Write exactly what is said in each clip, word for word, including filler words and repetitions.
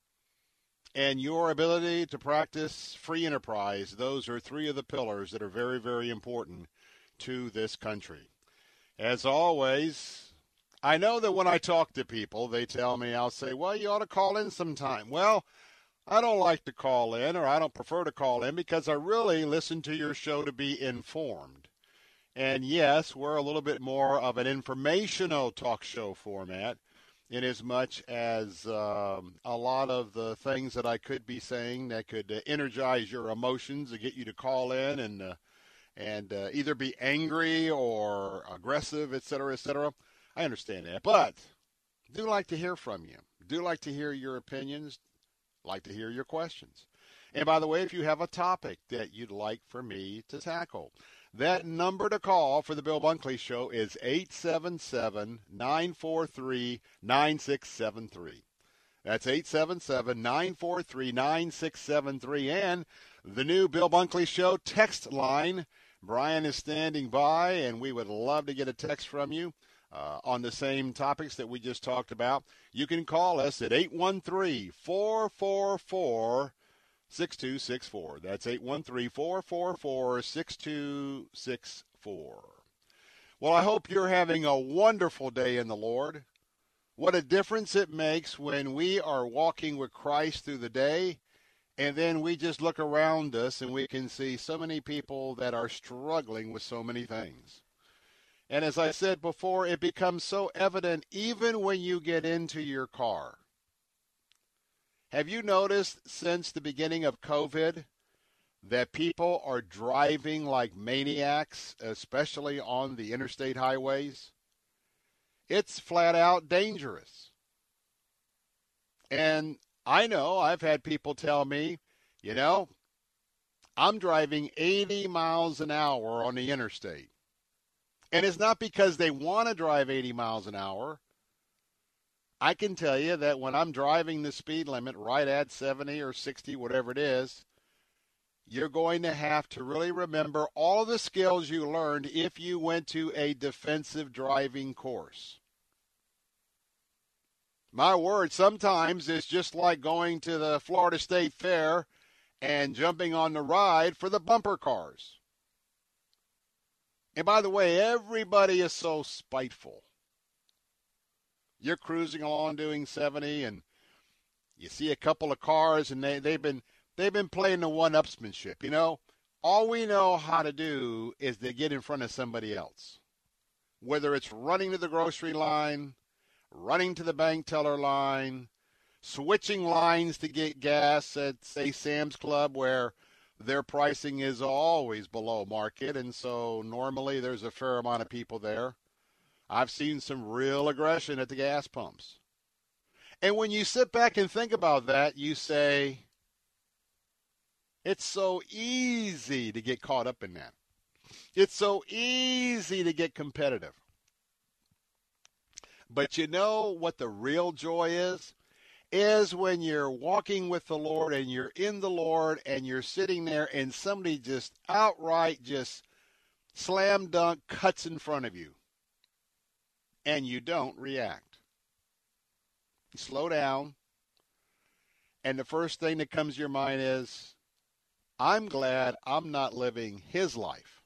and your ability to practice free enterprise, those are three of the pillars that are very, very important to this country. As always, I know that when I talk to people, they tell me, I'll say, well, you ought to call in sometime. Well, I don't like to call in, or I don't prefer to call in, because I really listen to your show to be informed. And yes, we're a little bit more of an informational talk show format in as much as um, a lot of the things that I could be saying that could uh, energize your emotions and get you to call in and uh, and uh, either be angry or aggressive, et cetera, et cetera. I understand that, but I do like to hear from you. I do like to hear your opinions, like to hear your questions. And by the way, if you have a topic that you'd like for me to tackle, that number to call for the Bill Bunkley Show is eight seven seven, nine four three, nine six seven three. That's eight seven seven, nine four three, nine six seven three. And the new Bill Bunkley Show text line. Brian is standing by, and we would love to get a text from you uh, on the same topics that we just talked about. You can call us at eight one three, four four four, six two six four. six two six four. That's eight one three, four four four, six two six four. Well, I hope you're having a wonderful day in the Lord. What a difference it makes when we are walking with Christ through the day, and then we just look around us and we can see so many people that are struggling with so many things. And as I said before, it becomes so evident even when you get into your car. Have you noticed since the beginning of COVID that people are driving like maniacs, especially on the interstate highways? It's flat out dangerous. And I know I've had people tell me, you know, I'm driving eighty miles an hour on the interstate. And it's not because they want to drive eighty miles an hour. I can tell you that when I'm driving the speed limit right at seventy or sixty, whatever it is, you're going to have to really remember all the skills you learned if you went to a defensive driving course. My word, sometimes it's just like going to the Florida State Fair and jumping on the ride for the bumper cars. And by the way, everybody is so spiteful. You're cruising along doing seventy, and you see a couple of cars, and they, they've been they've been playing the one-upsmanship. You know, all we know how to do is to get in front of somebody else, whether it's running to the grocery line, running to the bank teller line, switching lines to get gas at, say, Sam's Club, where their pricing is always below market, and so normally there's a fair amount of people there. I've seen some real aggression at the gas pumps. And when you sit back and think about that, you say, it's so easy to get caught up in that. It's so easy to get competitive. But you know what the real joy is? Is when you're walking with the Lord and you're in the Lord and you're sitting there and somebody just outright just slam dunk cuts in front of you. And you don't react. You slow down. And the first thing that comes to your mind is, I'm glad I'm not living his life.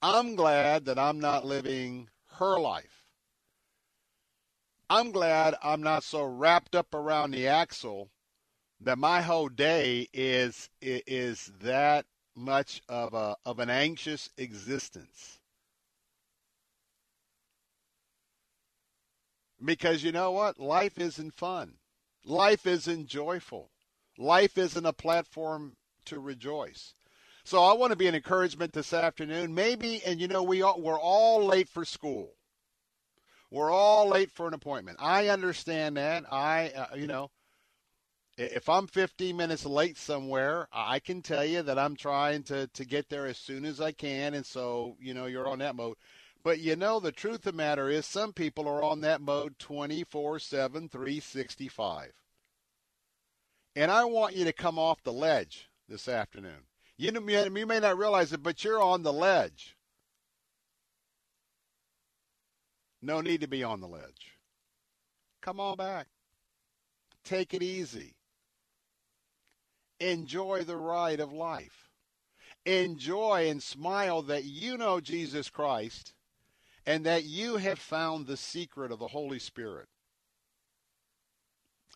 I'm glad that I'm not living her life. I'm glad I'm not so wrapped up around the axle that my whole day is is that much of a of an anxious existence. Because you know what? Life isn't fun. Life isn't joyful. Life isn't a platform to rejoice. So I want to be an encouragement this afternoon. Maybe, and you know, we all, we're all late for school. We're all late for an appointment. I understand that. I, uh, you know, if I'm fifteen minutes late somewhere, I can tell you that I'm trying to, to get there as soon as I can. And so, you know, you're on that mode. But, you know, the truth of the matter is some people are on that mode twenty-four seven, three sixty-five. And I want you to come off the ledge this afternoon. You know, you may not realize it, but you're on the ledge. No need to be on the ledge. Come on back. Take it easy. Enjoy the ride of life. Enjoy and smile that you know Jesus Christ and that you have found the secret of the Holy Spirit.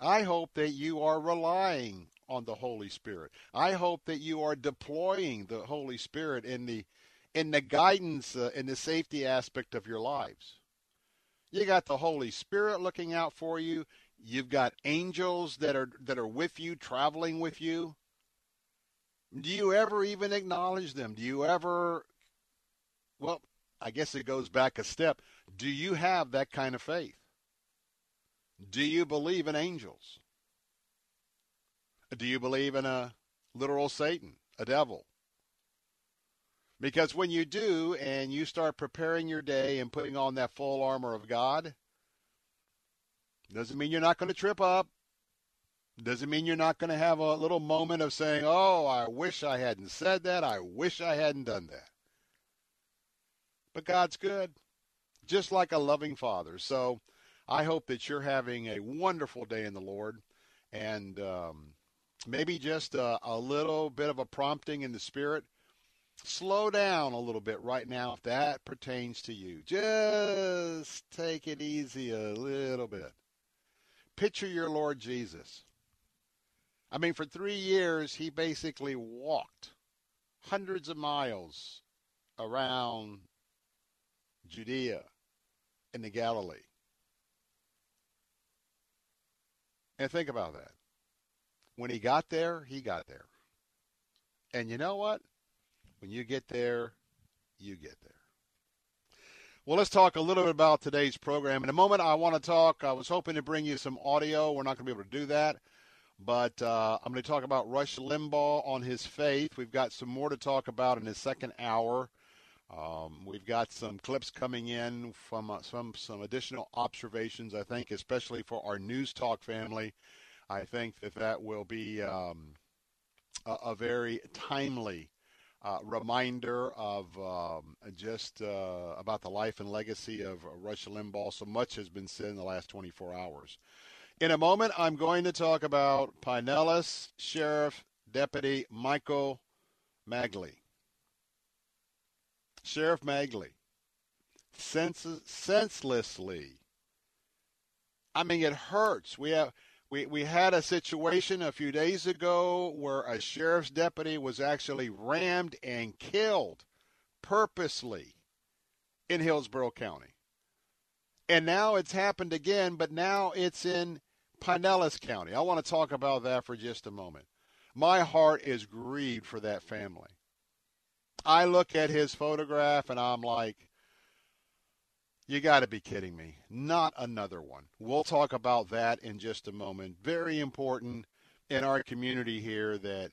I hope that you are relying on the Holy Spirit. I hope that you are deploying the Holy Spirit in the in the guidance uh, in the safety aspect of your lives. You got the Holy Spirit looking out for you. You've got angels that are that are with you, traveling with you. Do you ever even acknowledge them? Do you ever, well, I guess it goes back a step. Do you have that kind of faith? Do you believe in angels? Do you believe in a literal Satan, a devil? Because when you do and you start preparing your day and putting on that full armor of God, doesn't mean you're not going to trip up. Doesn't mean you're not going to have a little moment of saying, oh, I wish I hadn't said that. I wish I hadn't done that. But God's good, just like a loving Father. So I hope that you're having a wonderful day in the Lord, and um, maybe just a, a little bit of a prompting in the Spirit. Slow down a little bit right now if that pertains to you. Just take it easy a little bit. Picture your Lord Jesus. I mean, for three years, he basically walked hundreds of miles around Judea and the Galilee. And think about that. When he got there, he got there. And you know what? When you get there, you get there. Well, let's talk a little bit about today's program. In a moment, I want to talk. I was hoping to bring you some audio. We're not going to be able to do that. But uh, I'm going to talk about Rush Limbaugh on his faith. We've got some more to talk about in the second hour. Um, we've got some clips coming in from uh, some some additional observations, I think, especially for our News Talk family. I think that that will be um, a, a very timely uh, reminder of um, just uh, about the life and legacy of Rush Limbaugh. So much has been said in the last twenty-four hours. In a moment, I'm going to talk about Pinellas Sheriff Deputy Michael Magley. Sheriff Magley, sens- senselessly. I mean, it hurts. We have we, we had a situation a few days ago where a sheriff's deputy was actually rammed and killed purposely in Hillsborough County. And now it's happened again, but now it's in Pinellas County. I want to talk about that for just a moment. My heart is grieved for that family. I look at his photograph and I'm like, you got to be kidding me. Not another one. We'll talk about that in just a moment. Very important in our community here that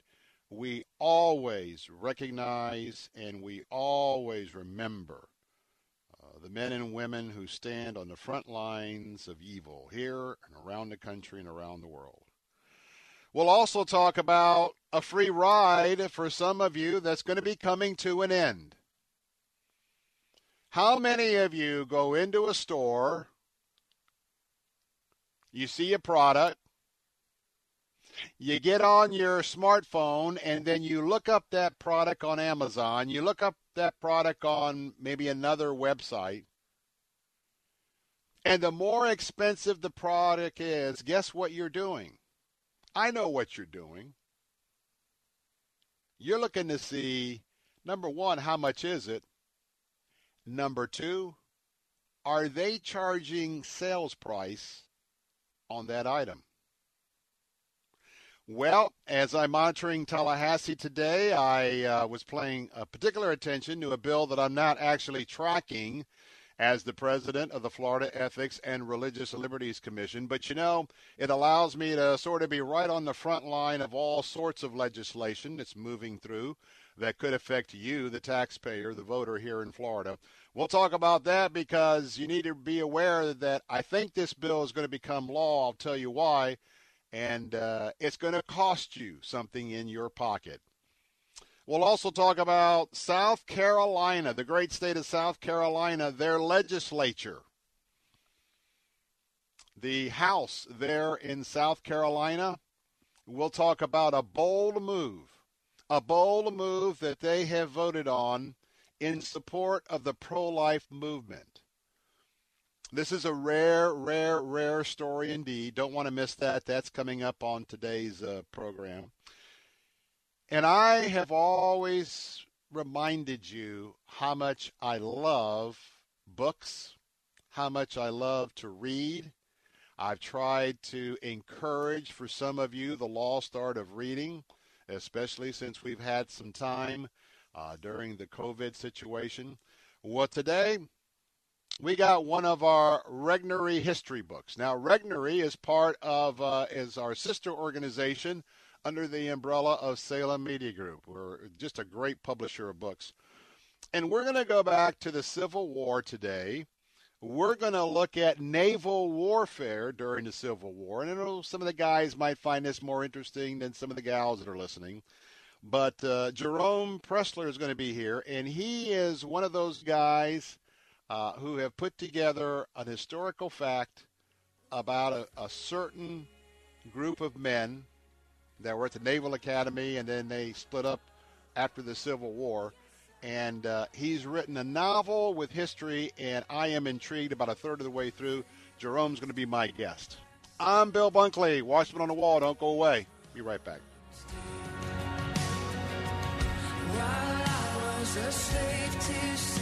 we always recognize and we always remember uh, the men and women who stand on the front lines of evil here and around the country and around the world. We'll also talk about a free ride for some of you that's going to be coming to an end. How many of you go into a store, you see a product, you get on your smartphone, and then you look up that product on Amazon, you look up that product on maybe another website, and the more expensive the product is, guess what you're doing? I know what you're doing. You're looking to see, number one, how much is it? Number two, are they charging sales price on that item? Well, as I'm monitoring Tallahassee today, I uh, was paying a particular attention to a bill that I'm not actually tracking as the president of the Florida Ethics and Religious Liberties Commission. But, you know, it allows me to sort of be right on the front line of all sorts of legislation that's moving through that could affect you, the taxpayer, the voter here in Florida. We'll talk about that because you need to be aware that I think this bill is going to become law. I'll tell you why. And uh, it's going to cost you something in your pocket. We'll also talk about South Carolina, the great state of South Carolina, their legislature. The House there in South Carolina, we'll talk about a bold move, a bold move that they have voted on in support of the pro-life movement. This is a rare, rare, rare story indeed. Don't want to miss that. That's coming up on today's uh, program. And I have always reminded you how much I love books, how much I love to read. I've tried to encourage for some of you the lost art of reading, especially since we've had some time uh, during the COVID situation. Well, today we got one of our Regnery History books. Now, Regnery is part of uh, is our sister organization under the umbrella of Salem Media Group. We're just a great publisher of books. And we're going to go back to the Civil War today. We're going to look at naval warfare during the Civil War. And I know some of the guys might find this more interesting than some of the gals that are listening. But uh, Jerome Preisler is going to be here, and he is one of those guys uh, who have put together an historical fact about a, a certain group of men that were at the Naval Academy, and then they split up after the Civil War. And uh, he's written a novel with history, and I am intrigued about a third of the way through. Jerome's going to be my guest. I'm Bill Bunkley, Watchman on the Wall. Don't go away. Be right back. While I was a slave to sin.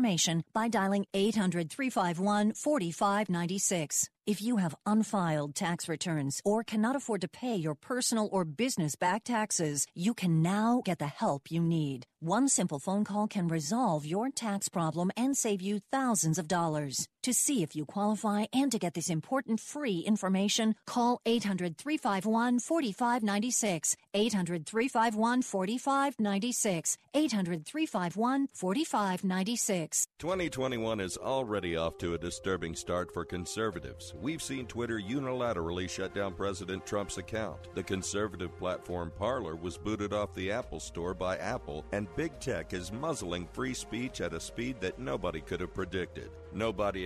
by dialing eight hundred, three five one, four five nine six. If you have unfiled tax returns or cannot afford to pay your personal or business back taxes, you can now get the help you need. One simple phone call can resolve your tax problem and save you thousands of dollars. To see if you qualify and to get this important free information, call eight hundred, three five one, four five nine six, eight hundred, three five one, four five nine six, eight hundred, three five one, four five nine six. twenty twenty-one is already off to a disturbing start for conservatives. We've seen Twitter unilaterally shut down President Trump's account. The conservative platform Parler was booted off the Apple Store by Apple, and big tech is muzzling free speech at a speed that nobody could have predicted. Nobody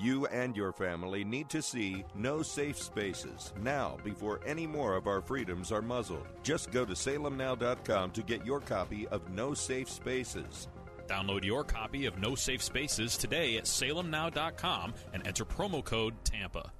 You and your family need to see No Safe Spaces now before any more of our freedoms are muzzled. Just go to Salem Now dot com to get your copy of No Safe Spaces. Download your copy of No Safe Spaces today at Salem Now dot com and enter promo code TAMPA.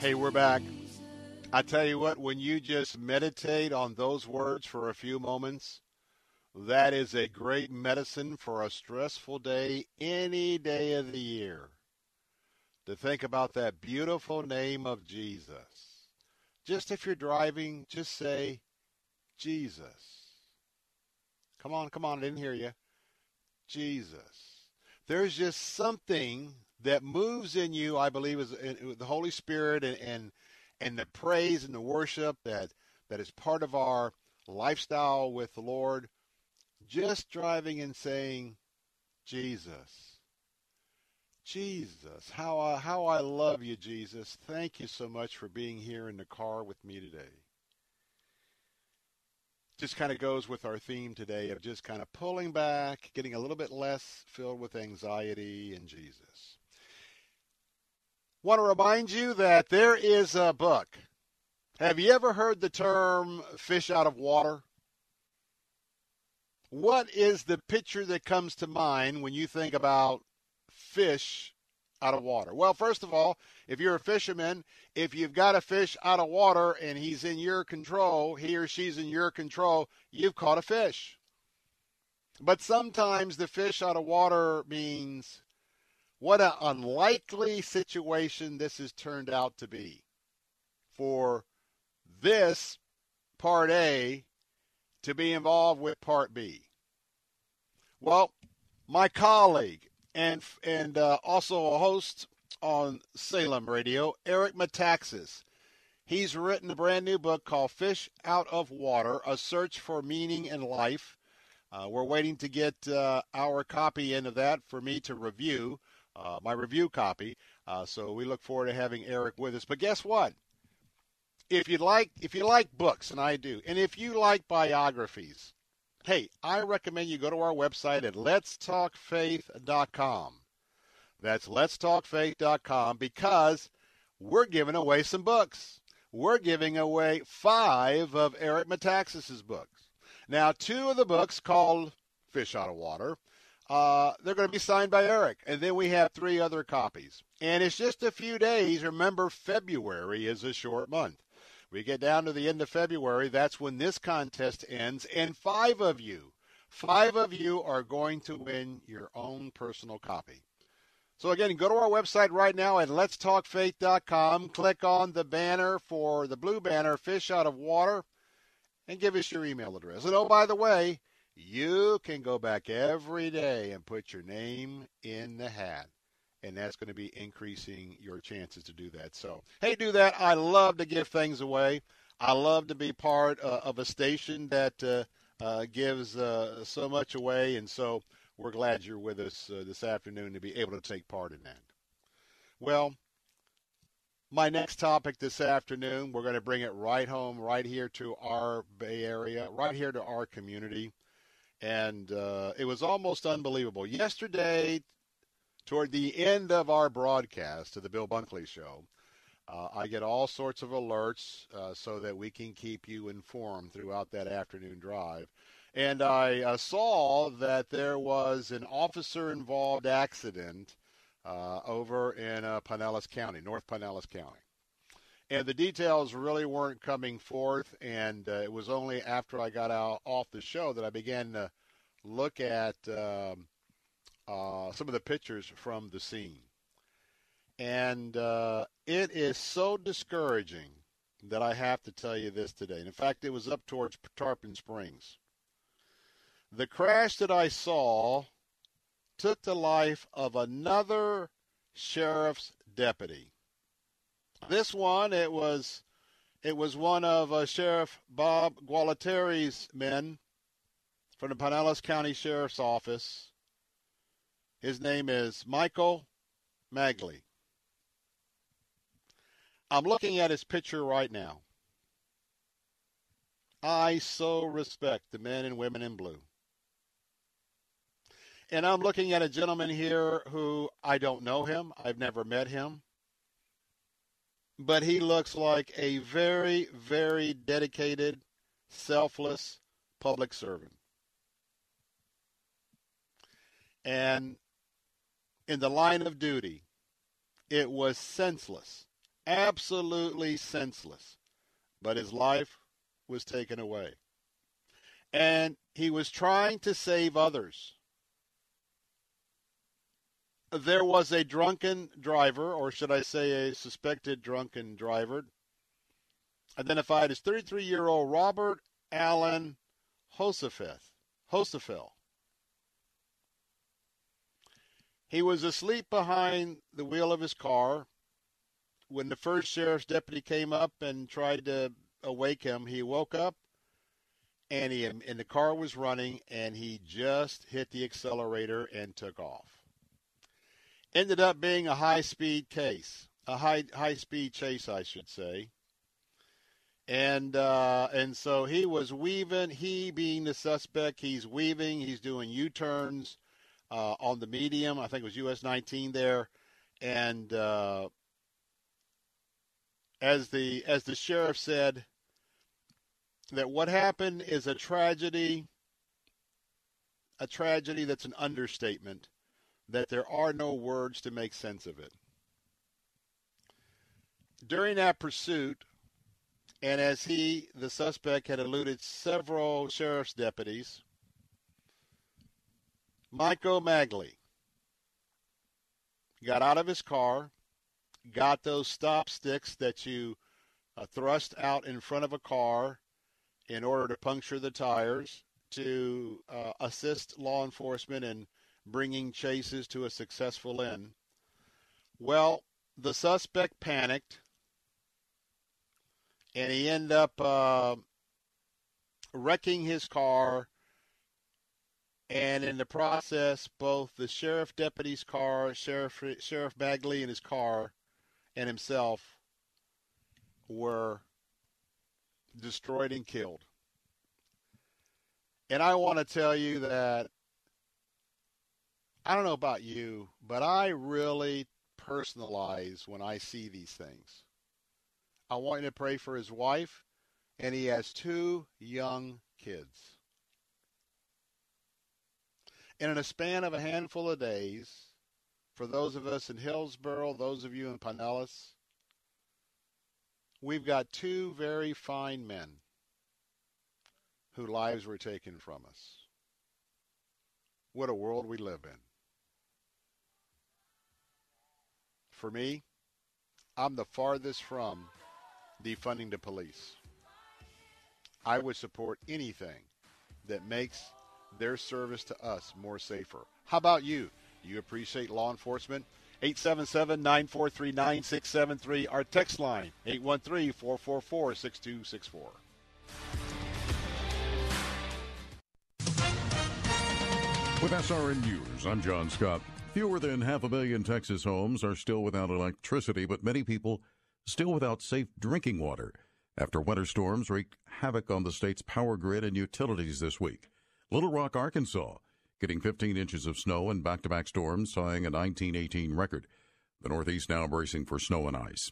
Hey, we're back. I tell you what, when you just meditate on those words for a few moments, that is a great medicine for a stressful day, any day of the year. To think about that beautiful name of Jesus. Just if you're driving, just say, Jesus. Come on, come on, I didn't hear you. Jesus. There's just something that moves in you, I believe, is the Holy Spirit and, and and the praise and the worship that that is part of our lifestyle with the Lord. Just driving and saying, Jesus, Jesus, how I, how I love you, Jesus. Thank you so much for being here in the car with me today. Just kind of goes with our theme today of just kind of pulling back, getting a little bit less filled with anxiety and Jesus. Want to remind you that there is a book. Have you ever heard the term fish out of water? What is the picture that comes to mind when you think about fish out of water? Well, first of all, if you're a fisherman, if you've got a fish out of water and he's in your control, he or she's in your control, you've caught a fish. But sometimes the fish out of water means what an unlikely situation this has turned out to be for this part A to be involved with part B. Well, my colleague and and uh, also a host on Salem Radio, Eric Metaxas, he's written a brand new book called Fish Out of Water, A Search for Meaning in Life. Uh, we're waiting to get uh, our copy in of that for me to review. Uh, my review copy, uh, so we look forward to having Eric with us. But guess what? if you like if you like books, and I do, and if you like biographies, hey, I recommend you go to our website at lets talk faith dot com. That's lets talk faith dot com, because we're giving away some books. We're giving away five of Eric Metaxas's books. Now, two of the books, called Fish Out of Water, uh, they're going to be signed by Eric. And then we have three other copies. And it's just a few days. Remember, February is a short month. We get down to the end of February. That's when this contest ends. And five of you, five of you are going to win your own personal copy. So, again, go to our website right now at lets talk faith dot com. Click on the banner for the blue banner, Fish Out of Water, and give us your email address. And, oh, by the way, you can go back every day and put your name in the hat. And that's going to be increasing your chances to do that. So, hey, do that. I love to give things away. I love to be part uh, of a station that uh, uh, gives uh, so much away. And so we're glad you're with us uh, this afternoon to be able to take part in that. Well, my next topic this afternoon, we're going to bring it right home, right here to our Bay Area, right here to our community. And uh, it was almost unbelievable. Yesterday, toward the end of our broadcast to the Bill Bunkley Show, uh, I get all sorts of alerts uh, so that we can keep you informed throughout that afternoon drive. And I uh, saw that there was an officer-involved accident uh, over in uh, Pinellas County, North Pinellas County. And the details really weren't coming forth, and uh, it was only after I got out off the show that I began to look at um, Uh, some of the pictures from the scene. And uh, it is so discouraging that I have to tell you this today. And in fact, it was up towards Tarpon Springs. The crash that I saw took the life of another sheriff's deputy. This one, it was, it was one of uh, Sheriff Bob Gualatieri's men from the Pinellas County Sheriff's Office. His name is Michael Magley. I'm looking at his picture right now. I so respect the men and women in blue. And I'm looking at a gentleman here who, I don't know him. I've never met him. But he looks like a very, very dedicated, selfless public servant. And in the line of duty, it was senseless, absolutely senseless, but his life was taken away. And he was trying to save others. There was a drunken driver, or should I say a suspected drunken driver, identified as thirty-three-year-old Robert Allen Josefeth, Josefeth. He was asleep behind the wheel of his car. When the first sheriff's deputy came up and tried to awake him, he woke up, and he and the car was running, and he just hit the accelerator and took off. Ended up being a high-speed case, a high high-speed chase, I should say. And uh, and so he was weaving. He being the suspect, he's weaving. He's doing U-turns. Uh, on the medium, I think it was U S nineteen there, and uh, as the as the sheriff said, that what happened is a tragedy, a tragedy that's an understatement, that there are no words to make sense of it. During that pursuit, and as he, the suspect, had eluded several sheriff's deputies, Michael Magley got out of his car, got those stop sticks that you uh, thrust out in front of a car in order to puncture the tires to uh, assist law enforcement in bringing chases to a successful end. Well, the suspect panicked, and he ended up uh, wrecking his car. And in the process, both the sheriff deputy's car, Sheriff Sheriff Bagley and his car, and himself were destroyed and killed. And I want to tell you that I don't know about you, but I really personalize when I see these things. I want you to pray for his wife, and he has two young kids. And in a span of a handful of days, for those of us in Hillsboro, those of you in Pinellas, we've got two very fine men whose lives were taken from us. What a world we live in. For me, I'm the farthest from defunding the police. I would support anything that makes their service to us more safer. How about you? Do you appreciate law enforcement? eight seven seven, nine four three, nine six seven three. Our text line, eight one three, four four four, six two six four. With S R N News, I'm John Scott. Fewer than half a million Texas homes are still without electricity, but many people still without safe drinking water after winter storms wreaked havoc on the state's power grid and utilities this week. Little Rock, Arkansas, getting fifteen inches of snow in back-to-back storms, tying a nineteen eighteen record. The Northeast now bracing for snow and ice.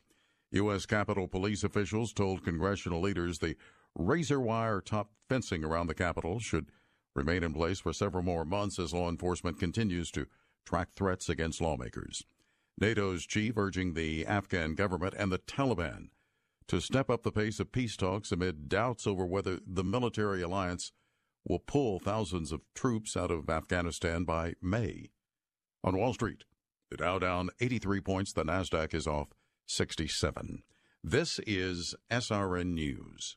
U S. Capitol Police officials told congressional leaders the razor-wire top fencing around the Capitol should remain in place for several more months as law enforcement continues to track threats against lawmakers. NATO's chief urging the Afghan government and the Taliban to step up the pace of peace talks amid doubts over whether the military alliance will pull thousands of troops out of Afghanistan by May. On Wall Street, the Dow down eighty-three points, the NASDAQ is off sixty-seven. This is S R N News.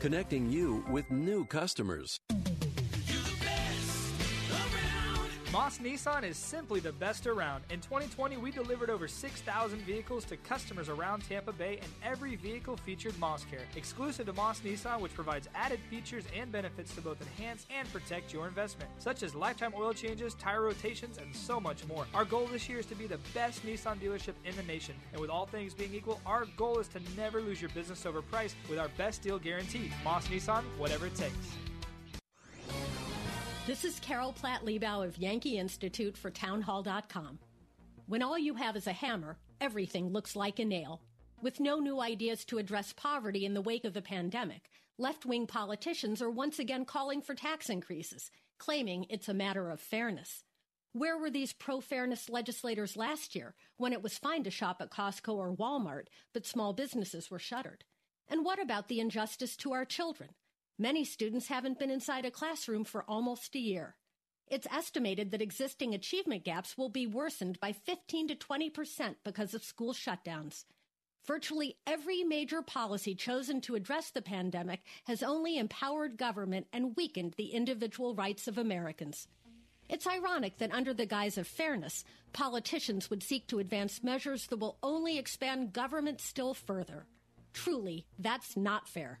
Connecting you with new customers. Moss Nissan is simply the best around. In twenty twenty, we delivered over six thousand vehicles to customers around Tampa Bay, and every vehicle featured Moss Care, exclusive to Moss Nissan, which provides added features and benefits to both enhance and protect your investment, such as lifetime oil changes, tire rotations, and so much more. Our goal this year is to be the best Nissan dealership in the nation, and with all things being equal, our goal is to never lose your business over price with our best deal guarantee. Moss Nissan, whatever it takes. This is Carol Platt-Liebau of Yankee Institute for townhall dot com. When all you have is a hammer, everything looks like a nail. With no new ideas to address poverty in the wake of the pandemic, left-wing politicians are once again calling for tax increases, claiming it's a matter of fairness. Where were these pro-fairness legislators last year when it was fine to shop at Costco or Walmart, but small businesses were shuttered? And what about the injustice to our children? Many students haven't been inside a classroom for almost a year. It's estimated that existing achievement gaps will be worsened by fifteen to twenty percent because of school shutdowns. Virtually every major policy chosen to address the pandemic has only empowered government and weakened the individual rights of Americans. It's ironic that under the guise of fairness, politicians would seek to advance measures that will only expand government still further. Truly, that's not fair.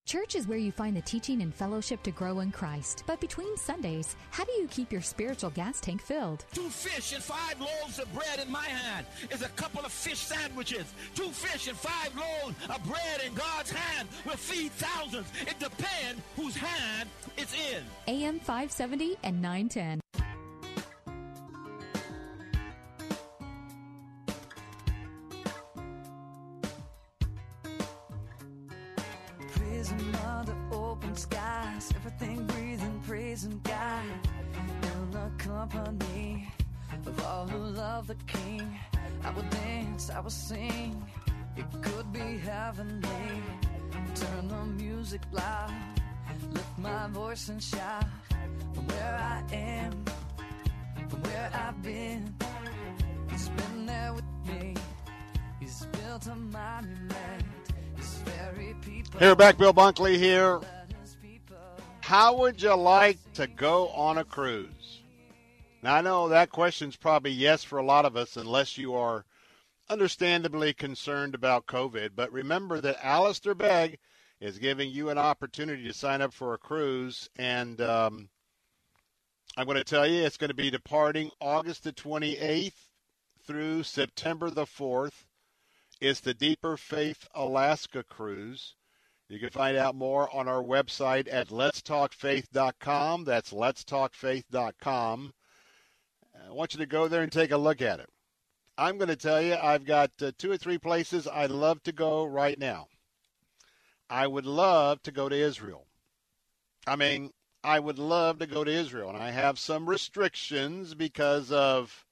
Church is where you find the teaching and fellowship to grow in Christ. But between Sundays, how do you keep your spiritual gas tank filled? Two fish and five loaves of bread in my hand is a couple of fish sandwiches. Two fish and five loaves of bread in God's hand will feed thousands. It depends whose hand it's in. A M five seventy and nine ten. Skies, everything breathing, praising God, in the company of all who love the King. I will dance, I will sing, it could be heavenly. Turn the music loud, lift my voice and shout. From where I am, from where I've been, He's been there with me. He's built a monument. His very people. Hey, we're back. Bill Bunkley here. How would you like to go on a cruise? Now, I know that question's probably yes for a lot of us, unless you are understandably concerned about COVID. But remember that Alistair Begg is giving you an opportunity to sign up for a cruise. And um, I'm going to tell you, it's going to be departing August the twenty-eighth through September the fourth. It's the Deeper Faith Alaska Cruise. You can find out more on our website at lets talk faith dot com. That's lets talk faith dot com. I want you to go there and take a look at it. I'm going to tell you, I've got uh, two or three places I'd love to go right now. I would love to go to Israel. I mean, I would love to go to Israel, and I have some restrictions because of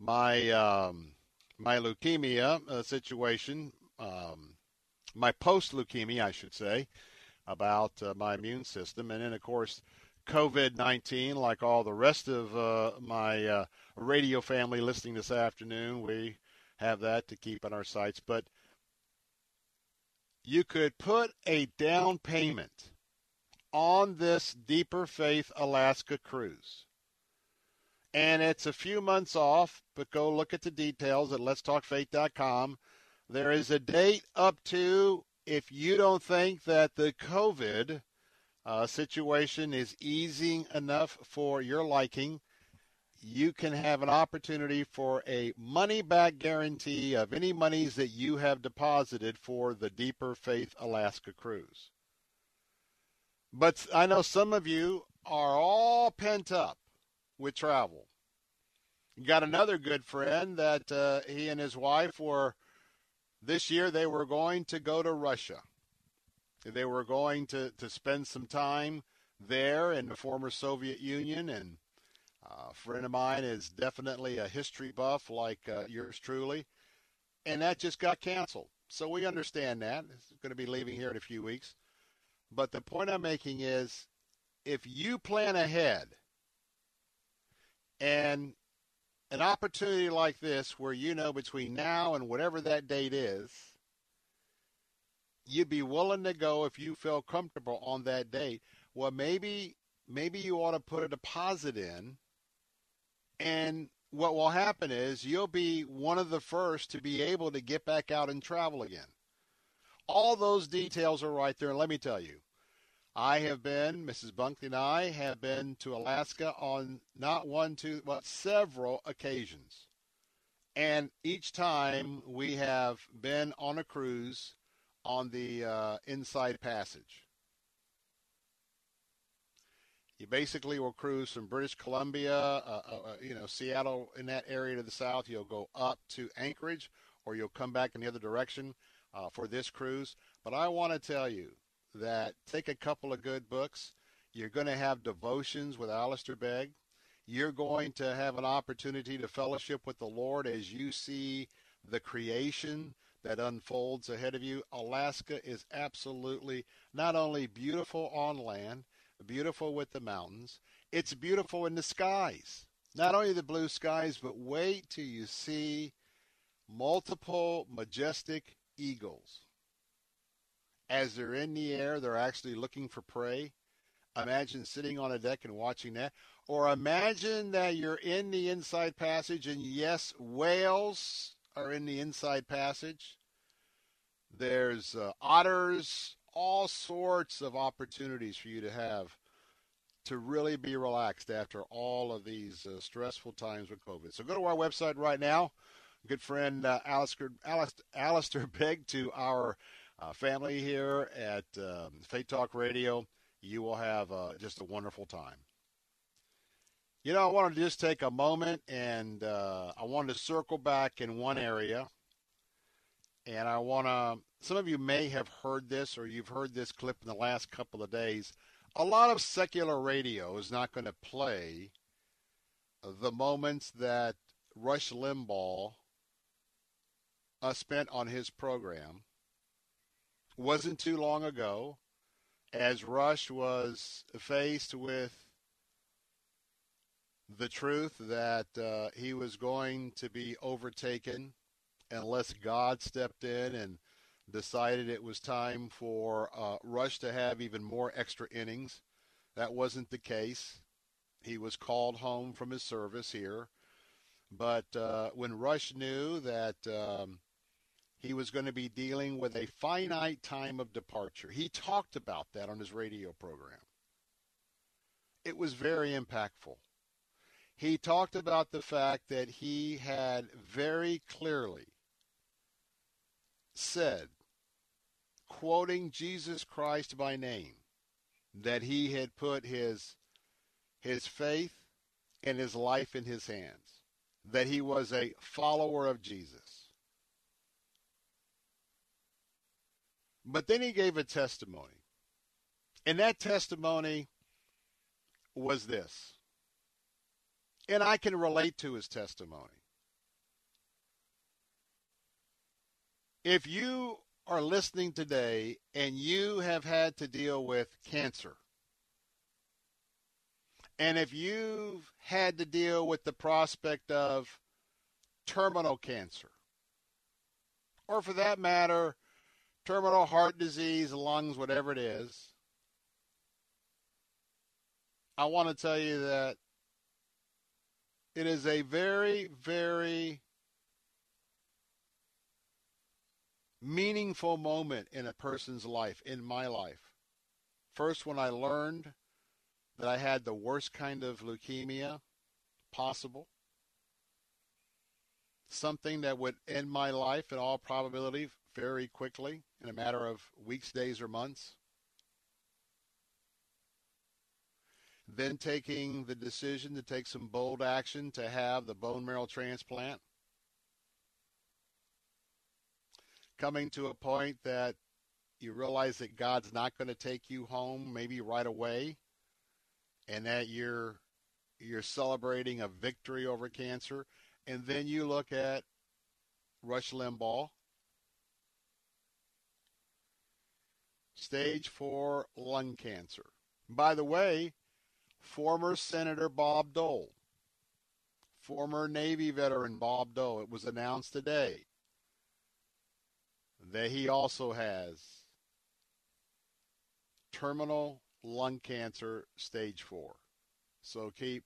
my um, my leukemia uh, situation. Um my post-leukemia, I should say, about uh, my immune system. And then, of course, COVID nineteen, like all the rest of uh, my uh, radio family listening this afternoon, we have that to keep on our sites. But you could put a down payment on this Deeper Faith Alaska cruise. And it's a few months off, but go look at the details at lets talk faith dot com. There is a date up to, if you don't think that the COVID uh, situation is easing enough for your liking, you can have an opportunity for a money-back guarantee of any monies that you have deposited for the Deeper Faith Alaska Cruise. But I know some of you are all pent up with travel. You got another good friend that uh, he and his wife were... This year, they were going to go to Russia. They were going to, to spend some time there in the former Soviet Union. And uh, a friend of mine is definitely a history buff like uh, yours truly. And that just got canceled. So we understand that. It's going to be leaving here in a few weeks. But the point I'm making is, if you plan ahead and an opportunity like this where you know between now and whatever that date is, you'd be willing to go if you feel comfortable on that date. Well, maybe maybe you ought to put a deposit in, and what will happen is you'll be one of the first to be able to get back out and travel again. All those details are right there, and let me tell you, I have been, Missus Bunkley and I have been to Alaska on not one, two, but several occasions. And each time we have been on a cruise on the uh, Inside Passage. You basically will cruise from British Columbia, uh, uh, you know, Seattle in that area to the south. You'll go up to Anchorage, or you'll come back in the other direction uh, for this cruise. But I want to tell you, that take a couple of good books. You're going to have devotions with Alistair Begg. You're going to have an opportunity to fellowship with the Lord as you see the creation that unfolds ahead of you. Alaska is absolutely not only beautiful on land, beautiful with the mountains, it's beautiful in the skies. Not only the blue skies, but wait till you see multiple majestic eagles. As they're in the air, they're actually looking for prey. Imagine sitting on a deck and watching that. Or imagine that you're in the Inside Passage, and yes, whales are in the Inside Passage. There's uh, otters, all sorts of opportunities for you to have to really be relaxed after all of these uh, stressful times with COVID. So go to our website right now. Good friend uh, Alistair, Alistair, Alistair Begg to our uh, family here at um, Faith Talk Radio. You will have uh, just a wonderful time. You know, I wanted to just take a moment, and uh, I wanted to circle back in one area. And I want to, some of you may have heard this, or you've heard this clip in the last couple of days. A lot of secular radio is not going to play the moments that Rush Limbaugh uh, spent on his program. It wasn't too long ago, as Rush was faced with the truth that uh, he was going to be overtaken unless God stepped in and decided it was time for uh, Rush to have even more extra innings. That wasn't the case. He was called home from his service here. But uh, when Rush knew that um, he was going to be dealing with a finite time of departure, he talked about that on his radio program. It was very impactful. He talked about the fact that he had very clearly said, quoting Jesus Christ by name, that he had put his, his faith and his life in his hands, that he was a follower of Jesus. But then he gave a testimony, and that testimony was this. And I can relate to his testimony. If you are listening today and you have had to deal with cancer, and if you've had to deal with the prospect of terminal cancer, or for that matter, terminal heart disease, lungs, whatever it is, I want to tell you that it is a very, very meaningful moment in a person's life, in my life. First, when I learned that I had the worst kind of leukemia possible, something that would end my life in all probability very quickly, in a matter of weeks, days, or months. Then taking the decision to take some bold action to have the bone marrow transplant. Coming to a point that you realize that God's not going to take you home maybe right away, and that you're you're celebrating a victory over cancer. And then you look at Rush Limbaugh. Stage four lung cancer. By the way, former Senator Bob Dole, former Navy veteran Bob Dole, it was announced today that he also has terminal lung cancer stage four. So keep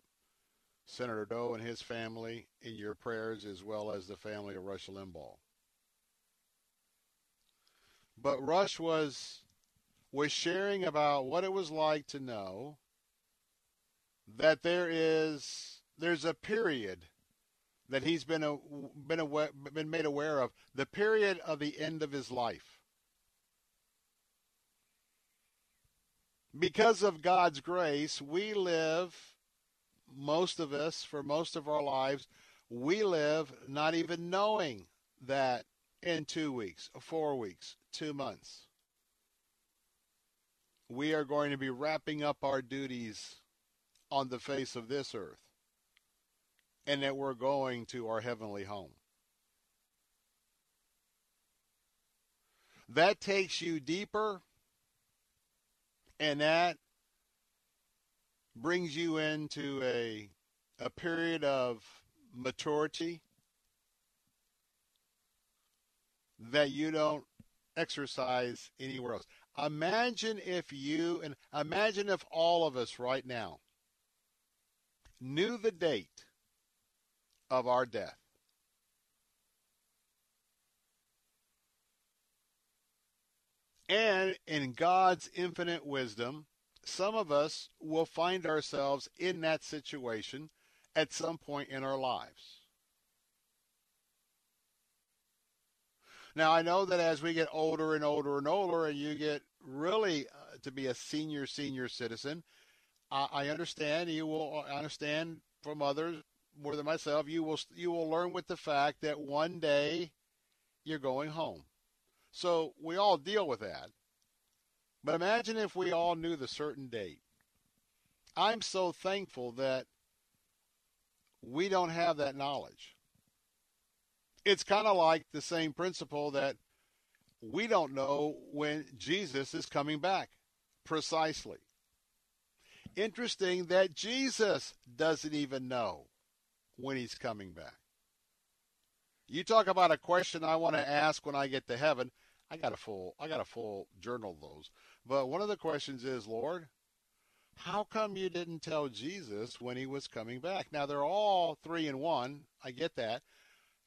Senator Dole and his family in your prayers, as well as the family of Rush Limbaugh. But Rush was, was sharing about what it was like to know that there is, there's a period that he's been a, been aware, been made aware of, the period of the end of his life. Because of God's grace, we live, most of us, for most of our lives, we live not even knowing that in two weeks, four weeks, two months, we are going to be wrapping up our duties on the face of this earth, and that we're going to our heavenly home. That takes you deeper, and that brings you into a, a period of maturity that you don't exercise anywhere else. Imagine if you, and imagine if all of us right now knew the date of our death. And in God's infinite wisdom, some of us will find ourselves in that situation at some point in our lives. Now, I know that as we get older and older and older, and you get really uh, to be a senior, senior citizen, I, I understand you will I understand from others more than myself. You will you will learn with the fact that one day you're going home. So we all deal with that. But imagine if we all knew the certain date. I'm so thankful that we don't have that knowledge. It's kind of like the same principle that we don't know when Jesus is coming back precisely. Interesting that Jesus doesn't even know when he's coming back. You talk about a question I want to ask when I get to heaven. I got a full, I got a full journal of those. But one of the questions is, Lord, how come you didn't tell Jesus when he was coming back? Now, they're all three in one. I get that.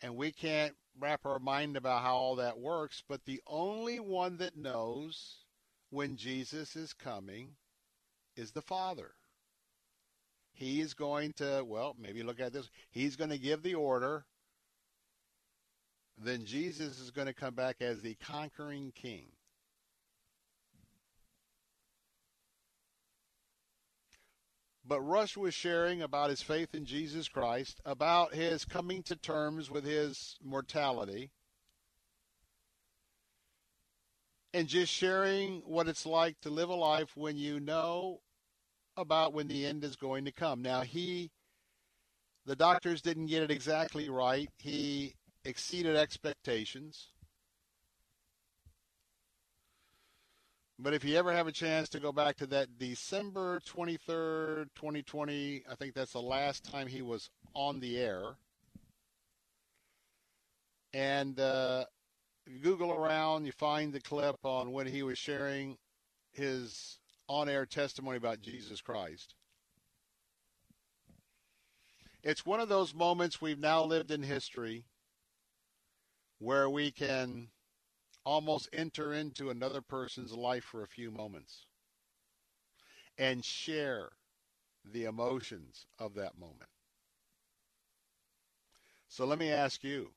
And we can't wrap our mind about how all that works. But the only one that knows when Jesus is coming is the Father. He is going to, well, maybe look at this. He's going to give the order. Then Jesus is going to come back as the conquering king. But Rush was sharing about his faith in Jesus Christ, about his coming to terms with his mortality, and just sharing what it's like to live a life when you know about when the end is going to come. Now, he, the doctors didn't get it exactly right. He exceeded expectations. But if you ever have a chance to go back to that December twenty-third, twenty twenty, I think that's the last time he was on the air. And uh, you Google around, you find the clip on when he was sharing his on-air testimony about Jesus Christ. It's one of those moments we've now lived in history where we can almost enter into another person's life for a few moments and share the emotions of that moment. So let me ask you,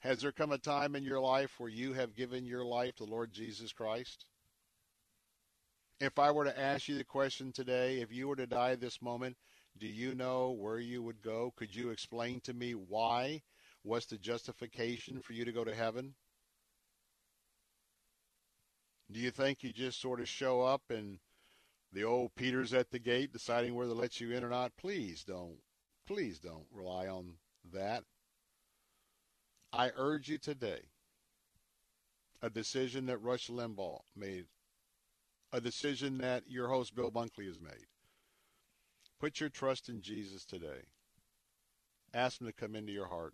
has there come a time in your life where you have given your life to Lord Jesus Christ? If I were to ask you the question today, if you were to die this moment, do you know where you would go? Could you explain to me why? What's the justification for you to go to heaven? Do you think you just sort of show up and the old Peter's at the gate deciding whether to let you in or not? Please don't. Please don't rely on that. I urge you today, a decision that Rush Limbaugh made, a decision that your host Bill Bunkley has made. Put your trust in Jesus today. Ask him to come into your heart,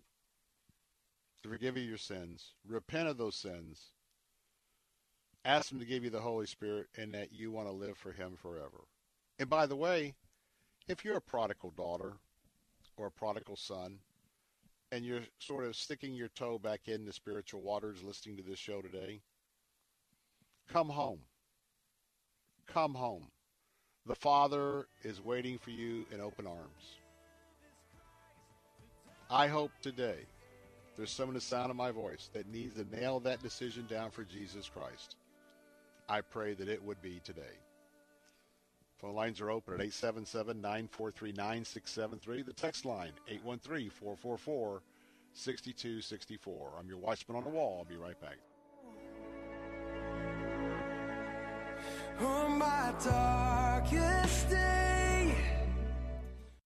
to forgive you your sins, repent of those sins, ask him to give you the Holy Spirit, and that you want to live for him forever. And by the way, if you're a prodigal daughter or a prodigal son, and you're sort of sticking your toe back in the spiritual waters listening to this show today, come home. Come home. The Father is waiting for you in open arms. I hope today there's some in the sound of my voice that needs to nail that decision down for Jesus Christ. I pray that it would be today. Phone lines are open at eight seven seven, nine four three, nine six seven three. The text line, eight one three, four four four, six two six four. I'm your watchman on the wall. I'll be right back. On my darkest day.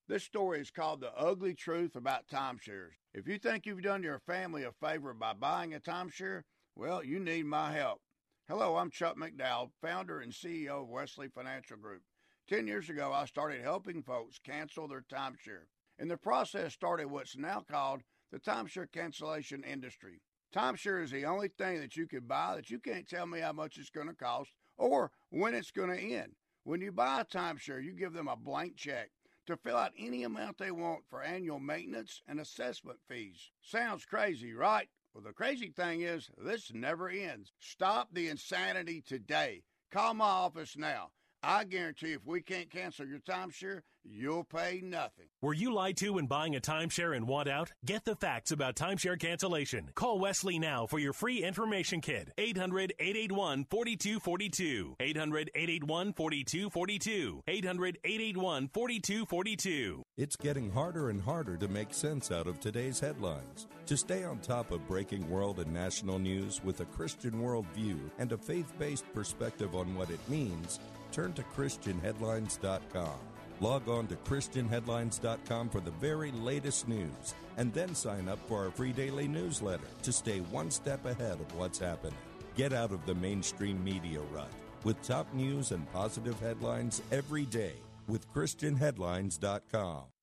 This story is called The Ugly Truth About Timeshares. If you think you've done your family a favor by buying a timeshare, well, you need my help. Hello, I'm Chuck McDowell, founder and C E O of Wesley Financial Group. Ten years ago, I started helping folks cancel their timeshare. In the process, started what's now called the timeshare cancellation industry. Timeshare is the only thing that you can buy that you can't tell me how much it's going to cost or when it's going to end. When you buy a timeshare, you give them a blank check to fill out any amount they want for annual maintenance and assessment fees. Sounds crazy, right? Well, the crazy thing is, this never ends. Stop the insanity today. Call my office now. I guarantee if we can't cancel your timeshare, you'll pay nothing. Were you lied to when buying a timeshare and want out? Get the facts about timeshare cancellation. Call Wesley now for your free information kit. eight hundred, eight eight one, four two four two. eight hundred, eight eight one, four two four two. eight hundred, eight eight one, four two four two. It's getting harder and harder to make sense out of today's headlines. To stay on top of breaking world and national news with a Christian worldview and a faith-based perspective on what it means, turn to Christian Headlines dot com. Log on to Christian Headlines dot com for the very latest news, and then sign up for our free daily newsletter to stay one step ahead of what's happening. Get out of the mainstream media rut with top news and positive headlines every day with Christian Headlines dot com.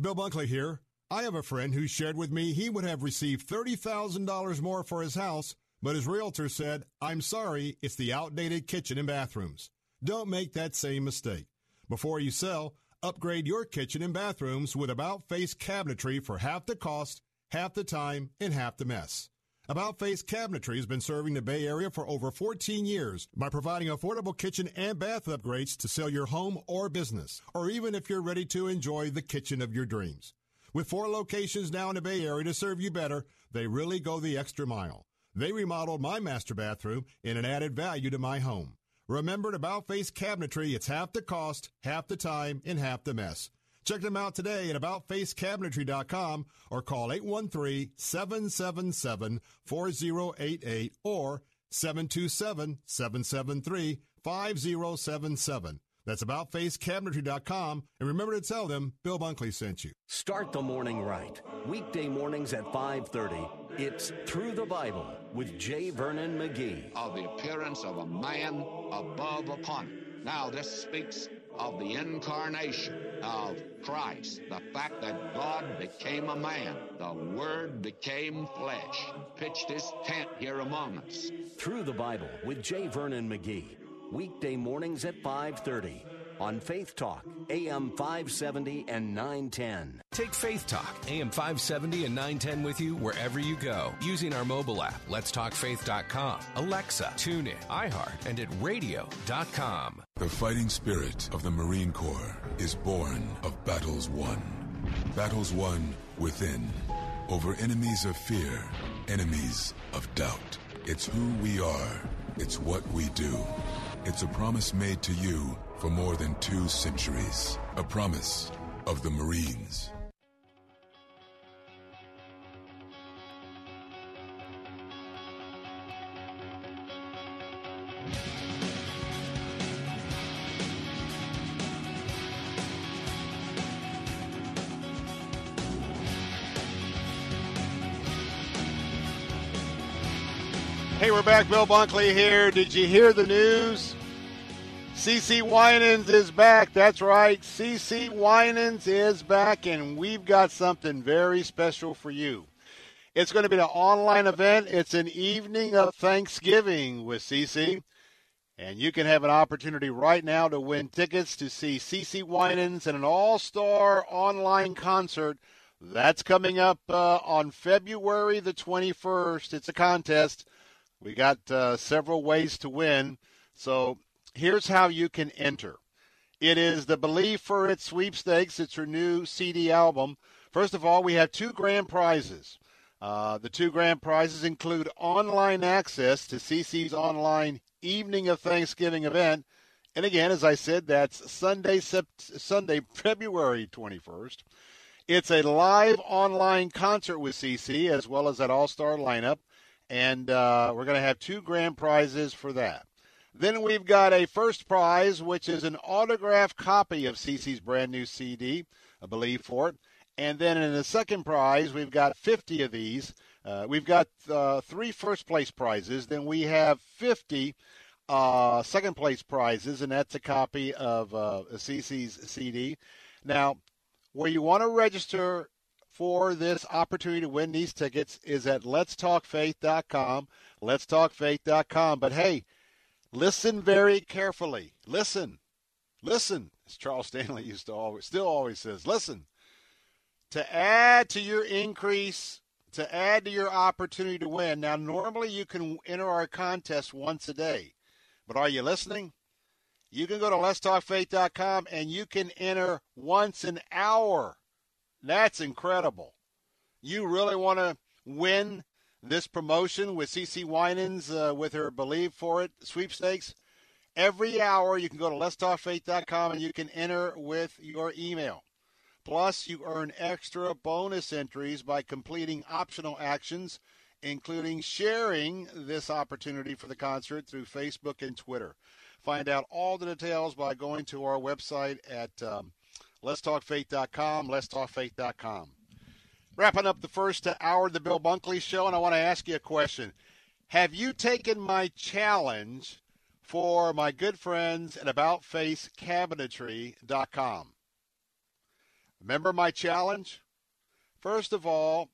Bill Bunkley here. I have a friend who shared with me he would have received thirty thousand dollars more for his house, but his realtor said, "I'm sorry, it's the outdated kitchen and bathrooms." Don't make that same mistake. Before you sell, upgrade your kitchen and bathrooms with About Face Cabinetry for half the cost, half the time, and half the mess. About Face Cabinetry has been serving the Bay Area for over fourteen years by providing affordable kitchen and bath upgrades to sell your home or business, or even if you're ready to enjoy the kitchen of your dreams. With four locations now in the Bay Area to serve you better, they really go the extra mile. They remodeled my master bathroom and it added value to my home. Remember, at About Face Cabinetry, it's half the cost, half the time, and half the mess. Check them out today at about face cabinetry dot com or call eight one three, seven seven seven, four zero eight eight or seven two seven, seven seven three, five zero seven seven. That's about face cabinetry dot com, and remember to tell them Bill Bunkley sent you. Start the morning right. Weekday mornings at five thirty. It's Through the Bible with J. Vernon McGee. Of the appearance of a man above upon it. Now this speaks of the incarnation of Christ, the fact that God became a man, the Word became flesh, pitched his tent here among us. Through the Bible with J. Vernon McGee, weekday mornings at five thirty on Faith Talk, A M five seventy and nine ten. Take Faith Talk, A M five seventy and nine ten with you wherever you go using our mobile app, lets talk faith dot com, Alexa, TuneIn, iHeart, and at radio dot com. The fighting spirit of the Marine Corps is born of battles won. Battles won within, over enemies of fear, enemies of doubt. It's who we are. It's what we do. It's a promise made to you for more than two centuries. A promise of the Marines. Hey, we're back. Bill Bunkley here. Did you hear the news? C C Winans is back. That's right. C C Winans is back, and we've got something very special for you. It's going to be an online event. It's an evening of Thanksgiving with C C, and you can have an opportunity right now to win tickets to see C C Winans and an all-star online concert. That's coming up uh, on February the twenty-first. It's a contest. We got uh, several ways to win, so here's how you can enter. It is the Believe for It Sweepstakes. It's her new C D album. First of all, we have two grand prizes. Uh, the two grand prizes include online access to C C's online Evening of Thanksgiving event. And again, as I said, that's Sunday, Sunday, February twenty-first. It's a live online concert with C C as well as that all-star lineup. And uh, we're going to have two grand prizes for that. Then we've got a first prize, which is an autographed copy of C C's brand new C D, I believe, for it. And then in the second prize, we've got fifty of these. Uh, we've got uh, three first-place prizes. Then we have fifty uh, second-place prizes, and that's a copy of uh, Assisi's C D. Now, where you want to register for this opportunity to win these tickets is at lets talk faith dot com, lets talk faith dot com. But, hey, listen very carefully. Listen. Listen. As Charles Stanley used to always, still always says, listen. To add to your increase, to add to your opportunity to win. Now, normally you can enter our contest once a day, but are you listening? You can go to lets talk faith dot com and you can enter once an hour. That's incredible. You really want to win this promotion with CeCe Winans uh, with her Believe For It sweepstakes? Every hour you can go to lets talk faith dot com and you can enter with your email. Plus, you earn extra bonus entries by completing optional actions, including sharing this opportunity for the concert through Facebook and Twitter. Find out all the details by going to our website at um, lets talk faith dot com, lets talk faith dot com. Wrapping up the first hour of the Bill Bunkley Show, and I want to ask you a question. Have you taken my challenge for my good friends at about face cabinetry dot com? Remember my challenge? First of all,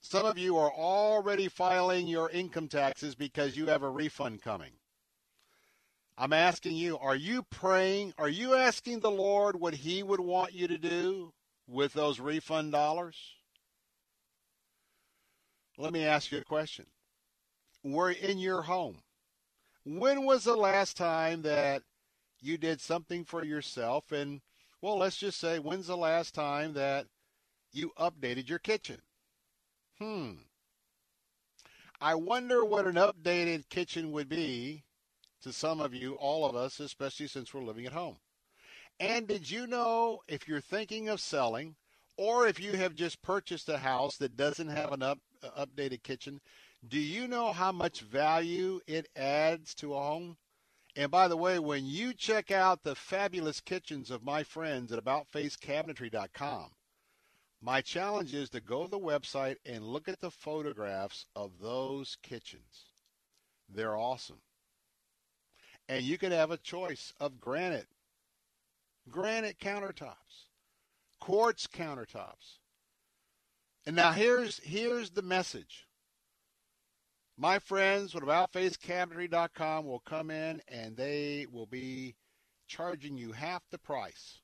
some of you are already filing your income taxes because you have a refund coming. I'm asking you, are you praying? Are you asking the Lord what he would want you to do with those refund dollars? Let me ask you a question. We're in your home. When was the last time that you did something for yourself? And well, let's just say, when's the last time that you updated your kitchen? Hmm. I wonder what an updated kitchen would be to some of you, all of us, especially since we're living at home. And did you know, if you're thinking of selling, or if you have just purchased a house that doesn't have an up, uh, updated kitchen, do you know how much value it adds to a home? And by the way, when you check out the fabulous kitchens of my friends at about face cabinetry dot com, my challenge is to go to the website and look at the photographs of those kitchens. They're awesome. And you can have a choice of granite, granite countertops, quartz countertops. And now here's, here's the message. My friends with about face cabinetry dot com will come in and they will be charging you half the price.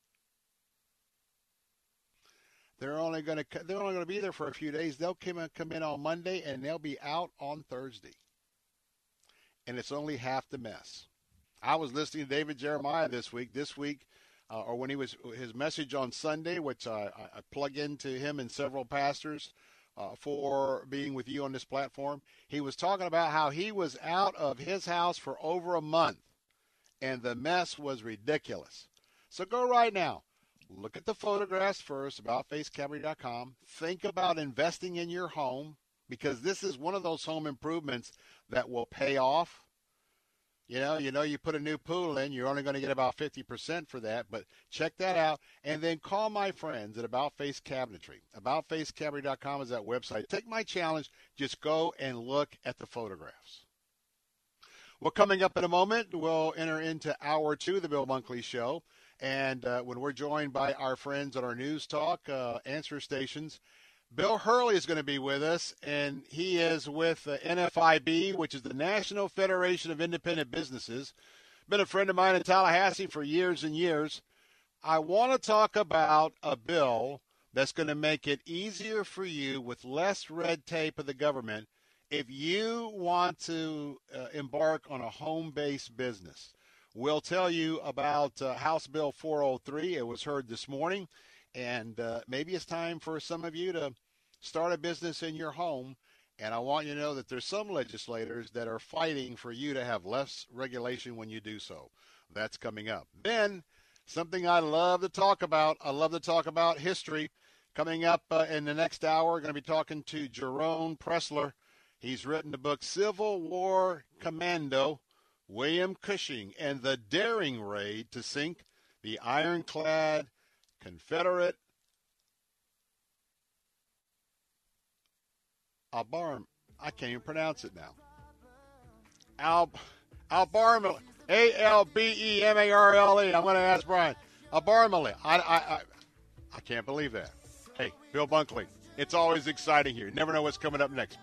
They're only going to they're only going to be there for a few days. They'll come come in on Monday and they'll be out on Thursday. And it's only half the mess. I was listening to David Jeremiah this week. This week, uh, or when he was his message on Sunday, which I, I plug into him and several pastors. Uh, for being with you on this platform. He was talking about how he was out of his house for over a month, and the mess was ridiculous. So go right now. Look at the photographs first, about face cabinetry dot com. Think about investing in your home, because this is one of those home improvements that will pay off. You know, you know, you put a new pool in, you're only going to get about fifty percent for that, but check that out. And then call my friends at About Face Cabinetry. about face cabinetry dot com is that website. Take my challenge. Just go and look at the photographs. Well, coming up in a moment, we'll enter into hour two of the Bill Bunkley Show. And uh, when we're joined by our friends at our news talk uh, answer stations, Bill Herrle is going to be with us, and he is with the N F I B, which is the National Federation of Independent Businesses. Been a friend of mine in Tallahassee for years and years. I want to talk about a bill that's going to make it easier for you with less red tape of the government if you want to uh, embark on a home-based business. We'll tell you about uh, House Bill four oh three. It was heard this morning. And uh, maybe it's time for some of you to start a business in your home. And I want you to know that there's some legislators that are fighting for you to have less regulation when you do so. That's coming up. Then, something I love to talk about. I love to talk about history. Coming up uh, in the next hour, we're going to be talking to Jerome Preisler. He's written the book Civil War Commando, William Cushing, and the Daring Raid to Sink the Ironclad Confederate Albarm. I can't even pronounce it now. Al Albarmale. A L B E M A R L E. I'm going to ask Brian. Albarmale. I, I, I, I can't believe that. Hey, Bill Bunkley. It's always exciting here. You never know what's coming up next.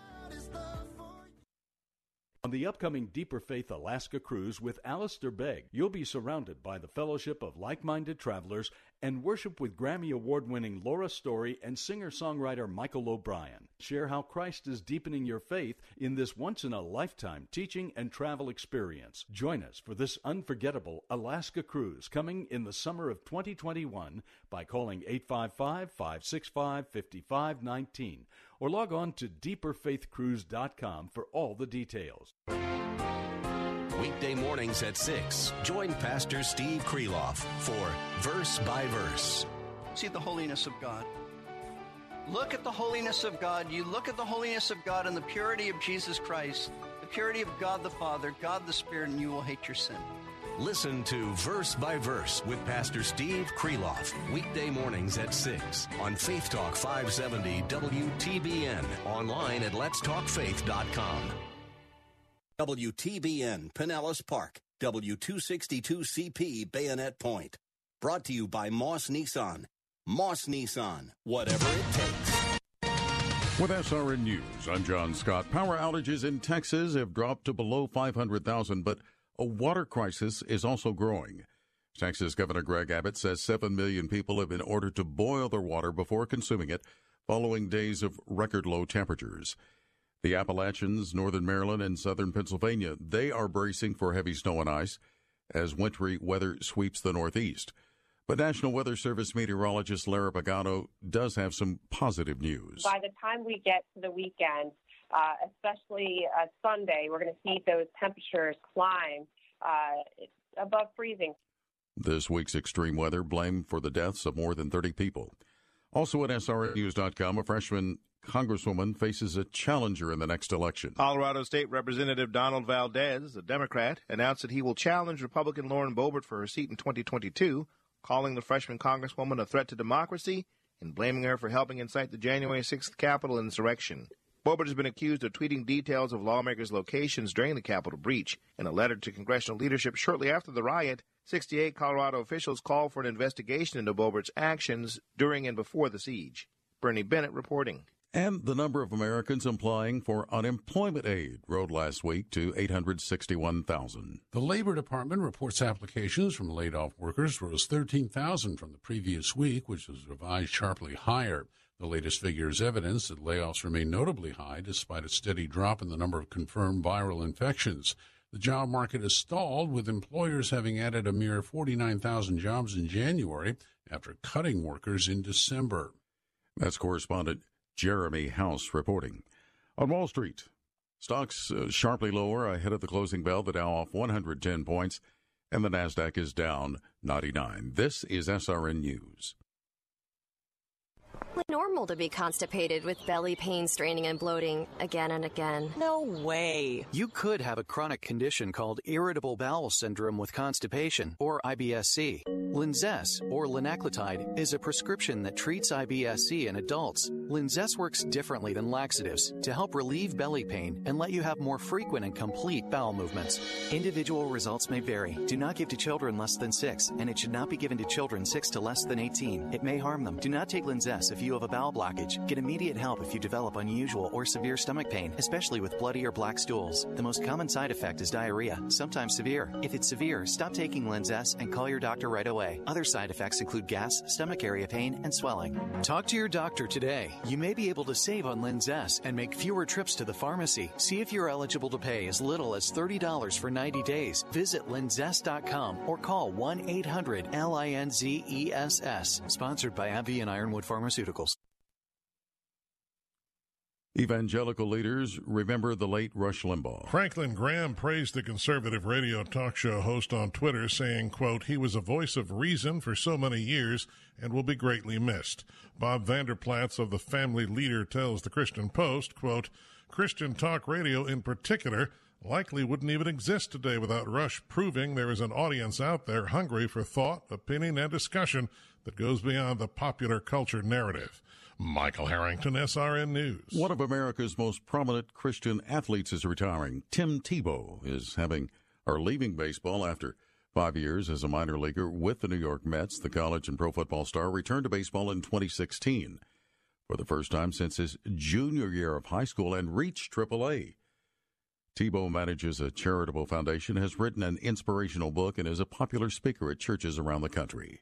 On the upcoming Deeper Faith Alaska Cruise with Alistair Begg, you'll be surrounded by the fellowship of like-minded travelers and worship with Grammy Award-winning Laura Story and singer-songwriter Michael O'Brien. Share how Christ is deepening your faith in this once-in-a-lifetime teaching and travel experience. Join us for this unforgettable Alaska Cruise coming in the summer of twenty twenty-one by calling eight five five, five six five, five five one nine. Or log on to deeper faith cruise dot com for all the details. Weekday mornings at six, join Pastor Steve Kreloff for Verse by Verse. See the holiness of God. Look at the holiness of God. You look at the holiness of God and the purity of Jesus Christ, the purity of God the Father, God the Spirit, and you will hate your sin. Listen to Verse by Verse with Pastor Steve Kreloff, weekday mornings at six on Faith Talk five seventy W T B N, online at lets talk faith dot com. W T B N, Pinellas Park, W two sixty-two C P, Bayonet Point. Brought to you by Moss Nissan. Moss Nissan, whatever it takes. With S R N News, I'm John Scott. Power outages in Texas have dropped to below five hundred thousand, but a water crisis is also growing. Texas Governor Greg Abbott says seven million people have been ordered to boil their water before consuming it, following days of record low temperatures. The Appalachians, northern Maryland, and southern Pennsylvania, they are bracing for heavy snow and ice as wintry weather sweeps the northeast. But National Weather Service meteorologist Lara Pagano does have some positive news. By the time we get to the weekend, Uh, especially uh, Sunday, we're going to see those temperatures climb uh, above freezing. This week's extreme weather blamed for the deaths of more than thirty people. Also at S R N news dot com, a freshman congresswoman faces a challenger in the next election. Colorado State Representative Donald Valdez, a Democrat, announced that he will challenge Republican Lauren Boebert for her seat in twenty twenty-two, calling the freshman congresswoman a threat to democracy and blaming her for helping incite the January sixth Capitol insurrection. Boebert has been accused of tweeting details of lawmakers' locations during the Capitol breach. In a letter to congressional leadership shortly after the riot, sixty-eight Colorado officials called for an investigation into Boebert's actions during and before the siege. Bernie Bennett reporting. And the number of Americans applying for unemployment aid rose last week to eight hundred sixty-one thousand. The Labor Department reports applications from laid-off workers rose thirteen thousand from the previous week, which was revised sharply higher. The latest figures evidence that layoffs remain notably high despite a steady drop in the number of confirmed viral infections. The job market is stalled, with employers having added a mere forty-nine thousand jobs in January after cutting workers in December. That's correspondent Jeremy House reporting. On Wall Street, stocks uh, sharply lower ahead of the closing bell, the Dow off one hundred ten points, and the NASDAQ is down ninety-nine. This is S R N News. Normal to be constipated with belly pain, straining, and bloating again and again. No way. You could have a chronic condition called irritable bowel syndrome with constipation, or I B S C. Linzess, or linaclotide, is a prescription that treats I B S C in adults. Linzess works differently than laxatives to help relieve belly pain and let you have more frequent and complete bowel movements. Individual results may vary. Do not give to children less than six, and it should not be given to children six to less than eighteen. It may harm them. Do not take Linzess if you have a bowel blockage. Get immediate help if you develop unusual or severe stomach pain, especially with bloody or black stools. The most common side effect is diarrhea, sometimes severe. If it's severe, stop taking Linzess and call your doctor right away. Other side effects include gas, stomach area pain, and swelling. Talk to your doctor today. You may be able to save on Linzess and make fewer trips to the pharmacy. See if you're eligible to pay as little as thirty dollars for ninety days. Visit linzess dot com or call one eight hundred L I N Z E S S. Sponsored by AbbVie and Ironwood Pharmaceuticals. Evangelical leaders remember the late Rush Limbaugh. Franklin Graham praised the conservative radio talk show host on Twitter, saying, quote, "He was a voice of reason for so many years and will be greatly missed." Bob Vanderplatz of the Family Leader tells the Christian Post, quote, "Christian talk radio in particular likely wouldn't even exist today without Rush proving there is an audience out there hungry for thought, opinion, and discussion that goes beyond the popular culture narrative. Michael Harrington, S R N News. One of America's most prominent Christian athletes is retiring. Tim Tebow is having or leaving baseball after five years as a minor leaguer with the New York Mets. The college and pro football star returned to baseball in twenty sixteen for the first time since his junior year of high school and reached Triple A. Tebow manages a charitable foundation, has written an inspirational book, and is a popular speaker at churches around the country.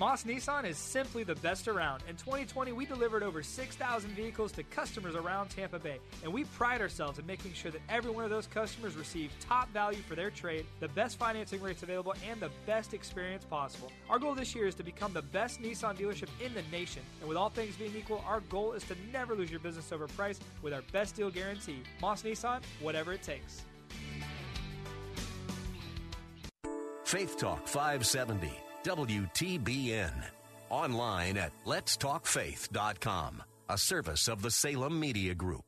Moss Nissan is simply the best around. In twenty twenty, we delivered over six thousand vehicles to customers around Tampa Bay, and we pride ourselves in making sure that every one of those customers receives top value for their trade, the best financing rates available, and the best experience possible. Our goal this year is to become the best Nissan dealership in the nation, and with all things being equal, our goal is to never lose your business over price with our best deal guarantee. Moss Nissan, whatever it takes. Faith Talk five seventy. W T B N. Online at lets talk faith dot com, a service of the Salem Media Group.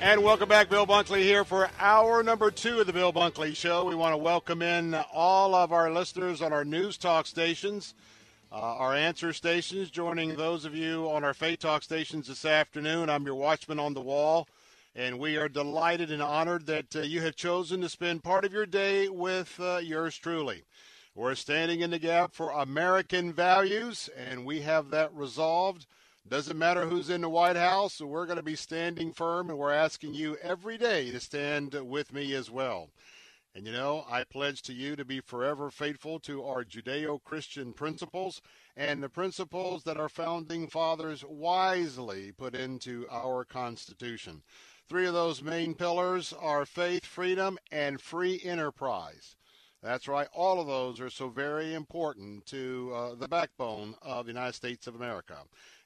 And welcome back. Bill Bunkley here for hour number two of the Bill Bunkley Show. We want to welcome in all of our listeners on our news talk stations. Uh, our answer stations, joining those of you on our Faith Talk stations this afternoon. I'm your watchman on the wall, and we are delighted and honored that uh, you have chosen to spend part of your day with uh, yours truly. We're standing in the gap for American values, and we have that resolved. Doesn't matter who's in the White House, we're going to be standing firm, and we're asking you every day to stand with me as well. And, you know, I pledge to you to be forever faithful to our Judeo-Christian principles and the principles that our founding fathers wisely put into our Constitution. Three of those main pillars are faith, freedom, and free enterprise. That's right. All of those are so very important to uh, the backbone of the United States of America.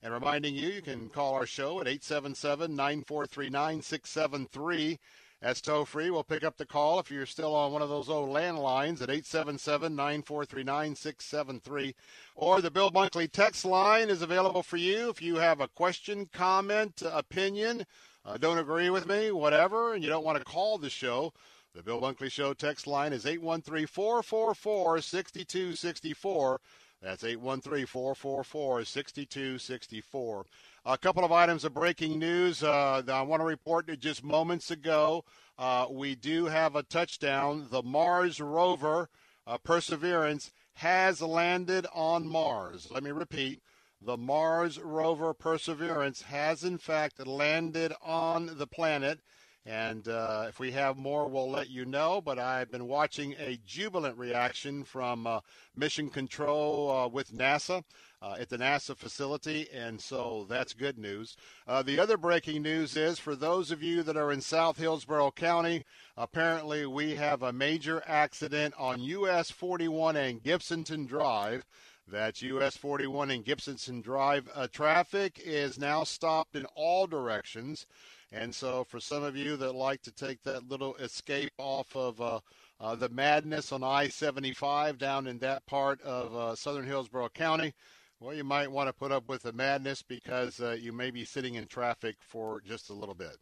And reminding you, you can call our show at eight seven seven, nine four three, nine six seven three. That's toll-free. We'll pick up the call if you're still on one of those old landlines at eight seven seven, nine four three, nine six seven three. Or the Bill Bunkley text line is available for you if you have a question, comment, opinion, uh, don't agree with me, whatever, and you don't want to call the show. The Bill Bunkley Show text line is eight one three, four four four, six two six four. That's eight one three, four four four, six two six four. A couple of items of breaking news uh, that I want to report that just moments ago. Uh, we do have a touchdown. The Mars rover, uh, Perseverance, has landed on Mars. Let me repeat. The Mars rover, Perseverance, has, in fact, landed on the planet. And uh, if we have more, we'll let you know. But I've been watching a jubilant reaction from uh, Mission Control uh, with NASA uh, at the NASA facility. And so that's good news. Uh, the other breaking news is for those of you that are in South Hillsborough County, apparently we have a major accident on U S forty-one and Gibsonton Drive. That's U S forty-one and Gibsonton Drive. Uh, traffic is now stopped in all directions. And so for some of you that like to take that little escape off of uh, uh, the madness on I seventy-five down in that part of uh, southern Hillsborough County, well, you might want to put up with the madness because uh, you may be sitting in traffic for just a little bit.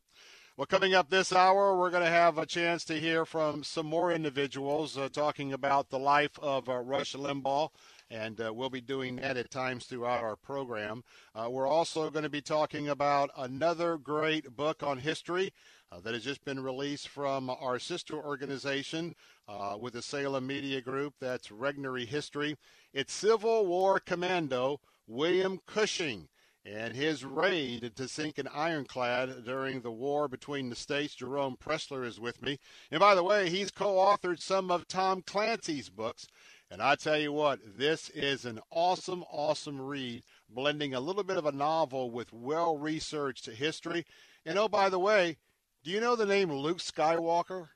Well, coming up this hour, we're going to have a chance to hear from some more individuals uh, talking about the life of uh, Rush Limbaugh. And uh, we'll be doing that at times throughout our program. Uh, we're also going to be talking about another great book on history uh, that has just been released from our sister organization uh, with the Salem Media Group. That's Regnery History. It's Civil War Commando William Cushing and his raid to sink an ironclad during the war between the states. Jerome Preisler is with me. And by the way, he's co-authored some of Tom Clancy's books. And I tell you what, this is an awesome, awesome read, blending a little bit of a novel with well-researched history. And, oh, by the way, Do you know the name Luke Skywalker?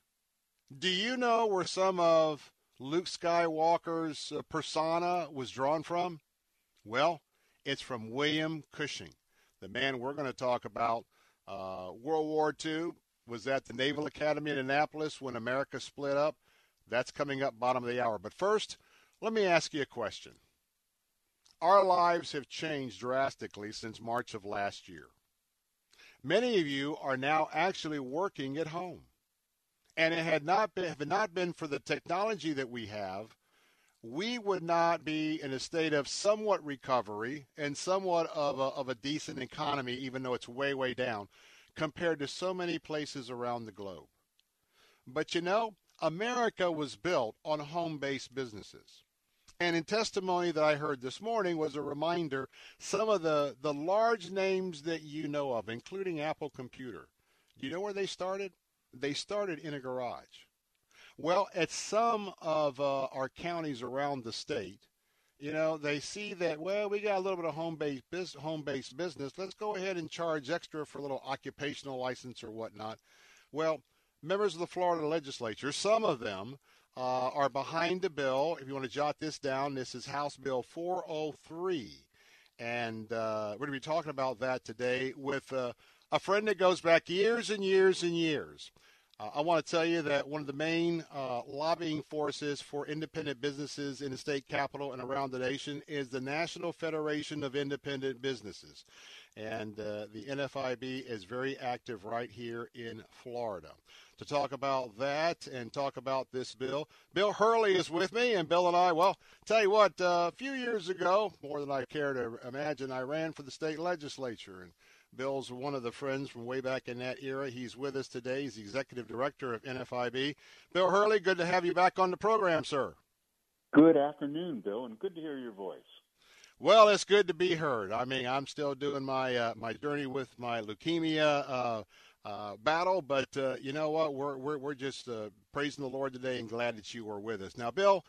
Do you know where some of Luke Skywalker's persona was drawn from? Well, it's from William Cushing, the man we're going to talk about. Uh, World War Two was at the Naval Academy in Annapolis when America split up. That's coming up bottom of the hour. But first, let me ask you a question. Our lives have changed drastically since March of last year. Many of you are now actually working at home. And it had not been, if it had not been for the technology that we have, we would not be in a state of somewhat recovery and somewhat of a, of a decent economy, even though it's way, way down, compared to so many places around the globe. But you know, America was built on home-based businesses. And in testimony that I heard this morning was a reminder, some of the, the large names that you know of, including Apple Computer, you know where they started? They started in a garage. Well, at some of uh, our counties around the state, you know, they see that, well, we got a little bit of home-based bus- home-based business. Let's go ahead and charge extra for a little occupational license or whatnot. Well, members of the Florida legislature, some of them, Uh, are behind the bill. If you want to jot this down, this is House Bill four oh three. And uh, we're going to be talking about that today with uh, a friend that goes back years and years and years. Uh, I want to tell you that one of the main uh, lobbying forces for independent businesses in the state capital and around the nation is the National Federation of Independent Businesses. And uh, the N F I B is very active right here in Florida. To talk about that and talk about this bill, Bill Herrle is with me, and Bill and I, well, tell you what, uh, a few years ago, more than I care to imagine, I ran for the state legislature, and Bill's one of the friends from way back in that era. He's with us today. He's the executive director of N F I B. Bill Herrle, good to have you back on the program, sir. Good afternoon, Bill, and good to hear your voice. Well, it's good to be heard. I mean, I'm still doing my uh, my journey with my leukemia uh, uh, battle, but uh, you know what? We're we're we're just uh, praising the Lord today and glad that you were with us. Now, Bill,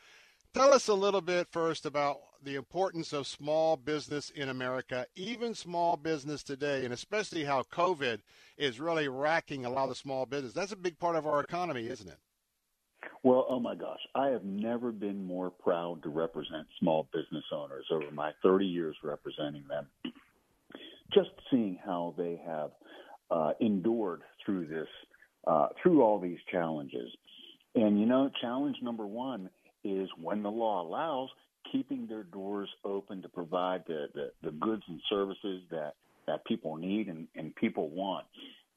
tell us a little bit first about the importance of small business in America, even small business today, and especially how COVID is really racking a lot of the small business. That's a big part of our economy, isn't it? Well, oh my gosh, I have never been more proud to represent small business owners over my thirty years representing them. Just seeing how they have uh, endured through this, uh, through all these challenges. And, you know, challenge number one is, when the law allows, keeping their doors open to provide the, the, the goods and services that, that people need and, and people want.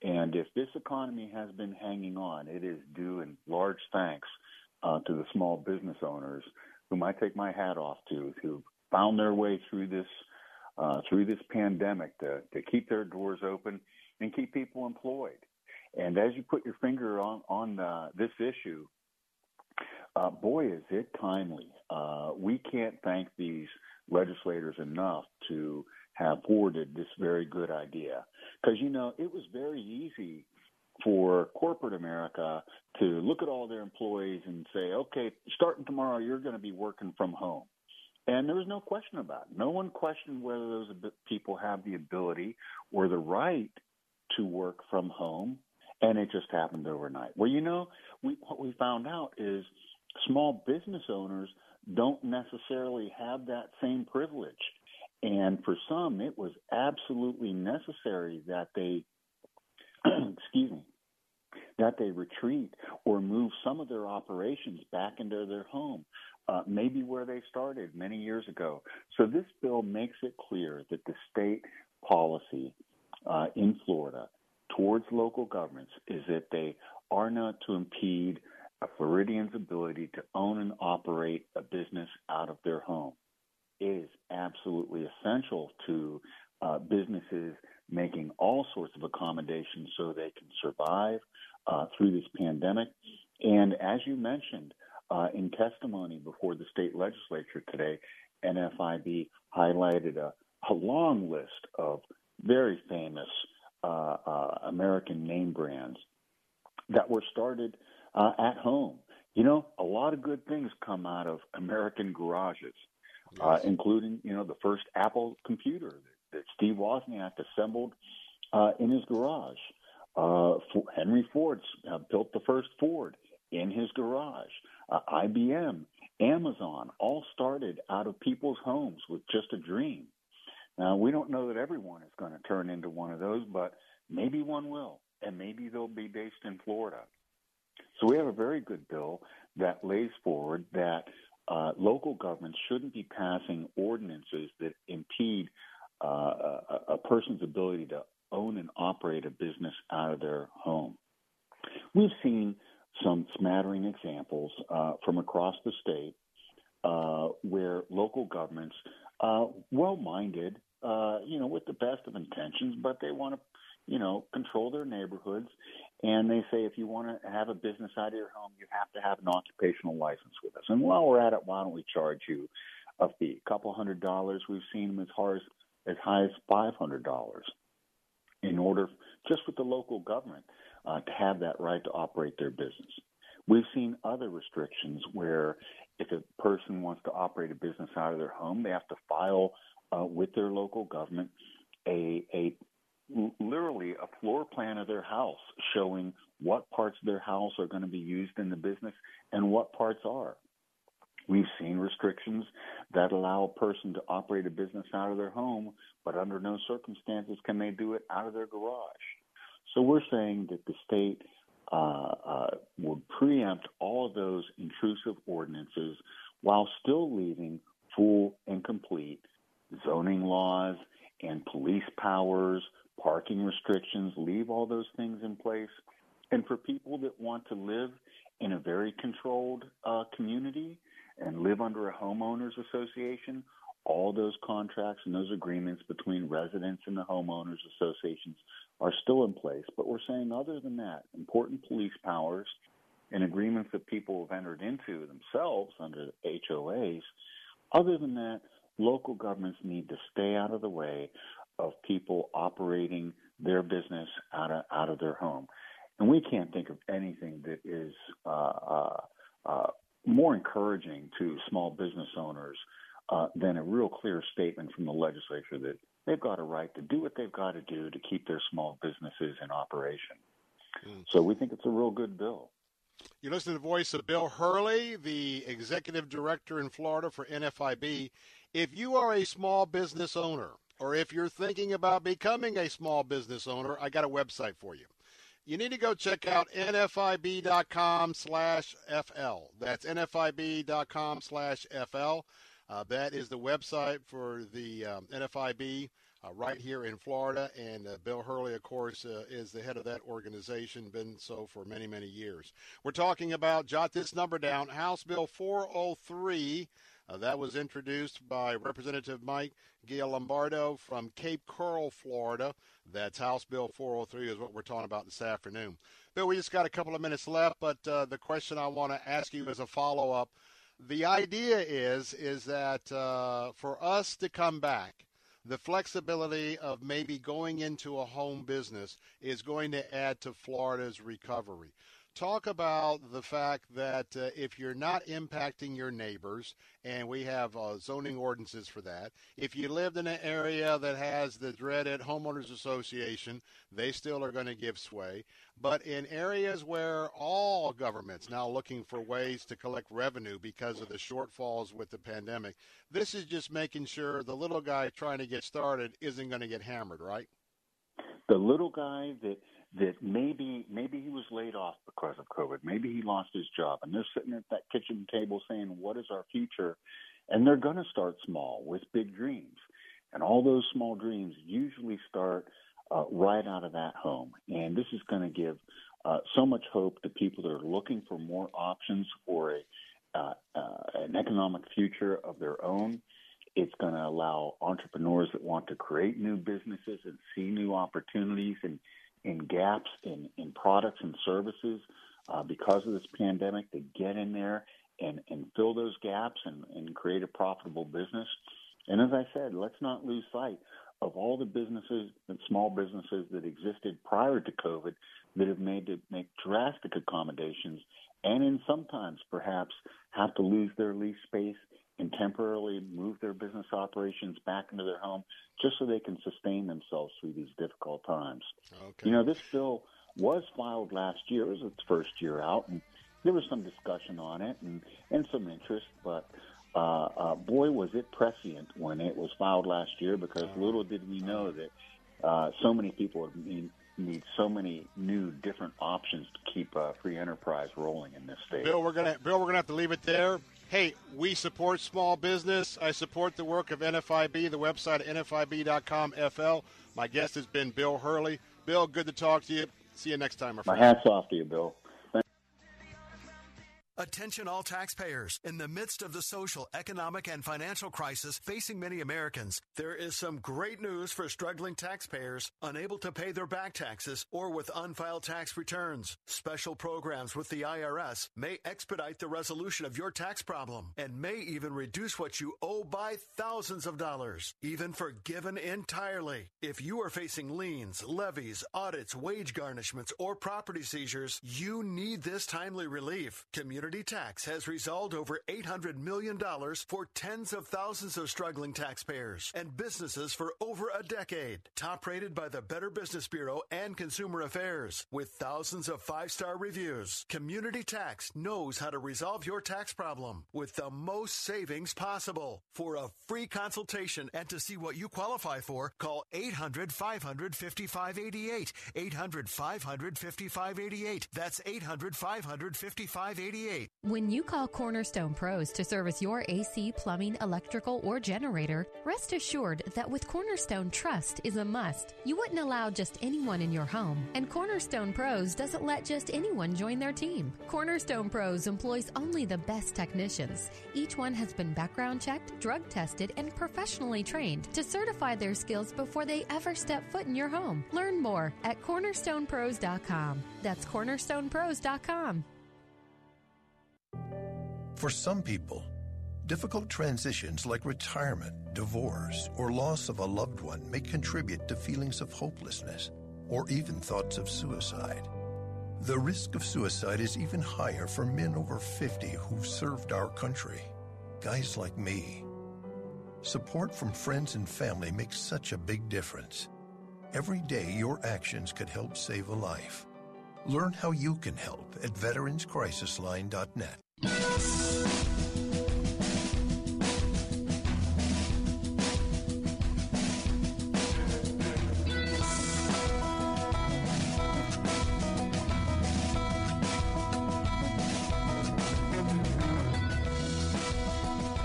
And if this economy has been hanging on, it is due in large thanks uh, to the small business owners, whom I take my hat off to, who found their way through this uh, through this pandemic to, to keep their doors open and keep people employed. And as you put your finger on, on uh, this issue, uh, boy, is it timely. Uh, we can't thank these legislators enough to have forwarded this very good idea, because, you know, it was very easy for corporate America to look at all their employees and say, okay, starting tomorrow, you're going to be working from home. And there was no question about it. No one questioned whether those people have the ability or the right to work from home, and it just happened overnight. Well, you know, we, what we found out is small business owners don't necessarily have that same privilege. And for some, it was absolutely necessary that they, excuse me, that they retreat or move some of their operations back into their home, uh, maybe where they started many years ago. So this bill makes it clear that the state policy uh, in Florida towards local governments is that they are not to impede a Floridian's ability to own and operate a business out of their home. It is absolutely essential to uh, businesses making all sorts of accommodations so they can survive uh, through this pandemic. And as you mentioned, uh, in testimony before the state legislature today, N F I B highlighted a, a long list of very famous uh, uh, American name brands that were started uh, at home. You know, a lot of good things come out of American garages. Yes. Uh, including, you know, the first Apple computer that, that Steve Wozniak assembled uh, in his garage. Uh, Henry Ford uh, built the first Ford in his garage. Uh, I B M, Amazon, all started out of people's homes with just a dream. Now, we don't know that everyone is going to turn into one of those, but maybe one will, and maybe they'll be based in Florida. So we have a very good bill that lays forward that uh, local governments shouldn't be passing ordinances that impede uh, a, a person's ability to own and operate a business out of their home. We've seen some smattering examples uh, from across the state uh, where local governments, uh, well-minded, uh, you know, with the best of intentions, but they want to, you know, control their neighborhoods. And they say, if you want to have a business out of your home, you have to have an occupational license with us. And while we're at it, why don't we charge you a fee? A couple hundred dollars. We've seen them as high as, as, high as five hundred dollars in order just with the local government uh, to have that right to operate their business. We've seen other restrictions where if a person wants to operate a business out of their home, they have to file uh, with their local government a a literally a floor plan of their house showing what parts of their house are going to be used in the business and what parts are. We've seen restrictions that allow a person to operate a business out of their home, but under no circumstances can they do it out of their garage. So we're saying that the state uh, uh, would preempt all of those intrusive ordinances while still leaving full and complete zoning laws and police powers, parking restrictions, leave all those things in place. And for people that want to live in a very controlled uh, community and live under a homeowners association, all those contracts and those agreements between residents and the homeowners associations are still in place. But we're saying other than that, important police powers and agreements that people have entered into themselves under H O As, other than that, local governments need to stay out of the way of people operating their business out of out of their home. And we can't think of anything that is uh, uh, uh, more encouraging to small business owners uh, than a real clear statement from the legislature that they've got a right to do what they've got to do to keep their small businesses in operation. Mm. So we think it's a real good bill. You listen to the voice of Bill Herrle, the executive director in Florida for N F I B. If you are a small business owner, or if you're thinking about becoming a small business owner, I got a website for you. You need to go check out N F I B dot com slash F L. That's N F I B dot com slash F L. Uh, that is the website for the um, N F I B uh, right here in Florida. And uh, Bill Herrle, of course, uh, is the head of that organization, been so for many, many years. We're talking about, jot this number down, House Bill four oh three. Uh, that was introduced by Representative Mike Giallombardo from Cape Coral, Florida. That's House Bill four oh three is what we're talking about this afternoon. Bill, we just got a couple of minutes left, but uh, the question I want to ask you as a follow-up, the idea is, is that uh, for us to come back, the flexibility of maybe going into a home business is going to add to Florida's recovery. Talk about the fact that uh, if you're not impacting your neighbors, and we have uh, zoning ordinances for that, if you lived in an area that has the dreaded homeowners association, they still are going to give sway. But in areas where all governments now looking for ways to collect revenue because of the shortfalls with the pandemic, this is just making sure the little guy trying to get started isn't going to get hammered, right? The little guy that... that maybe maybe he was laid off because of COVID. Maybe he lost his job. And they're sitting at that kitchen table saying, what is our future? And they're going to start small with big dreams. And all those small dreams usually start uh, right out of that home. And this is going to give uh, so much hope to people that are looking for more options for a, uh, uh, an economic future of their own. It's going to allow entrepreneurs that want to create new businesses and see new opportunities and in gaps in, in products and services uh, because of this pandemic to get in there and, and fill those gaps and, and create a profitable business. And as I said, let's not lose sight of all the businesses and small businesses that existed prior to COVID that have made to make drastic accommodations and in sometimes perhaps have to lose their lease space and temporarily move their business operations back into their home just so they can sustain themselves through these difficult times. Okay. You know, this bill was filed last year. It was its first year out, and there was some discussion on it and, and some interest, but uh, uh, boy, was it prescient when it was filed last year, because little did we know that uh, so many people would need, need so many new different options to keep uh, free enterprise rolling in this state. Bill, we're gonna Bill, we're gonna have to leave it there. Hey, we support small business. I support the work of N F I B, the website at N F I B dot com F L. My guest has been Bill Herrle. Bill, good to talk to you. See you next time, my friend. My hat's off to you, Bill. Thanks. Attention all taxpayers. In the midst of the social, economic, and financial crisis facing many Americans, there is some great news for struggling taxpayers unable to pay their back taxes or with unfiled tax returns. Special programs with the I R S may expedite the resolution of your tax problem and may even reduce what you owe by thousands of dollars, even forgiven entirely. If you are facing liens, levies, audits, wage garnishments, or property seizures, you need this timely relief. Community Tax has resolved over eight hundred million dollars for tens of thousands of struggling taxpayers and businesses for over a decade. Top rated by the Better Business Bureau and Consumer Affairs with thousands of five-star reviews. Community Tax knows how to resolve your tax problem with the most savings possible. For a free consultation and to see what you qualify for, call eight hundred, five hundred, fifty-five eighty-eight. eight hundred, five hundred, fifty-five eighty-eight. That's eight hundred, five hundred, fifty-five eighty-eight. When you call Cornerstone Pros to service your A C, plumbing, electrical, or generator, rest assured that with Cornerstone, trust is a must. You wouldn't allow just anyone in your home, and Cornerstone Pros doesn't let just anyone join their team. Cornerstone Pros employs only the best technicians. Each one has been background checked, drug tested, and professionally trained to certify their skills before they ever step foot in your home. Learn more at cornerstone pros dot com. That's cornerstone pros dot com. For some people, difficult transitions like retirement, divorce, or loss of a loved one may contribute to feelings of hopelessness or even thoughts of suicide. The risk of suicide is even higher for men over fifty who've served our country, guys like me. Support from friends and family makes such a big difference. Every day, your actions could help save a life. Learn how you can help at veterans crisis line dot net. Hey,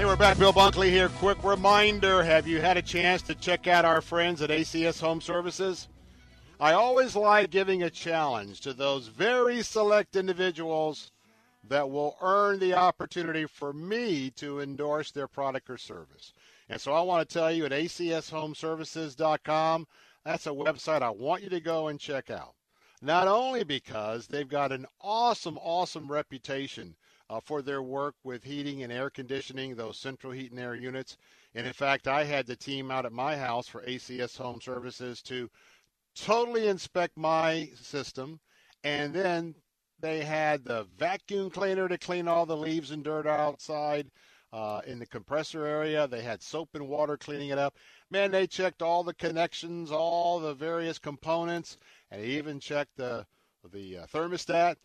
we're back. Bill Bunkley here. Quick reminder, have you had a chance to check out our friends at A C S Home Services? I always like giving a challenge to those very select individuals that will earn the opportunity for me to endorse their product or service. And so I want to tell you at A C S home services dot com, that's a website I want you to go and check out. Not only because they've got an awesome, awesome reputation uh, for their work with heating and air conditioning, those central heat and air units. And in fact, I had the team out at my house for A C S Home Services to totally inspect my system, and then they had the vacuum cleaner to clean all the leaves and dirt outside uh, in the compressor area. They had soap and water cleaning it up. Man, they checked all the connections, all the various components, and even checked the, the uh, thermostat,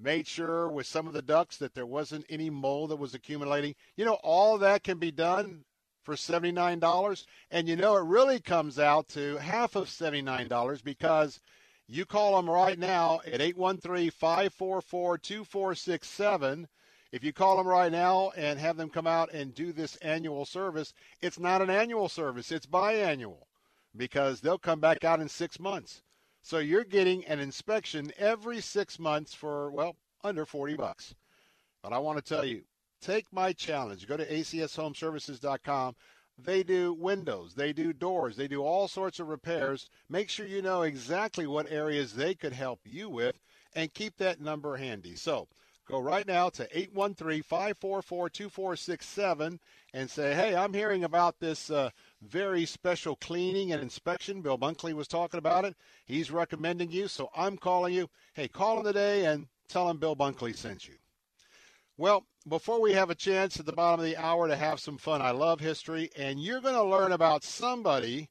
made sure with some of the ducts that there wasn't any mold that was accumulating. You know, all that can be done for seventy-nine dollars. And, you know, it really comes out to half of seventy-nine dollars because you call them right now at eight one three, five four four, two four six seven. If you call them right now and have them come out and do this annual service, it's not an annual service. It's biannual because they'll come back out in six months. So you're getting an inspection every six months for, well, under forty bucks. But I want to tell you, take my challenge. Go to A C S home services dot com. They do windows, they do doors, they do all sorts of repairs. Make sure you know exactly what areas they could help you with and keep that number handy. So go right now to eight one three, five four four, two four six seven and say, hey, I'm hearing about this uh, very special cleaning and inspection. Bill Bunkley was talking about it. He's recommending you, so I'm calling you. Hey, call him today and tell him Bill Bunkley sent you. Well, before we have a chance at the bottom of the hour to have some fun, I love history, and you're going to learn about somebody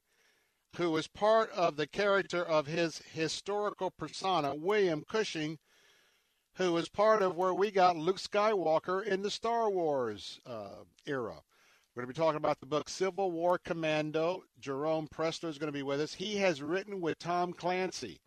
who is part of the character of his historical persona, William Cushing, who is part of where we got Luke Skywalker in the Star Wars uh, era. We're going to be talking about the book Civil War Commando. Jerome Preisler is going to be with us. He has written with Tom Clancy.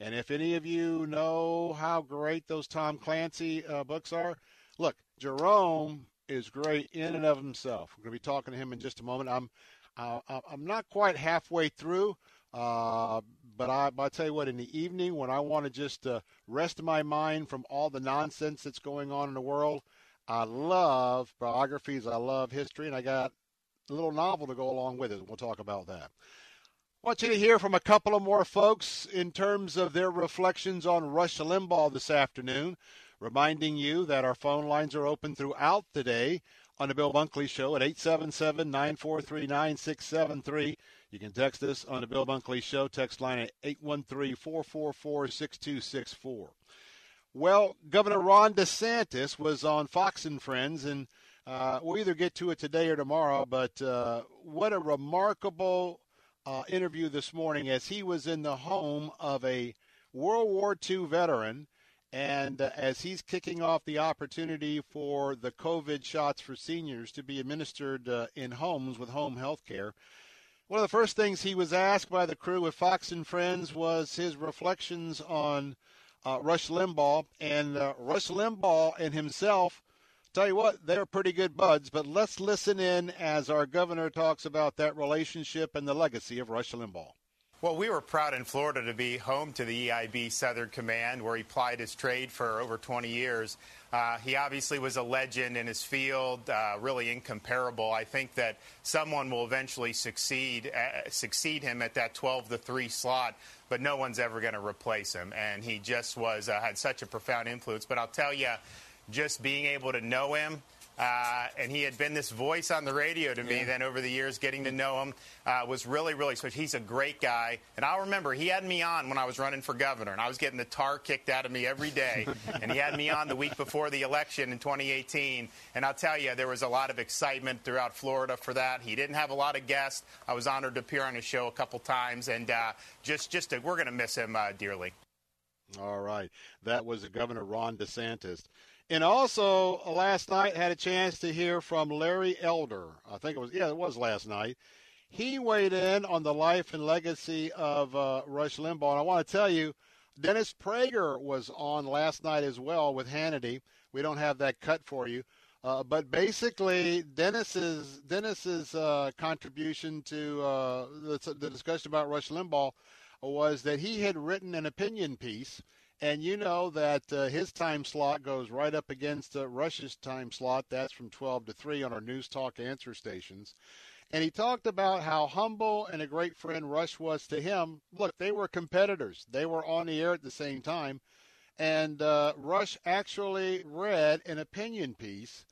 And if any of you know how great those Tom Clancy uh, books are, look, Jerome is great in and of himself. We're going to be talking to him in just a moment. I'm uh, I'm not quite halfway through, uh, but I, I'll tell you what, in the evening when I want to just uh, rest my mind from all the nonsense that's going on in the world, I love biographies, I love history, and I got a little novel to go along with it. We'll talk about that. I want you to hear from a couple of more folks in terms of their reflections on Rush Limbaugh this afternoon, reminding you that our phone lines are open throughout the day on the Bill Bunkley Show at eight seven seven, nine four three, nine six seven three. You can text us on the Bill Bunkley Show text line at eight one three, four four four, six two six four. Well, Governor Ron DeSantis was on Fox and Friends, and uh, we'll either get to it today or tomorrow, but uh, what a remarkable Uh, interview this morning as he was in the home of a World War Two veteran, and uh, as he's kicking off the opportunity for the COVID shots for seniors to be administered uh, in homes with home health care. One of the first things he was asked by the crew with Fox and Friends was his reflections on uh, Rush Limbaugh, and uh, Rush Limbaugh and himself, tell you what, they're pretty good buds, but let's listen in as our governor talks about that relationship and the legacy of Rush Limbaugh. Well, we were proud in Florida to be home to the E I B Southern Command, where he plied his trade for over twenty years. Uh, he obviously was a legend in his field, uh, really incomparable. I think that someone will eventually succeed uh, succeed him at that twelve to three slot, but no one's ever going to replace him. And he just was uh, had such a profound influence. But I'll tell you, just being able to know him, uh, and he had been this voice on the radio to me, yeah. Then over the years, getting to know him uh, was really, really special. He's a great guy. And I remember he had me on when I was running for governor, and I was getting the tar kicked out of me every day. And he had me on the week before the election in twenty eighteen. And I'll tell you, there was a lot of excitement throughout Florida for that. He didn't have a lot of guests. I was honored to appear on his show a couple times. And uh, just, just to, we're going to miss him uh, dearly. All right. That was Governor Ron DeSantis. And also, last night, had a chance to hear from Larry Elder. I think it was, yeah, it was last night. He weighed in on the life and legacy of uh, Rush Limbaugh. And I want to tell you, Dennis Prager was on last night as well with Hannity. We don't have that cut for you. Uh, but basically, Dennis's, Dennis's uh, contribution to uh, the, the discussion about Rush Limbaugh was that he had written an opinion piece. And you know that uh, his time slot goes right up against uh, Rush's time slot. That's from twelve to three on our News Talk answer stations. And he talked about how humble and a great friend Rush was to him. Look, they were competitors. They were on the air at the same time. And uh, Rush actually read an opinion piece,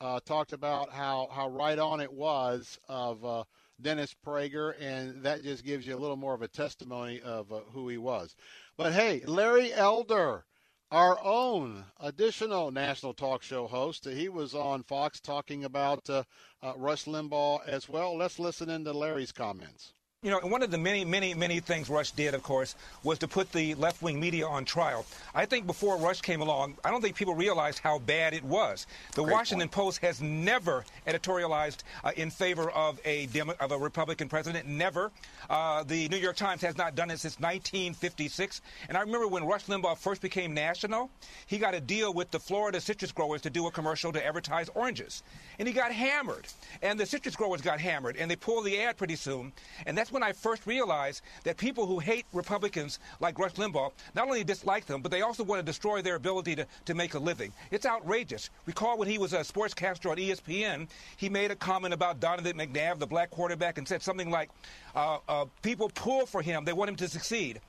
uh, talked about how, how right on it was of uh, Dennis Prager, and that just gives you a little more of a testimony of uh, who he was. But, hey, Larry Elder, our own additional national talk show host, he was on Fox talking about uh, uh, Rush Limbaugh as well. Let's listen into Larry's comments. You know, one of the many, many, many things Rush did, of course, was to put the left-wing media on trial. I think before Rush came along, I don't think people realized how bad it was. The Great Washington point. Post has never editorialized uh, in favor of a demo, of a Republican president, never. Uh, the New York Times has not done it since nineteen fifty-six. And I remember when Rush Limbaugh first became national, he got a deal with the Florida citrus growers to do a commercial to advertise oranges. And he got hammered. And the citrus growers got hammered. And they pulled the ad pretty soon. And that's when I first realized that people who hate Republicans like Rush Limbaugh not only dislike them, but they also want to destroy their ability to, to make a living. It's outrageous. Recall when he was a sportscaster on E S P N, he made a comment about Donovan McNabb, the black quarterback, and said something like, uh, uh, people pull for him. They want him to succeed.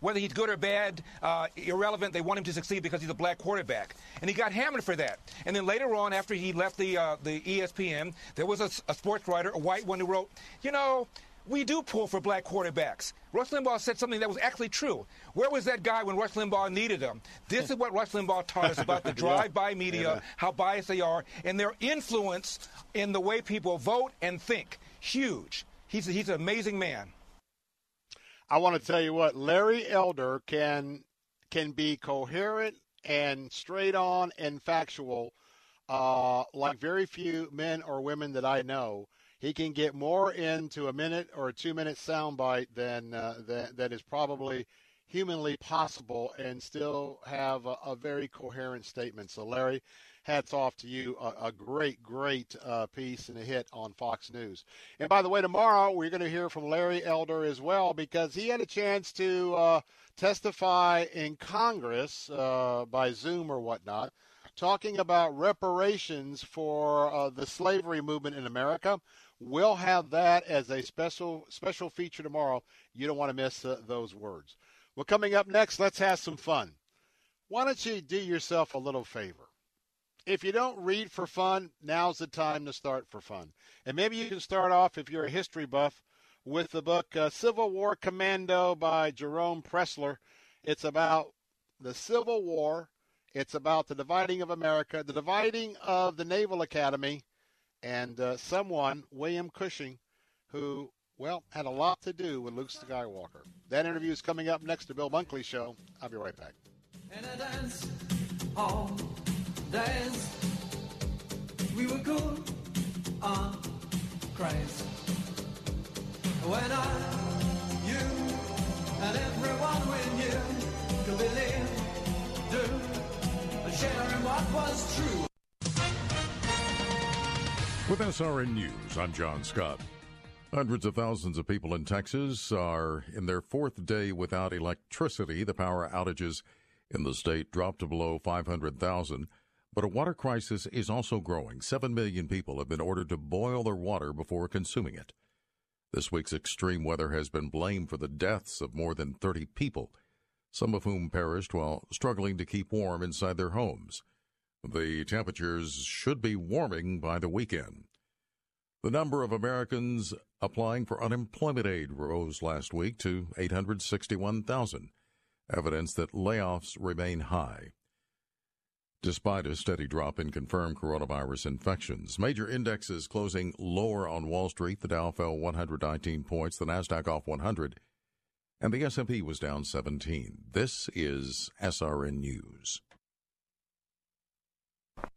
Whether he's good or bad, uh, irrelevant, they want him to succeed because he's a black quarterback. And he got hammered for that. And then later on, after he left the uh, the E S P N, there was a, a sports writer, a white one, who wrote, you know, we do pull for black quarterbacks. Rush Limbaugh said something that was actually true. Where was that guy when Rush Limbaugh needed him? This is what Rush Limbaugh taught us about the drive-by media, yeah. How biased they are, and their influence in the way people vote and think. Huge. he's a, he's an amazing man. I want to tell you what, Larry Elder can can be coherent and straight on and factual, uh, like very few men or women that I know. He can get more into a minute or a two-minute soundbite than uh, that, that is probably humanly possible, and still have a, a very coherent statement. So, Larry, hats off to you. A, a great, great uh, piece and a hit on Fox News. And, by the way, tomorrow we're going to hear from Larry Elder as well, because he had a chance to uh, testify in Congress uh, by Zoom or whatnot, talking about reparations for uh, the slavery movement in America. We'll have that as a special special feature tomorrow. You don't want to miss uh, those words. Well, coming up next, let's have some fun. Why don't you do yourself a little favor? If you don't read for fun, now's the time to start for fun. And maybe you can start off, if you're a history buff, with the book uh, Civil War Commando by Jerome Preisler. It's about the Civil War. It's about the dividing of America, the dividing of the Naval Academy, and uh, someone, William Cushing, who, well, had a lot to do with Luke Skywalker. That interview is coming up next to Bill Bunkley Show. I'll be right back. And I dance, all dance. We were cool on craze. When I, you, and everyone we knew could believe, do, sharing what was true. With S R N News, I'm John Scott. Hundreds of thousands of people in Texas are in their fourth day without electricity. The power outages in the state dropped to below five hundred thousand. But a water crisis is also growing. Seven million people have been ordered to boil their water before consuming it. This week's extreme weather has been blamed for the deaths of more than thirty people, some of whom perished while struggling to keep warm inside their homes. The temperatures should be warming by the weekend. The number of Americans applying for unemployment aid rose last week to eight hundred sixty-one thousand, evidence that layoffs remain high, despite a steady drop in confirmed coronavirus infections. Major indexes closing lower on Wall Street. The Dow fell one hundred nineteen points, the NASDAQ off one hundred, and the S and P was down seventeen. This is S R N News.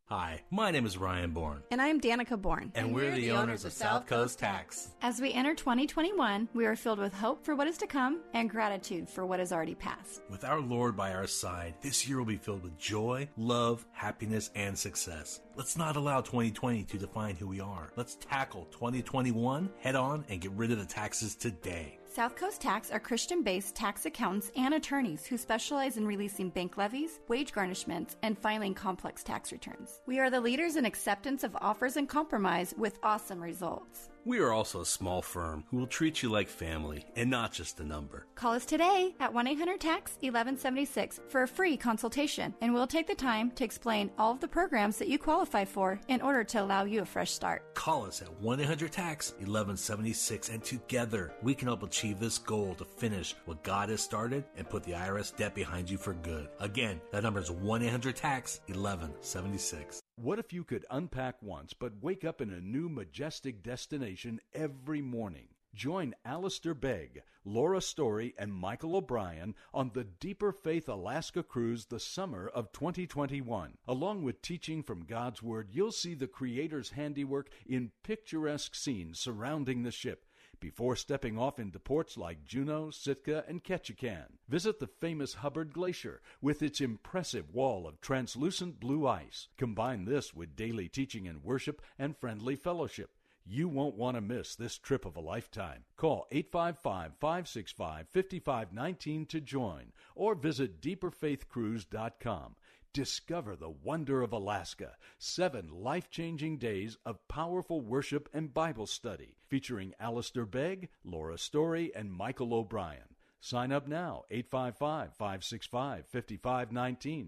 Hi, my name is Ryan Bourne. And I'm Danica Bourne. And, and we're, we're the, the owners, owners of South Coast Tax. As we enter twenty twenty-one, we are filled with hope for what is to come and gratitude for what has already passed. With our Lord by our side, this year will be filled with joy, love, happiness, and success. Let's not allow twenty twenty to define who we are. Let's tackle twenty twenty-one head on and get rid of the taxes today. South Coast Tax are Christian-based tax accountants and attorneys who specialize in releasing bank levies, wage garnishments, and filing complex tax returns. We are the leaders in acceptance of offers and compromise with awesome results. We are also a small firm who will treat you like family and not just a number. Call us today at one eight hundred tax eleven seventy-six for a free consultation, and we'll take the time to explain all of the programs that you qualify for in order to allow you a fresh start. Call us at one eight hundred tax eleven seventy-six, and together we can help achieve this goal to finish what God has started and put the I R S debt behind you for good. Again, that number is one eight hundred tax eleven seventy-six. What if you could unpack once but wake up in a new majestic destination every morning? Join Alistair Begg, Laura Story, and Michael O'Brien on the Deeper Faith Alaska Cruise the summer of twenty twenty-one. Along with teaching from God's Word, you'll see the Creator's handiwork in picturesque scenes surrounding the ship, before stepping off into ports like Juneau, Sitka, and Ketchikan. Visit the famous Hubbard Glacier with its impressive wall of translucent blue ice. Combine this with daily teaching and worship and friendly fellowship. You won't want to miss this trip of a lifetime. Call eight five five, five six five, five five one nine to join, or visit deeper faith cruise dot com. Discover the wonder of Alaska, seven life-changing days of powerful worship and Bible study, featuring Alistair Begg, Laura Story, and Michael O'Brien. Sign up now, eight five five, five six five, five five one nine.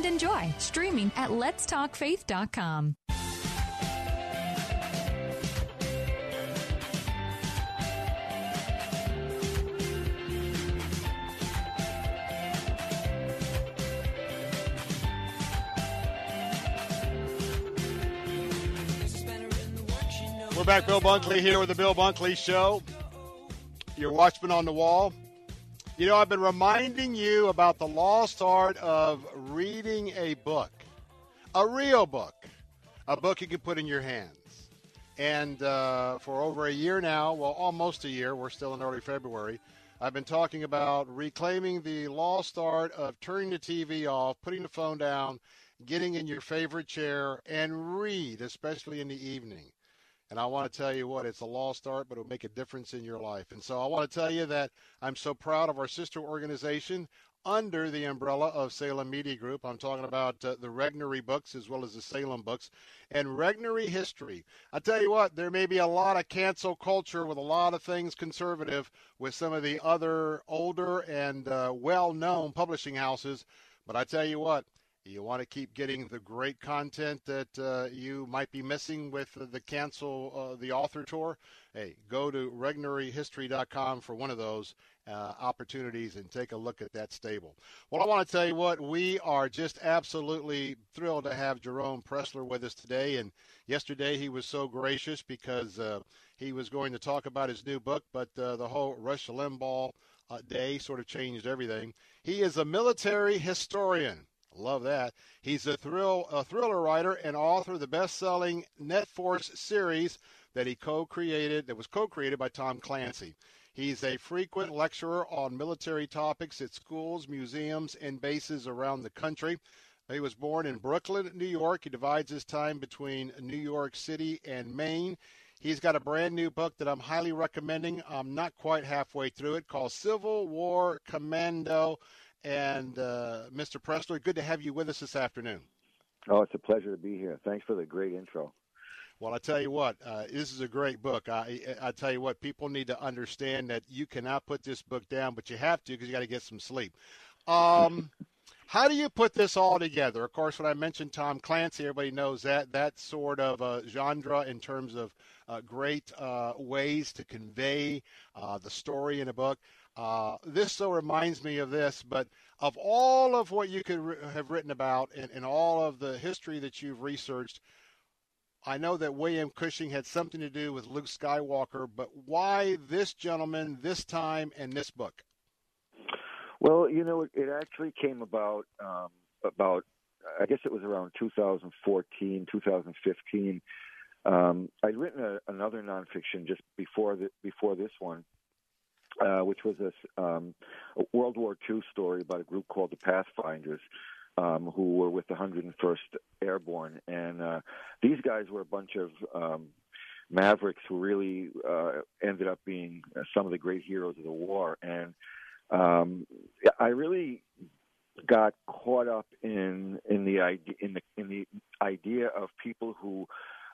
enjoy streaming at lets talk faith dot com. We're back, Bill Bunkley here with the Bill Bunkley Show, your watchman on the wall. You know, I've been reminding you about the lost art of reading a book, a real book, a book you can put in your hands. And uh, for over a year now, well, almost a year, we're still in early February, I've been talking about reclaiming the lost art of turning the T V off, putting the phone down, getting in your favorite chair, and read, especially in the evening. And I want to tell you what, it's a lost art, but it'll make a difference in your life. And so I want to tell you that I'm so proud of our sister organization under the umbrella of Salem Media Group. I'm talking about uh, the Regnery books as well as the Salem books and Regnery History. I tell you what, there may be a lot of cancel culture with a lot of things conservative with some of the other older and uh, well-known publishing houses. But I tell you what, you want to keep getting the great content that uh, you might be missing with the cancel, uh, the author tour. Hey, go to regnery history dot com for one of those uh, opportunities and take a look at that stable. Well, I want to tell you what, we are just absolutely thrilled to have Jerome Preisler with us today. And yesterday he was so gracious because uh, he was going to talk about his new book, but uh, the whole Rush Limbaugh uh, day sort of changed everything. He is a military historian. Love that. He's a, thrill, a thriller writer and author of the best-selling Net Force series that he co-created, that was co-created by Tom Clancy. He's a frequent lecturer on military topics at schools, museums, and bases around the country. He was born in Brooklyn, New York. He divides his time between New York City and Maine. He's got a brand new book that I'm highly recommending. I'm not quite halfway through it, called Civil War Commando. And uh, Mister Preisler, good to have you with us this afternoon. Oh, it's a pleasure to be here. Thanks for the great intro. Well, I tell you what, uh, this is a great book. I I tell you what, people need to understand that you cannot put this book down, but you have to because you got to get some sleep. Um, how do you put this all together? Of course, when I mentioned Tom Clancy, everybody knows that that sort of a genre in terms of uh, great uh, ways to convey uh, the story in a book. Uh, this so reminds me of this, but of all of what you could re- have written about and, and all of the history that you've researched, I know that William Cushing had something to do with Luke Skywalker, but why this gentleman, this time, and this book? Well, you know, it, it actually came about um, about, I guess it was around two thousand fourteen, two thousand fifteen. Um, I'd written a, another nonfiction just before the, before this one. Uh, which was a, um, a World War Two story about a group called the Pathfinders, um, who were with the one hundred first Airborne. And uh, these guys were a bunch of um, mavericks who really uh, ended up being some of the great heroes of the war. And um, I really got caught up in in the idea in the in the idea of people who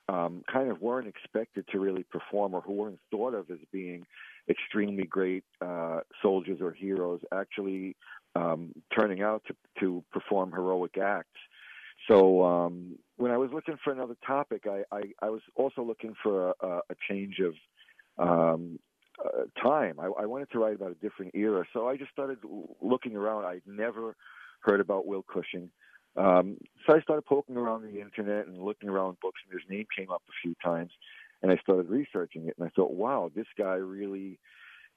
um, kind of weren't expected to really perform or who weren't thought of as being extremely great uh, soldiers or heroes actually um, turning out to, to perform heroic acts. So um, when I was looking for another topic, I, I, I was also looking for a, a change of um, uh, time. I, I wanted to write about a different era. So I just started looking around. I'd never heard about Will Cushing. Um, so I started poking around the internet and looking around books, and his name came up a few times, and I started researching it, and I thought, wow, this guy really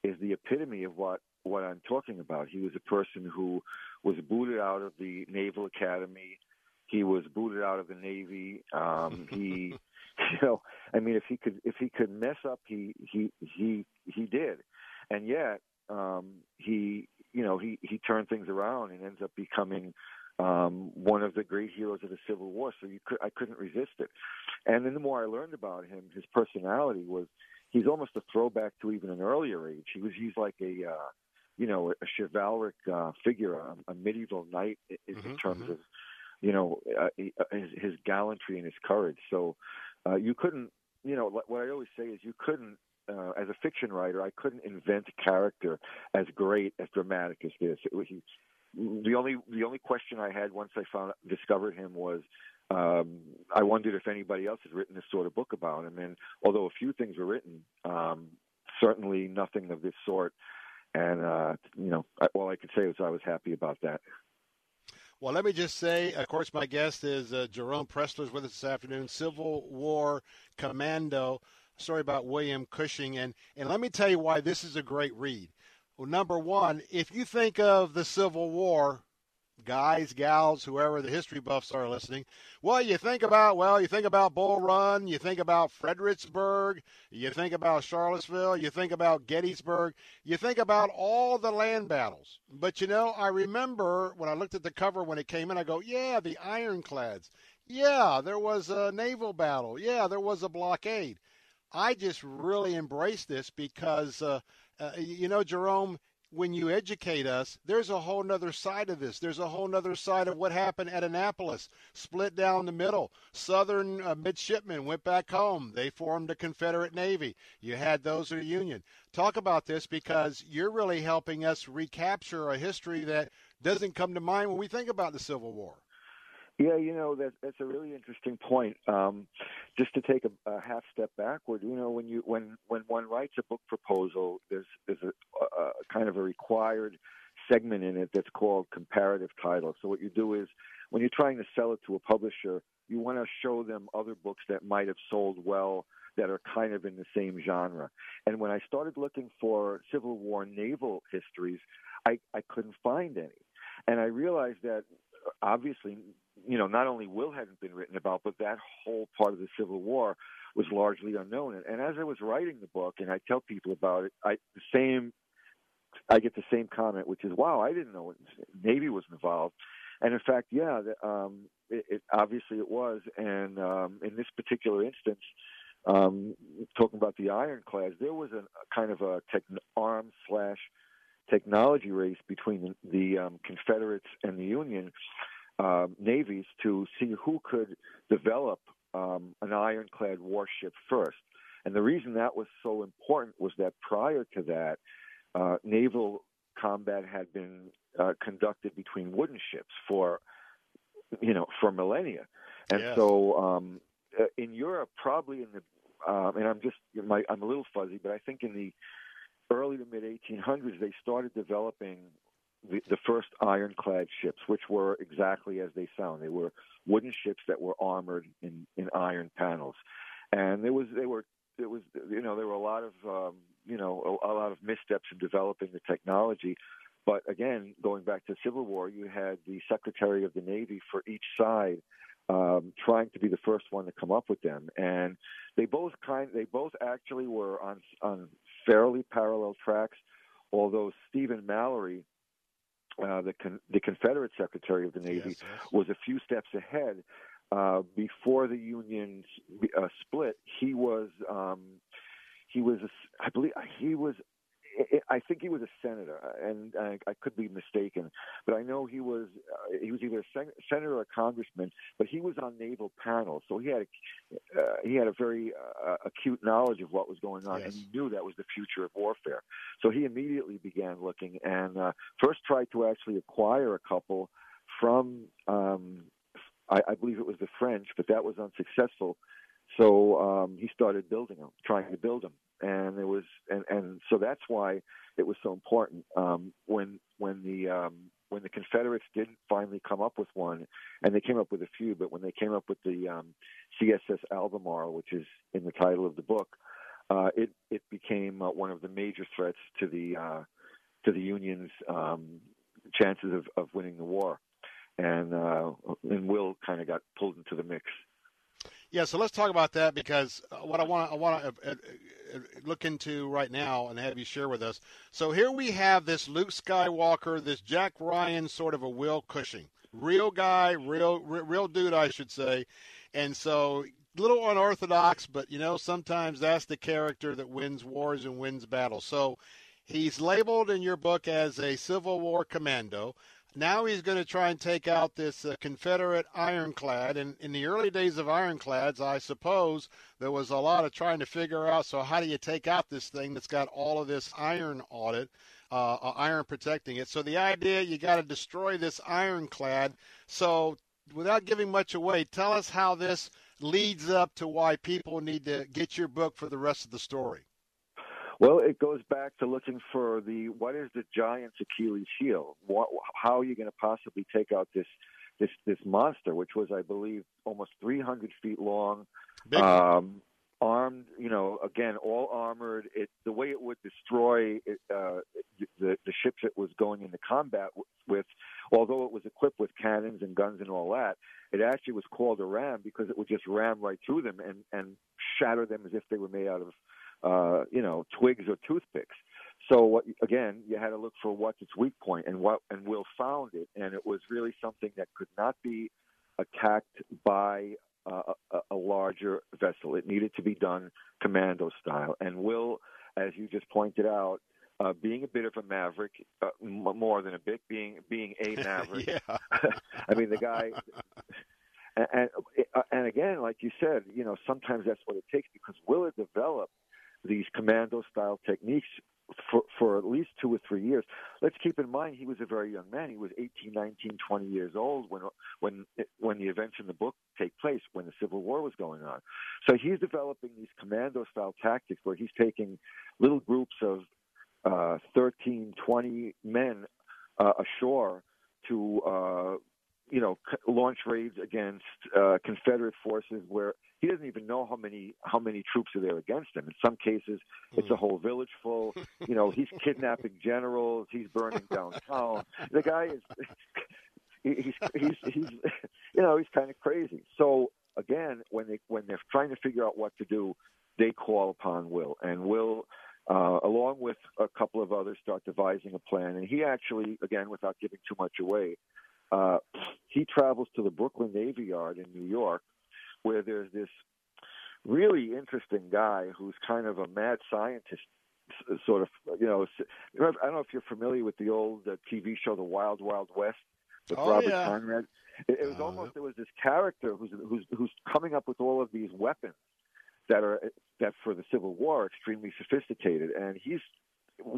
is the epitome of what, what I'm talking about. He was a person who was booted out of the Naval Academy. He was booted out of the Navy. Um, he, you know, I mean, if he could, if he could mess up, he, he, he, he did. And yet, um, he, you know, he, he turned things around and ends up becoming, um, one of the great heroes of the Civil War. So you could, I couldn't resist it. And then the more I learned about him, his personality was, he's almost a throwback to even an earlier age. He was, he's like a, uh, you know, a chivalric uh, figure, a, a medieval knight in, mm-hmm, in terms mm-hmm. of, you know, uh, his, his gallantry and his courage. So uh, you couldn't, you know, what I always say is you couldn't, uh, as a fiction writer, I couldn't invent a character as great, as dramatic as this. It was, he, the only the only question I had once I found discovered him was, Um, I wondered if anybody else has written this sort of book about him. And although a few things were written, um, certainly nothing of this sort. And, uh, you know, I, all I could say was I was happy about that. Well, let me just say, of course, my guest is uh, Jerome Preisler is with us this afternoon, Civil War Commando, story about William Cushing. And, and let me tell you why this is a great read. Well, number one, if you think of the Civil War, guys, gals, whoever the history buffs are listening, well, you think about, well, you think about Bull Run, you think about Fredericksburg, you think about Charlottesville, you think about Gettysburg, you think about all the land battles. But, you know, I remember when I looked at the cover when it came in, I go, yeah, the ironclads. Yeah, there was a naval battle. Yeah, there was a blockade. I just really embraced this because, uh, uh, you know, Jerome, when you educate us, there's a whole nother side of this. There's a whole nother side of what happened at Annapolis, split down the middle. Southern uh, midshipmen went back home. They formed a Confederate Navy. You had those who were Union. Talk about this because you're really helping us recapture a history that doesn't come to mind when we think about the Civil War. Yeah, you know, that, that's a really interesting point. Um, just to take a, a half step backward, you know, when you when, when one writes a book proposal, there's there's a, a, a kind of a required segment in it that's called comparative title. So what you do is when you're trying to sell it to a publisher, you want to show them other books that might have sold well that are kind of in the same genre. And when I started looking for Civil War naval histories, I, I couldn't find any. And I realized that obviously, you know, not only Will hadn't been written about, but that whole part of the Civil War was largely unknown. And, and as I was writing the book, and I tell people about it, I the same, I get the same comment, which is, "Wow, I didn't know the Navy was involved." And in fact, yeah, the, um, it, it, obviously it was. And um, in this particular instance, um, talking about the ironclads, there was a, a kind of a tech, arm slash technology race between the, the um, Confederates and the Union Uh, navies to see who could develop um, an ironclad warship first. And the reason that was so important was that prior to that, uh, naval combat had been uh, conducted between wooden ships for, you know, for millennia. And yes. so um, in Europe, probably in the, um, and I'm just, my, I'm a little fuzzy, but I think in the early to mid eighteen hundreds, they started developing The, the first ironclad ships, which were exactly as they sound. They were wooden ships that were armored in, in iron panels, and there was they were it was you know there were a lot of um, you know a, a lot of missteps in developing the technology. But again, going back to the Civil War, you had the Secretary of the Navy for each side um, trying to be the first one to come up with them, and they both kind they both actually were on on fairly parallel tracks, although Stephen Mallory, Uh, the, con- the Confederate Secretary of the Navy, yes, yes. was a few steps ahead. Uh, before the Union uh, split, he was um, he was a, I believe he was I think he was a senator, and I, I could be mistaken, but I know he was uh, he was either a sen- senator or a congressman. But he was on naval panels, so he had a, uh, he had a very uh, acute knowledge of what was going on, yes. and he knew that was the future of warfare. So he immediately began looking, and uh, first tried to actually acquire a couple from um, I, I believe it was the French, but that was unsuccessful. So um, he started building them, trying to build them. And it was, and, and so that's why it was so important. Um, when when the um, when the Confederates didn't finally come up with one, and they came up with a few, but when they came up with the um, C S S Albemarle, which is in the title of the book, uh, it it became uh, one of the major threats to the uh, to the Union's um, chances of, of winning the war, and uh, and Will kind of got pulled into the mix. Yeah, so let's talk about that, because what I want to I want to look into right now and have you share with us. So here we have this Luke Skywalker, this Jack Ryan sort of a Will Cushing, real guy, real real dude, I should say, and so little unorthodox, but you know sometimes that's the character that wins wars and wins battles. So he's labeled in your book as a Civil War commando. Now he's going to try and take out this uh, Confederate ironclad. And in the early days of ironclads, I suppose there was a lot of trying to figure out, so how do you take out this thing that's got all of this iron on it, uh, uh, iron protecting it? So the idea, you got to destroy this ironclad. So without giving much away, tell us how this leads up to why people need to get your book for the rest of the story. Well, it goes back to looking for the what is the giant's Achilles heel? What, how are you going to possibly take out this this this monster, which was, I believe, almost three hundred feet long, um, armed? You know, again, all armored. It the way it would destroy it, uh, the the ships it was going into combat with, although it was equipped with cannons and guns and all that, it actually was called a ram because it would just ram right through them and and shatter them as if they were made out of Uh, you know, twigs or toothpicks. So what, again, you had to look for what's its weak point, and what and Will found it, and it was really something that could not be attacked by uh, a, a larger vessel. It needed to be done commando style. And Will, as you just pointed out, uh, being a bit of a maverick, uh, more than a bit, being being a maverick. Yeah. I mean, the guy. And, and and again, like you said, you know, sometimes that's what it takes, because Will had developed these commando-style techniques for, for at least two or three years. Let's keep in mind he was a very young man. He was eighteen, nineteen, twenty years old when when when the events in the book take place, when the Civil War was going on. So he's developing these commando-style tactics where he's taking little groups of uh, thirteen, twenty men uh, ashore to uh, you know launch raids against uh, Confederate forces where he doesn't even know how many how many troops are there against him. In some cases, it's a whole village full. You know, he's kidnapping generals. He's burning down town. The guy is he's he's he's you know he's kind of crazy. So again, when they when they're trying to figure out what to do, they call upon Will, and Will, uh, along with a couple of others, start devising a plan. And he actually, again, without giving too much away, uh, he travels to the Brooklyn Navy Yard in New York, where there's this really interesting guy who's kind of a mad scientist, sort of, you know. I don't know if you're familiar with the old uh, T V show, The Wild Wild West, with oh, Robert yeah. Conrad. It, it was uh, almost there was this character who's who's who's coming up with all of these weapons that are that for the Civil War are extremely sophisticated, and he's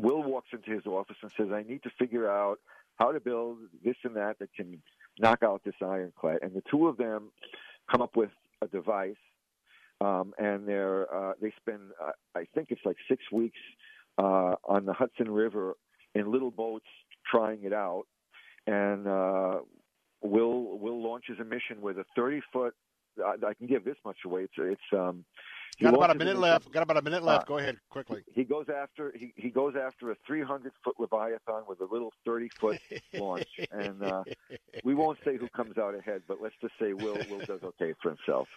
Will walks into his office and says, "I need to figure out how to build this and that that can knock out this ironclad," and the two of them come up with a device, um, and they're uh, they spend uh, I think it's like six weeks uh, on the Hudson River in little boats trying it out, and uh, Will Will launches a mission with a thirty foot. I, I can give this much away. It's it's um, got about a minute left. Got about a minute left. Uh, Go ahead quickly. He goes after he, he goes after a three hundred foot Leviathan with a little thirty foot launch, and uh, we won't say who comes out ahead, but let's just say Will Will does okay for himself.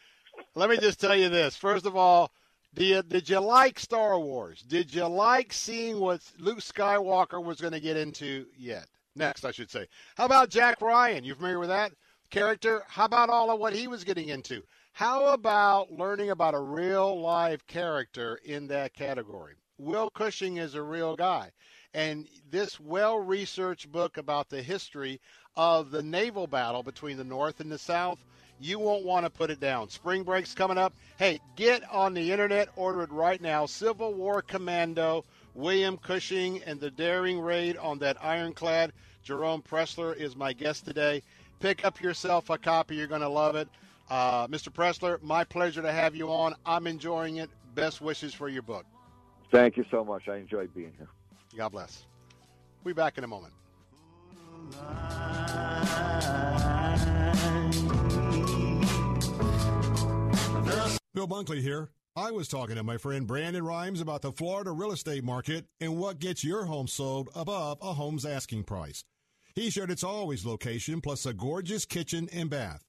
Let me just tell you this. First of all, did you, did you like Star Wars? Did you like seeing what Luke Skywalker was going to get into yet? Next, I should say. How about Jack Ryan? You familiar with that character? How about all of what he was getting into? How about learning about a real live character in that category? Will Cushing is a real guy. And this well-researched book about the history of the naval battle between the North and the South, you won't want to put it down. Spring break's coming up. Hey, get on the internet, order it right now. Civil War Commando, William Cushing, and the daring raid on that ironclad. Jerome Preisler is my guest today. Pick up yourself a copy. You're going to love it. Uh, Mister Preisler, my pleasure to have you on. I'm enjoying it. Best wishes for your book. Thank you so much. I enjoyed being here. God bless. We'll be back in a moment. Bill Bunkley here. I was talking to my friend Brandon Rhymes about the Florida real estate market and what gets your home sold above a home's asking price. He shared its always location plus a gorgeous kitchen and bath.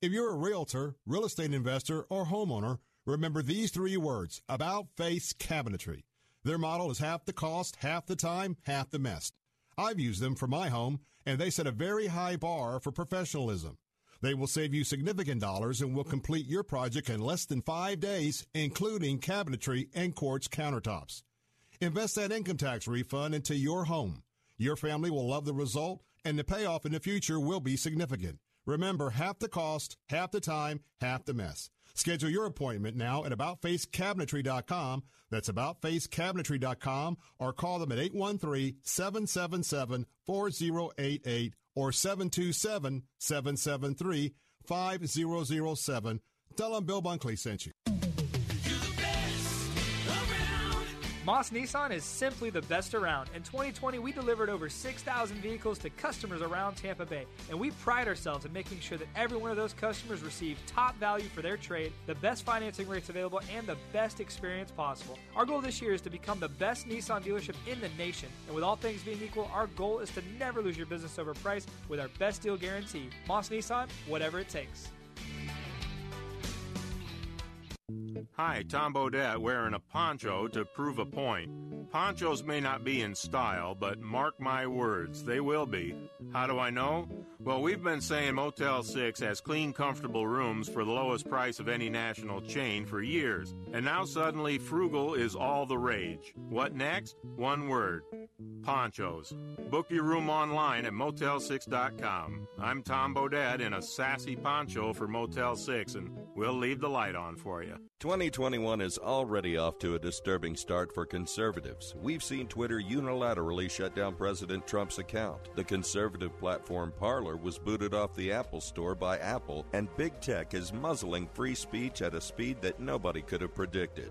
If you're a realtor, real estate investor, or homeowner, remember these three words: About Face Cabinetry. Their model is half the cost, half the time, half the mess. I've used them for my home, and they set a very high bar for professionalism. They will save you significant dollars and will complete your project in less than five days, including cabinetry and quartz countertops. Invest that income tax refund into your home. Your family will love the result, and the payoff in the future will be significant. Remember, half the cost, half the time, half the mess. Schedule your appointment now at about face cabinetry dot com. That's about face cabinetry dot com, or call them at eight one three, seven seven seven, four zero eight eight or seven two seven, seven seven three, five zero zero seven. Tell them Bill Bunkley sent you. Moss Nissan is simply the best around. In twenty twenty, we delivered over six thousand vehicles to customers around Tampa Bay, and we pride ourselves in making sure that every one of those customers receive top value for their trade, the best financing rates available, and the best experience possible. Our goal this year is to become the best Nissan dealership in the nation, and with all things being equal, our goal is to never lose your business over price with our best deal guarantee. Moss Nissan, whatever it takes. Hi, Tom Beaudet wearing a poncho to prove a point. Ponchos may not be in style, but mark my words, they will be. How do I know? Well, we've been saying Motel six has clean, comfortable rooms for the lowest price of any national chain for years. And now suddenly frugal is all the rage. What next? One word: ponchos. Book your room online at motel six dot com. I'm Tom Beaudet in a sassy poncho for Motel six, and we'll leave the light on for you. twenty twenty-one is already off to a disturbing start for conservatives. We've seen Twitter unilaterally shut down President Trump's account. The conservative platform Parler was booted off the Apple Store by Apple, and big tech is muzzling free speech at a speed that nobody could have predicted.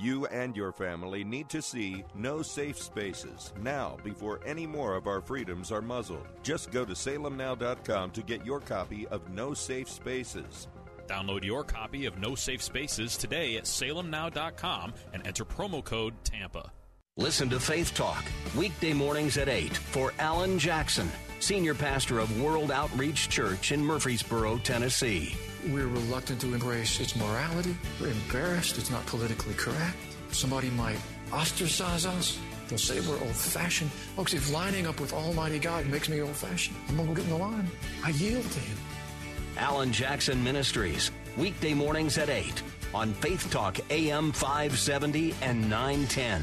You and your family need to see No Safe Spaces now before any more of our freedoms are muzzled. Just go to salem now dot com to get your copy of No Safe Spaces. Download your copy of No Safe Spaces today at salem now dot com and enter promo code TAMPA. Listen to Faith Talk weekday mornings at eight for Alan Jackson, senior pastor of World Outreach Church in Murfreesboro, Tennessee. We're reluctant to embrace its morality. We're embarrassed. It's not politically correct. Somebody might ostracize us. They'll say we're old-fashioned. Folks, if lining up with Almighty God makes me old-fashioned, I'm going to get in the line. I yield to Him. Alan Jackson Ministries, weekday mornings at eight on Faith Talk A M five seventy and nine ten.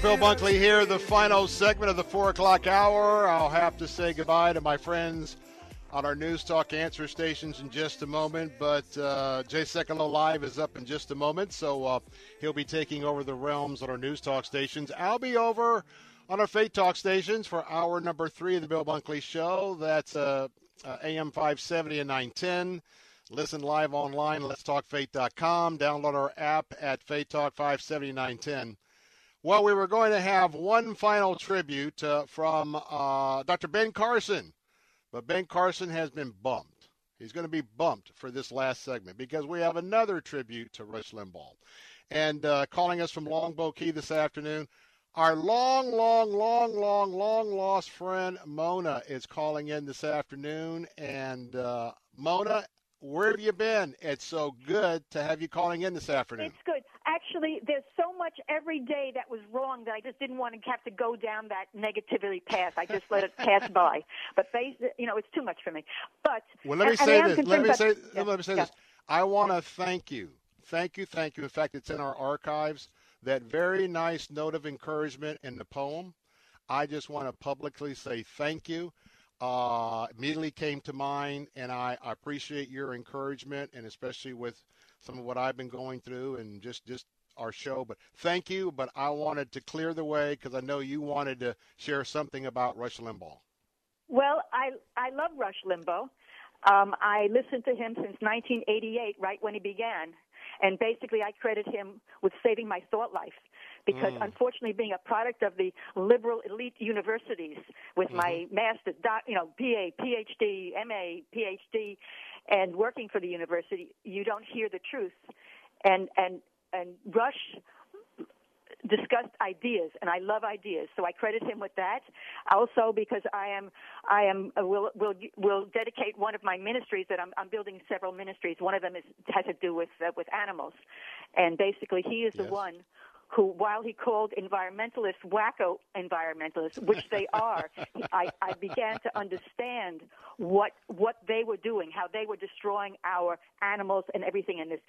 Bill Bunkley here, the final segment of the four o'clock hour. I'll have to say goodbye to my friends on our News Talk answer stations in just a moment, but uh, Jay Sekulow Live is up in just a moment, so uh, he'll be taking over the realms on our News Talk stations. I'll be over on our Faith Talk stations for hour number three of the Bill Bunkley Show. That's uh, uh, A M five seventy and nine ten. Listen live online, letstalkfaith dot com. Download our app at Faith Talk five seventy, nine ten. Well, we were going to have one final tribute uh, from uh, Doctor Ben Carson, but Ben Carson has been bumped. He's going to be bumped for this last segment because we have another tribute to Rush Limbaugh. And uh, calling us from Longboat Key this afternoon, our long, long, long, long, long-lost friend Mona is calling in this afternoon. And uh, Mona, where have you been? It's so good to have you calling in this afternoon. It's good. Actually, there's so much every day that was wrong that I just didn't want to have to go down that negativity path. I just let it pass by. But, they, you know, it's too much for me. But well, let me say this. Let me say, yeah, let me say yeah. this. I want to thank you. Thank you. Thank you. In fact, it's in our archives. That very nice note of encouragement in the poem. I just want to publicly say thank you. Uh, immediately came to mind, and I, I appreciate your encouragement, and especially with some of what I've been going through and just, just our show. But thank you, but I wanted to clear the way because I know you wanted to share something about Rush Limbaugh. Well, I, I love Rush Limbaugh. Um, I listened to him since nineteen eighty-eight, right when he began. And basically, I credit him with saving my thought life because, mm. unfortunately, being a product of the liberal elite universities with mm-hmm. my master's, doc, you know, P A, P H D, M A, P H D, and working for the university, you don't hear the truth. And and and Rush discussed ideas, and I love ideas, so I credit him with that. Also, because I am, I am will will will dedicate one of my ministries that I'm, I'm building several ministries. One of them is has to do with uh, with animals, and basically he is yes. the one who, while he called environmentalists wacko environmentalists, which they are, I, I began to understand what what they were doing, how they were destroying our animals and everything in this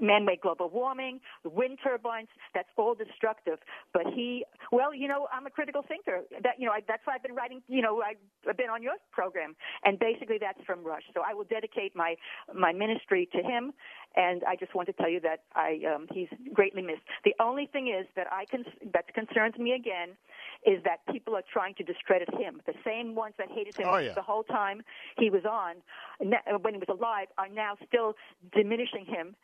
man-made global warming, the wind turbines. That's all destructive. But he, well, you know, I'm a critical thinker. That you know, I, that's why I've been writing. You know, I've been on your program, and basically that's from Rush. So I will dedicate my my ministry to him, and I just want to tell you that I um, he's greatly missed. The only thing is is that I con- that concerns me again is that people are trying to discredit him. The same ones that hated him oh, yeah. the whole time he was on, when he was alive, are now still diminishing him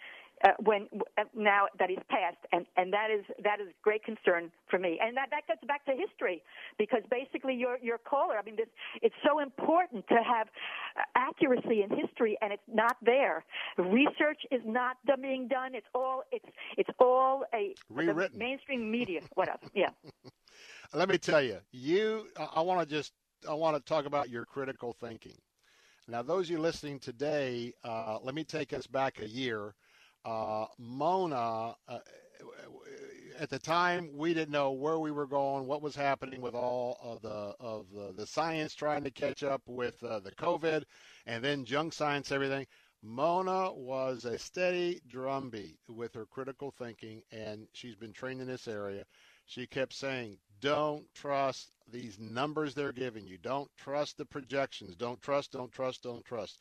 uh, when uh, now that he's passed, and, and that is that is great concern for me. And that, that gets back to history, because basically your your caller, I mean, this it's so important to have accuracy in history, and it's not there. Research is not being done. It's all it's it's all a rewritten. The mainstream media. What else? Yeah. Let me tell you, you I want to just I want to talk about your critical thinking. Now, those of you listening today, uh, let me take us back a year. Uh, Mona, uh, at the time, we didn't know where we were going, what was happening with all of the of the, the science trying to catch up with uh, the COVID, and then junk science, everything. Mona was a steady drumbeat with her critical thinking, and she's been trained in this area. She kept saying, don't trust these numbers they're giving you. Don't trust the projections. Don't trust, don't trust, don't trust.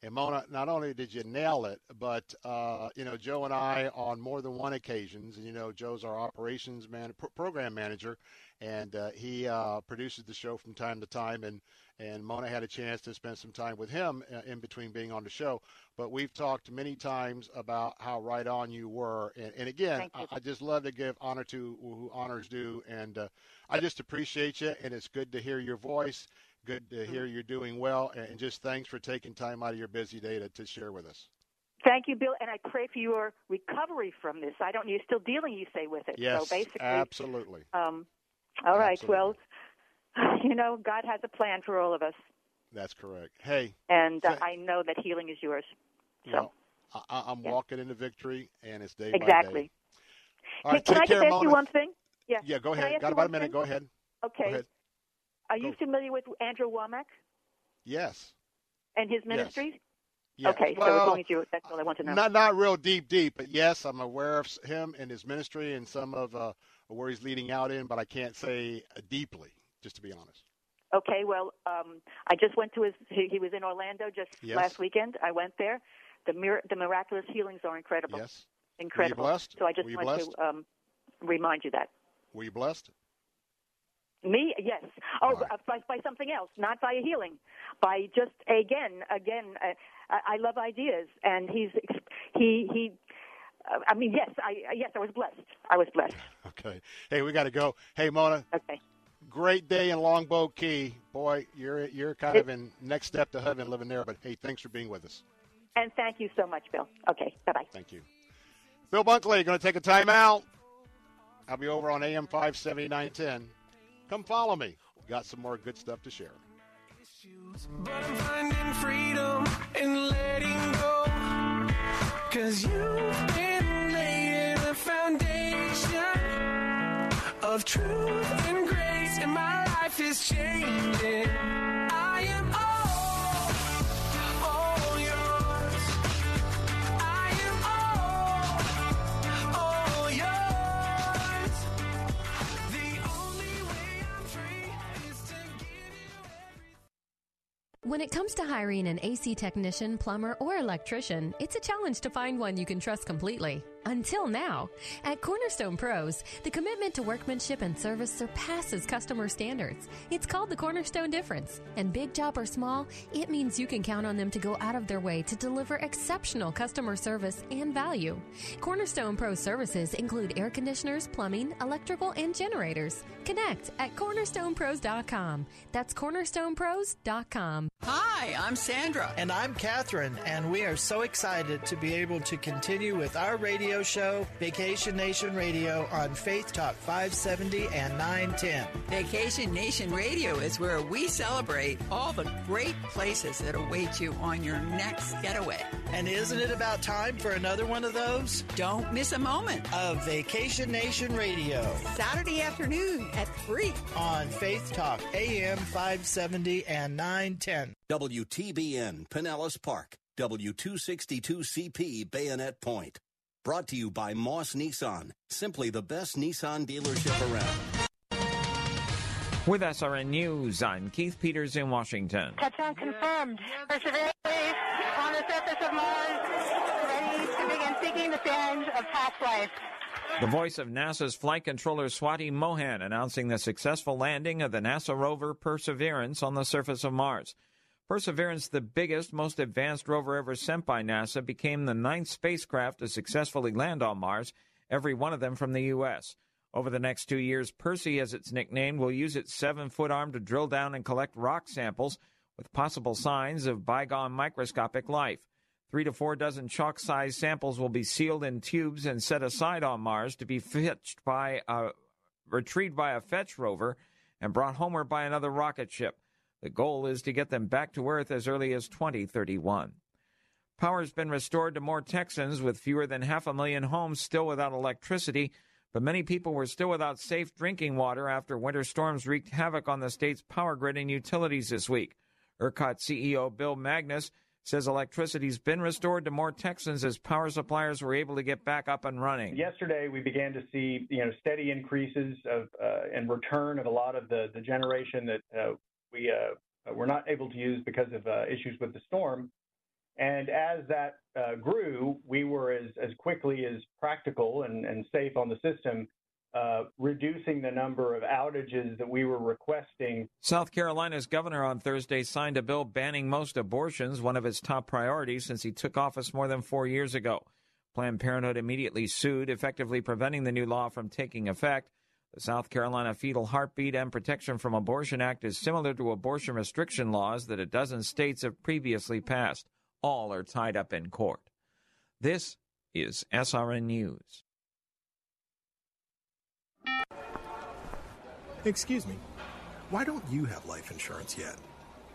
And Mona, not only did you nail it, but, uh, you know, Joe and I on more than one occasions, and, you know, Joe's our operations man, pro- program manager, and uh, he uh, produces the show from time to time. And, and Mona had a chance to spend some time with him uh, in between being on the show. But we've talked many times about how right on you were. And, and again, I, I just love to give honor to who honor's due. And uh, I just appreciate you. And it's good to hear your voice. Good to hear you're doing well, and just thanks for taking time out of your busy day to, to share with us. Thank you, Bill, and I pray for your recovery from this. I don't know, you're still dealing, you say, with it. Yes, so basically, absolutely. Um, all right, absolutely. Well, you know, God has a plan for all of us. That's correct. Hey. And uh, th- I know that healing is yours. So, you know, I, I'm yeah. walking into victory, and it's day exactly. by day. Exactly. All right, can, take can care, I just ask Mona. You one thing? Yeah, yeah go ahead. Got about a minute. Thing? Go ahead. Okay. Go ahead. Are you familiar with Andrew Womack? Yes. And his ministries? Yes. Okay, well, so as long as you, that's all I want to know. Not not real deep, deep, but yes, I'm aware of him and his ministry and some of uh, where he's leading out in, but I can't say deeply, just to be honest. Okay, well, um, I just went to his, he, he was in Orlando just yes. last weekend. I went there. The mir- the miraculous healings are incredible. Yes. Incredible. Were you blessed? So I just want to um, remind you that. Were you blessed? Me, yes. Oh, right. by, by something else, not by a healing. By just, again, again, uh, I, I love ideas. And he's, he, he, uh, I mean, yes, I, yes, I was blessed. I was blessed. Okay. Hey, we got to go. Hey, Mona. Okay. Great day in Longboat Key. Boy, you're, you're kind it, of in next step to heaven living there. But, hey, thanks for being with us. And thank you so much, Bill. Okay, bye-bye. Thank you. Bill Bunkley, going to take a time out. I'll be over on A M five seventy-nine ten. Come follow me. We've got some more good stuff to share. But I'm finding freedom and letting go. 'Cause you've been laying a foundation of truth and grace, and my life is changing. I am all. When it comes to hiring an A C technician, plumber, or electrician, it's a challenge to find one you can trust completely. Until now. At Cornerstone Pros, the commitment to workmanship and service surpasses customer standards. It's called the Cornerstone Difference. And big job or small, it means you can count on them to go out of their way to deliver exceptional customer service and value. Cornerstone Pro services include air conditioners, plumbing, electrical, and generators. Connect at cornerstone pros dot com. That's cornerstone pros dot com. Hi, I'm Sandra. And I'm Catherine, and we are so excited to be able to continue with our radio show, Vacation Nation Radio, on Faith Talk five seventy and nine ten. Vacation Nation Radio is where we celebrate all the great places that await you on your next getaway. And isn't it about time for another one of those? Don't miss a moment of Vacation Nation Radio. Saturday afternoon at three on Faith Talk A M five seventy and nine ten. W T B N Pinellas Park, W two sixty-two C P Bayonet Point. Brought to you by Moss Nissan, simply the best Nissan dealership around. With S R N News, I'm Keith Peters in Washington. Touchdown confirmed. Perseverance on the surface of Mars, ready to begin seeking the sands of past life. The voice of NASA's flight controller Swati Mohan announcing the successful landing of the NASA rover Perseverance on the surface of Mars. Perseverance, the biggest, most advanced rover ever sent by NASA, became the ninth spacecraft to successfully land on Mars, every one of them from the U S. Over the next two years, Percy, as it's nicknamed, will use its seven-foot arm to drill down and collect rock samples with possible signs of bygone microscopic life. Three to four dozen chalk-sized samples will be sealed in tubes and set aside on Mars to be fetched by a, retrieved by a fetch rover and brought homeward by another rocket ship. The goal is to get them back to Earth as early as twenty thirty-one. Power has been restored to more Texans, with fewer than half a million homes still without electricity, but many people were still without safe drinking water after winter storms wreaked havoc on the state's power grid and utilities this week. ERCOT C E O Bill Magnus says electricity's been restored to more Texans as power suppliers were able to get back up and running. Yesterday, we began to see you know steady increases of uh, and return of a lot of the, the generation that uh, we uh, were not able to use because of uh, issues with the storm. And as that uh, grew, we were as, as quickly as practical and, and safe on the system, uh, reducing the number of outages that we were requesting. South Carolina's governor on Thursday signed a bill banning most abortions, one of his top priorities since he took office more than four years ago. Planned Parenthood immediately sued, effectively preventing the new law from taking effect. The South Carolina Fetal Heartbeat and Protection from Abortion Act is similar to abortion restriction laws that a dozen states have previously passed. All are tied up in court. This is S R N News. Excuse me, why don't you have life insurance yet?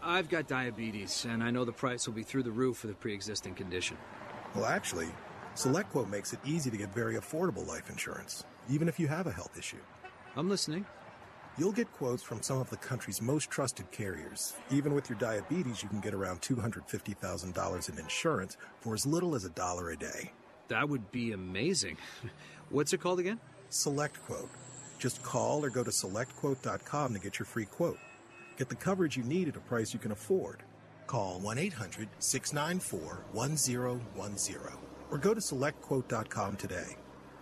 I've got diabetes, and I know the price will be through the roof for the pre-existing condition. Well, actually, SelectQuote makes it easy to get very affordable life insurance, even if you have a health issue. I'm listening. You'll get quotes from some of the country's most trusted carriers. Even with your diabetes, you can get around two hundred fifty thousand dollars in insurance for as little as a dollar a day. That would be amazing. What's it called again? SelectQuote. Just call or go to select quote dot com to get your free quote. Get the coverage you need at a price you can afford. Call one eight hundred six nine four one zero one zero or go to select quote dot com today.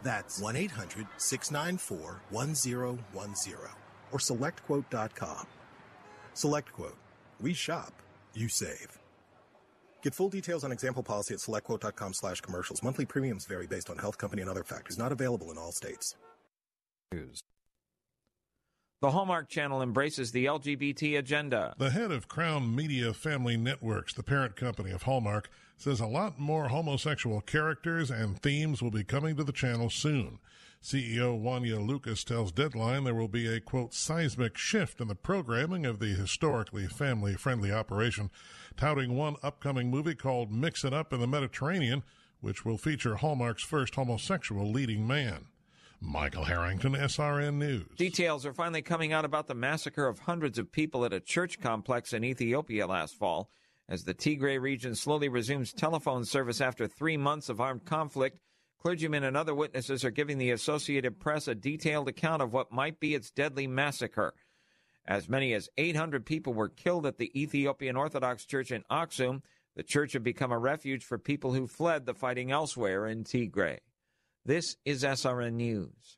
That's one eight hundred six nine four one zero one zero. or select quote dot com. SelectQuote. We shop. You save. Get full details on example policy at select quote dot com slash commercials. Monthly premiums vary based on health company and other factors. Not available in all states. News. The Hallmark Channel embraces the L G B T agenda. The head of Crown Media Family Networks, the parent company of Hallmark, says a lot more homosexual characters and themes will be coming to the channel soon. C E O Wanya Lucas tells Deadline there will be a, quote, seismic shift in the programming of the historically family-friendly operation, touting one upcoming movie called Mix It Up in the Mediterranean, which will feature Hallmark's first homosexual leading man. Michael Harrington, S R N News. Details are finally coming out about the massacre of hundreds of people at a church complex in Ethiopia last fall. As the Tigray region slowly resumes telephone service after three months of armed conflict, clergymen and other witnesses are giving the Associated Press a detailed account of what might be its deadly massacre. As many as eight hundred people were killed at the Ethiopian Orthodox Church in Aksum. The church had become a refuge for people who fled the fighting elsewhere in Tigray. This is S R N News.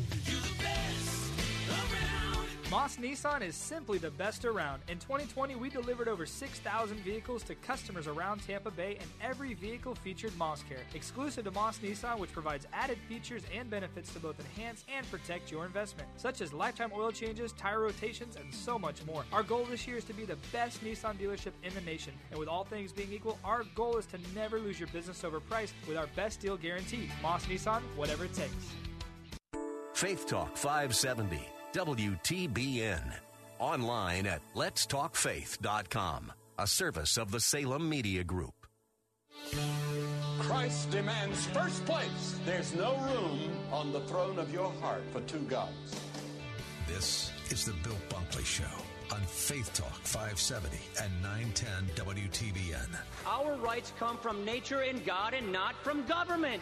Moss Nissan is simply the best around. In twenty twenty, we delivered over six thousand vehicles to customers around Tampa Bay, and every vehicle featured Moss Care, exclusive to Moss Nissan, which provides added features and benefits to both enhance and protect your investment, such as lifetime oil changes, tire rotations, and so much more. Our goal this year is to be the best Nissan dealership in the nation, and with all things being equal, our goal is to never lose your business over price with our best deal guarantee. Moss Nissan, whatever it takes. Faith Talk five seventy. W T B N. Online at lets talk faith dot com, a service of the Salem Media Group. Christ demands first place. There's no room on the throne of your heart for two gods. This is the Bill Bunkley Show on Faith Talk five seventy and nine ten W T B N. Our rights come from nature and God and not from government.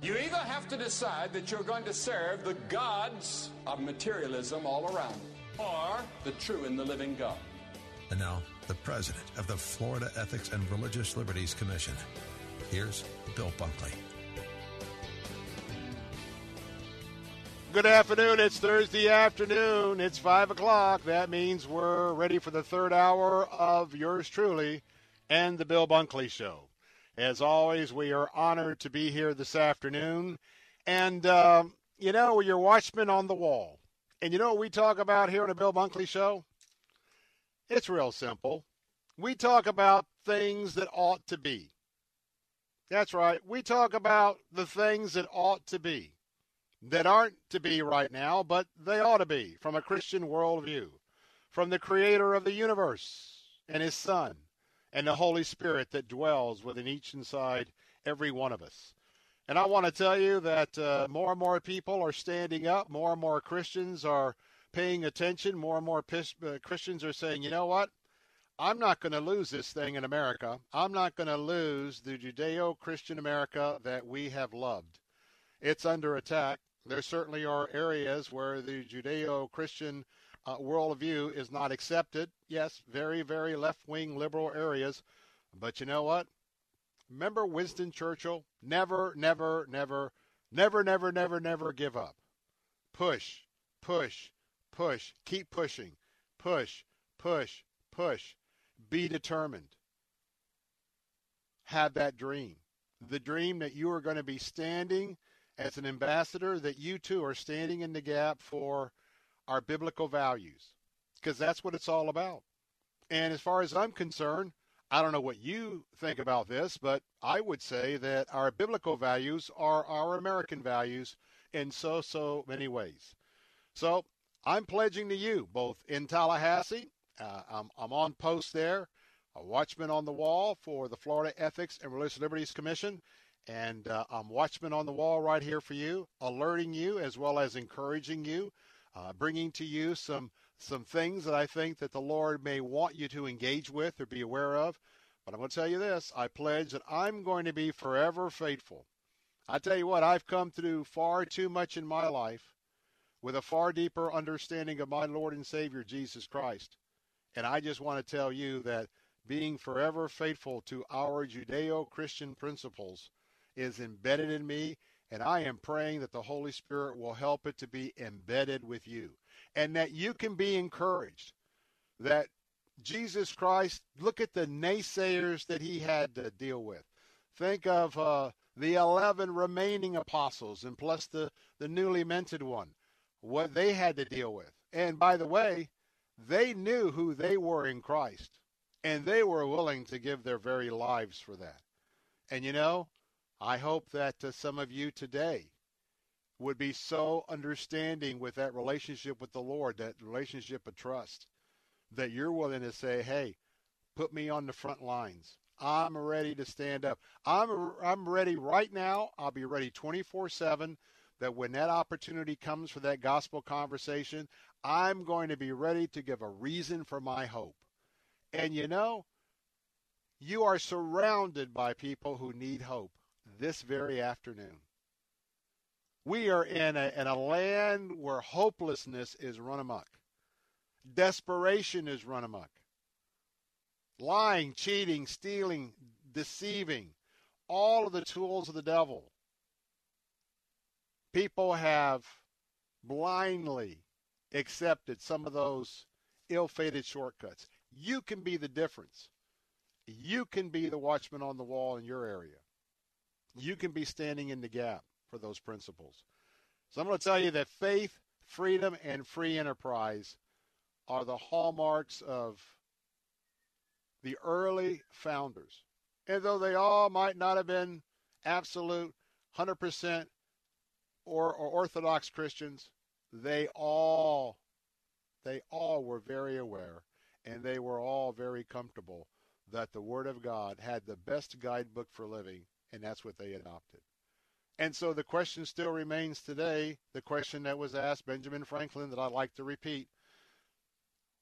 You either have to decide that you're going to serve the gods of materialism all around, or the true and the living God. And now, the president of the Florida Ethics and Religious Liberties Commission. Here's Bill Bunkley. Good afternoon. It's Thursday afternoon. It's five o'clock. That means we're ready for the third hour of yours truly and the Bill Bunkley Show. As always, we are honored to be here this afternoon. And, uh, you know, your watchman on the wall. And you know what we talk about here on the Bill Bunkley Show? It's real simple. We talk about things that ought to be. That's right. We talk about the things that ought to be, that aren't to be right now, but they ought to be from a Christian worldview, from the creator of the universe and his son, and the Holy Spirit that dwells within each inside every one of us. And I want to tell you that uh, more and more people are standing up. More and more Christians are paying attention. More and more pis- uh, Christians are saying, you know what? I'm not going to lose this thing in America. I'm not going to lose the Judeo-Christian America that we have loved. It's under attack. There certainly are areas where the Judeo-Christian Uh, worldview is not accepted. Yes, very, very left-wing liberal areas. But you know what? Remember Winston Churchill? Never, never, never, never, never, never, never give up. Push, push, push. Keep pushing. Push, push, push. Be determined. Have that dream. The dream that you are going to be standing as an ambassador, that you too are standing in the gap for our biblical values, because that's what it's all about. And as far as I'm concerned, I don't know what you think about this, but I would say that our biblical values are our American values in so, so many ways. So I'm pledging to you, both in Tallahassee, uh, I'm, I'm on post there, a watchman on the wall for the Florida Ethics and Religious Liberties Commission, and uh, I'm watchman on the wall right here for you, alerting you as well as encouraging you, uh, bringing to you some some things that I think that the Lord may want you to engage with or be aware of. But I'm going to tell you this, I pledge that I'm going to be forever faithful. I tell you what, I've come through far too much in my life with a far deeper understanding of my Lord and Savior, Jesus Christ. And I just want to tell you that being forever faithful to our Judeo-Christian principles is embedded in me, and I am praying that the Holy Spirit will help it to be embedded with you, and that you can be encouraged that Jesus Christ, look at the naysayers that he had to deal with. Think of uh, the eleven remaining apostles and plus the, the newly minted one, what they had to deal with. And by the way, they knew who they were in Christ, and they were willing to give their very lives for that. And you know, I hope that uh, some of you today would be so understanding with that relationship with the Lord, that relationship of trust, that you're willing to say, hey, put me on the front lines. I'm ready to stand up. I'm I'm ready right now. I'll be ready twenty-four seven, that when that opportunity comes for that gospel conversation, I'm going to be ready to give a reason for my hope. And you know, you are surrounded by people who need hope. This very afternoon, we are in a, in a land where hopelessness is run amok. Desperation is run amok. Lying, cheating, stealing, deceiving, all of the tools of the devil. People have blindly accepted some of those ill-fated shortcuts. You can be the difference. You can be the watchman on the wall in your area. You can be standing in the gap for those principles. So I'm going to tell you that faith, freedom, and free enterprise are the hallmarks of the early founders. And though they all might not have been absolute one hundred percent or, or Orthodox Christians, they all, they all were very aware, and they were all very comfortable that the Word of God had the best guidebook for living. And that's what they adopted. And so the question still remains today, the question that was asked Benjamin Franklin that I like to repeat.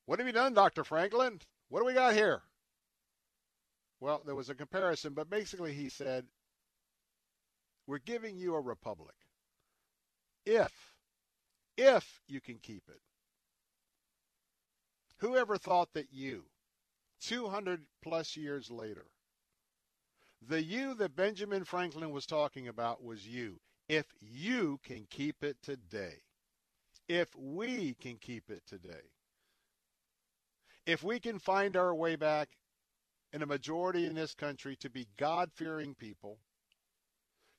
What have you done, Doctor Franklin? What do we got here? Well, there was a comparison, but basically he said, we're giving you a republic. If, if you can keep it. Whoever thought that you, two hundred plus years later, the you that Benjamin Franklin was talking about was you. If you can keep it today, if we can keep it today, if we can find our way back in a majority in this country to be God-fearing people,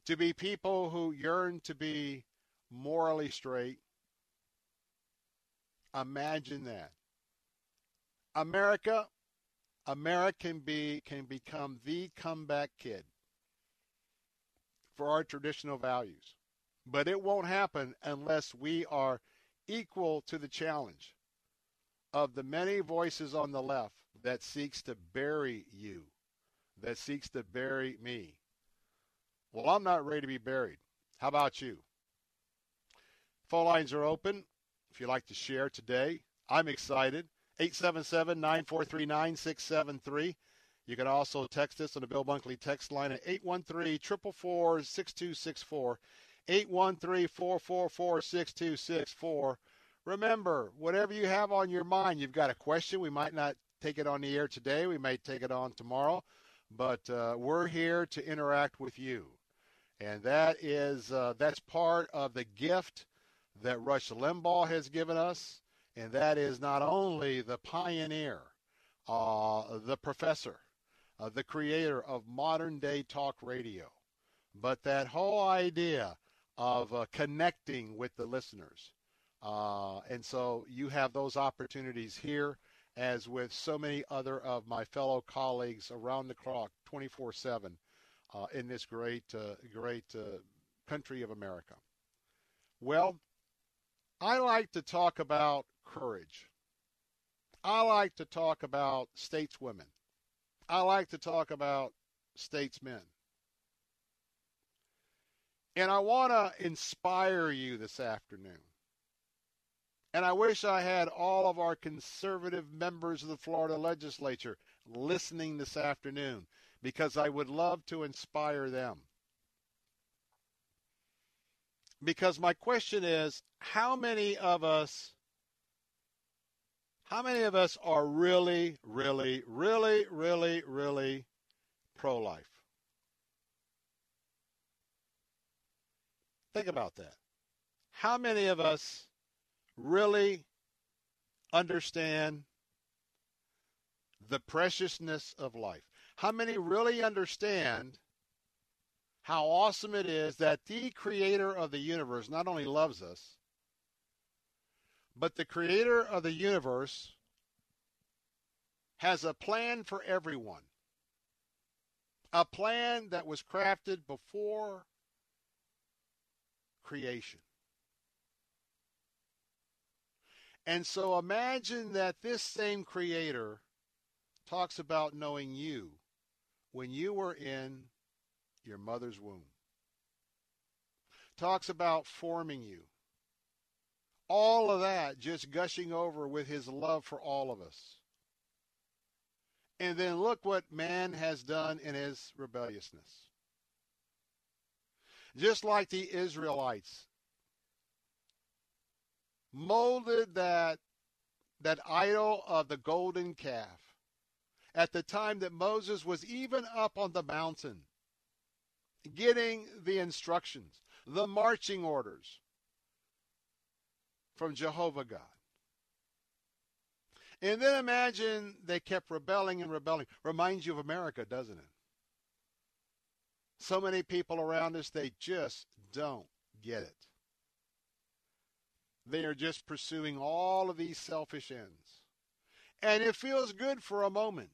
to be people who yearn to be morally straight, imagine that. America, America can be, can become the comeback kid for our traditional values. But it won't happen unless we are equal to the challenge of the many voices on the left that seeks to bury you, that seeks to bury me. Well, I'm not ready to be buried. How about you? Phone lines are open if you'd like to share today. I'm excited. eight seven seven, nine four three, nine six seven three. You can also text us on the Bill Bunkley text line at eight one three, four four four, six two six four, eight one three, four four four, six two six four. Remember, whatever you have on your mind, you've got a question. We might not take it on the air today. We may take it on tomorrow. But uh, we're here to interact with you. And that is uh, that's part of the gift that Rush Limbaugh has given us. And that is not only the pioneer, uh, the professor, uh, the creator of modern-day talk radio, but that whole idea of uh, connecting with the listeners. Uh, and so you have those opportunities here as with so many other of my fellow colleagues around the clock, twenty-four seven, uh, in this great, uh, great uh, country of America. Well, I like to talk about courage. I like to talk about stateswomen. I like to talk about statesmen. And I want to inspire you this afternoon. And I wish I had all of our conservative members of the Florida legislature listening this afternoon, because I would love to inspire them. Because my question is, how many of us, how many of us are really, really, really, really, really pro-life? Think about that. How many of us really understand the preciousness of life? How many really understand how awesome it is that the creator of the universe not only loves us, but the creator of the universe has a plan for everyone. A plan that was crafted before creation. And so imagine that this same creator talks about knowing you when you were in your mother's womb. Talks about forming you. All of that just gushing over with his love for all of us. And then look what man has done in his rebelliousness. Just like the Israelites molded that, that idol of the golden calf at the time that Moses was even up on the mountain, getting the instructions, the marching orders from Jehovah God. And then imagine they kept rebelling and rebelling. Reminds you of America, doesn't it? So many people around us, they just don't get it. They are just pursuing all of these selfish ends. And it feels good for a moment.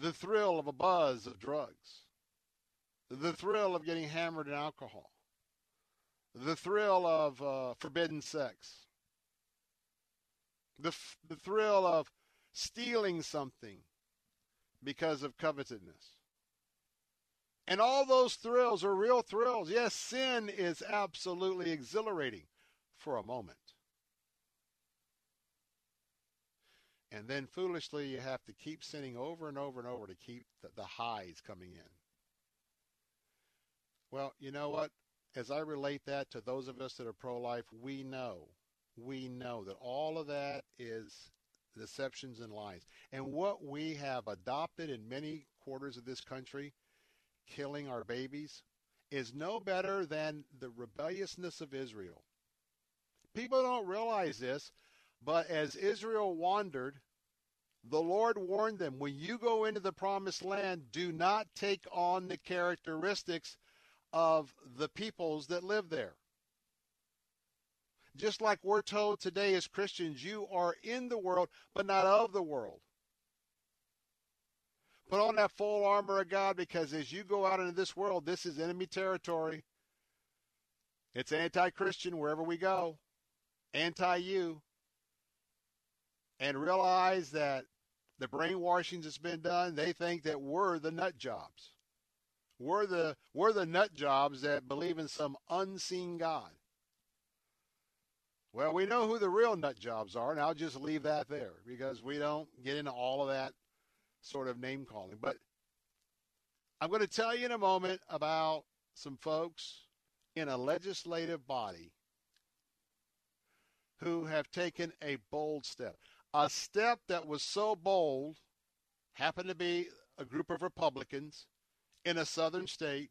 The thrill of a buzz of drugs. The thrill of getting hammered in alcohol. The thrill of uh, forbidden sex. The, f- the thrill of stealing something because of covetousness. And all those thrills are real thrills. Yes, sin is absolutely exhilarating for a moment. And then foolishly, you have to keep sinning over and over and over to keep the, the highs coming in. Well, you know what? As I relate that to those of us that are pro-life, we know, we know that all of that is deceptions and lies. And what we have adopted in many quarters of this country, killing our babies, is no better than the rebelliousness of Israel. People don't realize this, but as Israel wandered, the Lord warned them, when you go into the promised land, do not take on the characteristics of the peoples that live there. Just like we're told today as Christians, you are in the world, but not of the world. Put on that full armor of God, because as you go out into this world, this is enemy territory. It's anti-Christian wherever we go, anti-you. And realize that the brainwashing that's been done, they think that we're the nut jobs. We're the, we're the nut jobs that believe in some unseen God. Well, we know who the real nut jobs are, and I'll just leave that there because we don't get into all of that sort of name calling. But I'm going to tell you in a moment about some folks in a legislative body who have taken a bold step. A step that was so bold, happened to be a group of Republicans in a southern state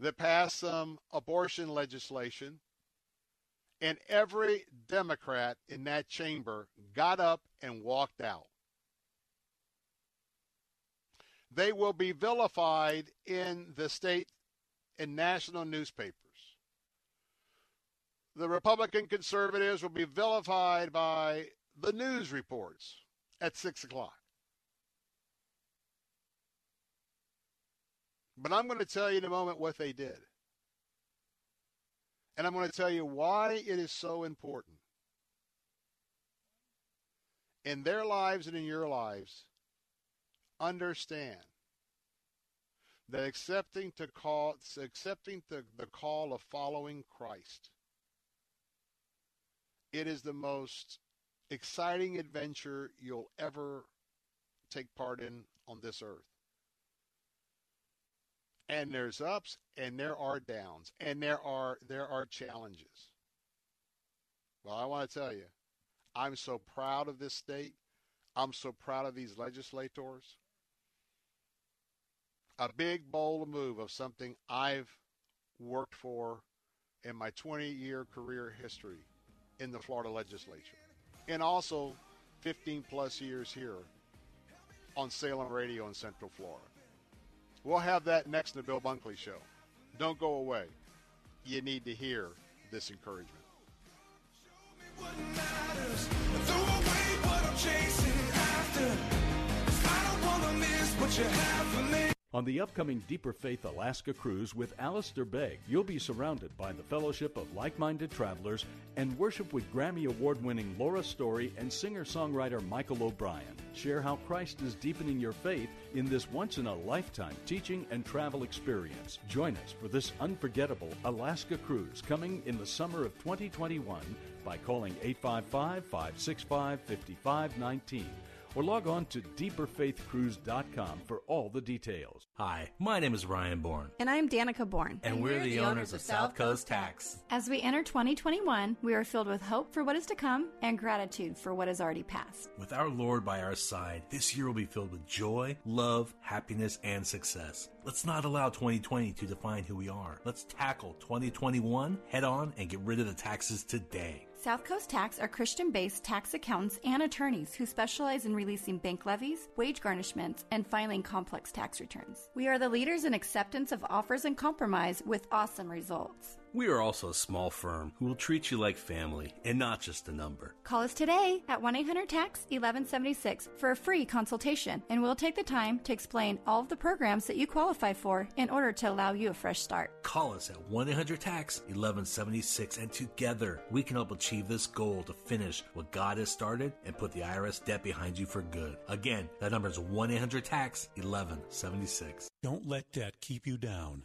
that passed some abortion legislation, and every Democrat in that chamber got up and walked out. They will be vilified in the state and national newspapers. the Republican conservatives will be vilified by the news reports at six o'clock. But I'm going to tell you in a moment what they did. And I'm going to tell you why it is so important in their lives and in your lives. Understand that accepting to call, accepting the, the call of following Christ, it is the most exciting adventure you'll ever take part in on this earth. And there's ups and there are downs and there are there are challenges. Well, I want to tell you, I'm so proud of this state. I'm so proud of these legislators. A big, bold move of something I've worked for in my twenty-year career history in the Florida legislature, and also fifteen-plus years here on Salem Radio in Central Florida. We'll have that next in the Bill Bunkley Show. Don't go away. You need to hear this encouragement. Show me what matters. Throw away what I'm chasing after. I don't want to miss what you have for me. On the upcoming Deeper Faith Alaska Cruise with Alistair Begg, you'll be surrounded by the fellowship of like-minded travelers and worship with Grammy Award-winning Laura Story and singer-songwriter Michael O'Brien. Share how Christ is deepening your faith in this once-in-a-lifetime teaching and travel experience. Join us for this unforgettable Alaska Cruise coming in the summer of twenty twenty-one by calling eight five five, five six five, five five one nine. Or log on to deeper faith cruise dot com for all the details. Hi, my name is Ryan Bourne. And I'm Danica Bourne. And, and we're, we're the, the owners, owners of South Coast Tax. As we enter twenty twenty-one, we are filled with hope for what is to come and gratitude for what has already passed. With our Lord by our side, this year will be filled with joy, love, happiness, and success. Let's not allow twenty twenty to define who we are. Let's tackle twenty twenty-one head on and get rid of the taxes today. South Coast Tax are Christian-based tax accountants and attorneys who specialize in releasing bank levies, wage garnishments, and filing complex tax returns. We are the leaders in acceptance of offers and compromise with awesome results. We are also a small firm who will treat you like family and not just a number. Call us today at one eight hundred tax eleven seventy-six for a free consultation, and we'll take the time to explain all of the programs that you qualify for in order to allow you a fresh start. Call us at one eight hundred tax eleven seventy-six, and together we can help achieve this goal to finish what God has started and put the I R S debt behind you for good. Again, that number is one eight hundred tax eleven seventy-six. Don't let debt keep you down.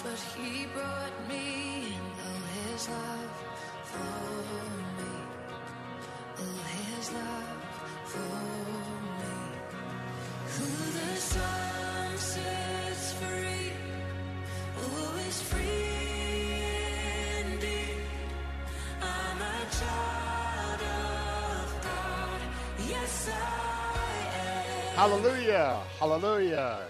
But he brought me in, oh, his love for me, oh, his love for me. Who the sun sets free, oh, is free indeed. I'm a child of God, yes I am. Hallelujah, hallelujah.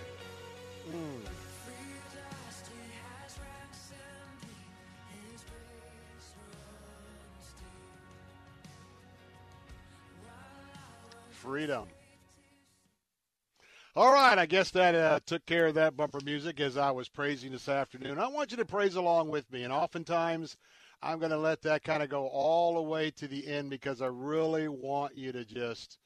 Freedom. All right, I guess that uh, took care of that bumper music as I was praising this afternoon. I want you to praise along with me, and oftentimes I'm going to let that kind of go all the way to the end because I really want you to just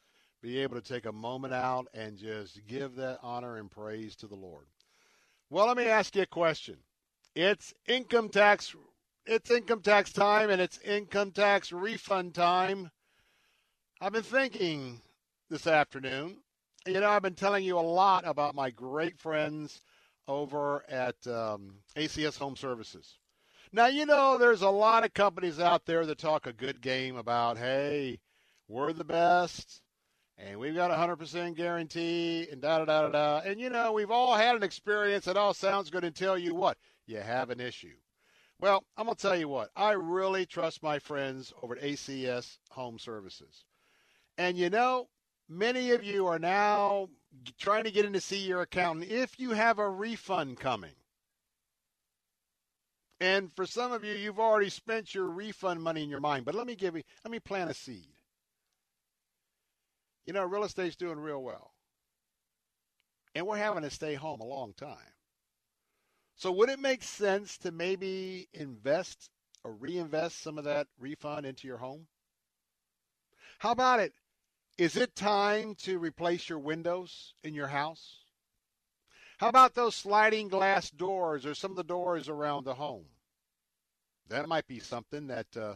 be able to take a moment out and just give that honor and praise to the Lord. Well, let me ask you a question. It's income tax, it's income tax time, and it's income tax refund time. I've been thinking this afternoon. You know, I've been telling you a lot about my great friends over at um, A C S Home Services. Now, you know, there's a lot of companies out there that talk a good game about, hey, we're the best, and we've got a one hundred percent guarantee, and da-da-da-da-da. And, you know, we've all had an experience. It all sounds good until you what? You have an issue. Well, I'm going to tell you what. I really trust my friends over at A C S Home Services. And, you know, many of you are now trying to get in to see your accountant if you have a refund coming. And for some of you, you've already spent your refund money in your mind. But let me give you, let me plant a seed. You know, real estate's doing real well. And we're having to stay home a long time. So would it make sense to maybe invest or reinvest some of that refund into your home? How about it? Is it time to replace your windows in your house? How about those sliding glass doors or some of the doors around the home? That might be something that uh,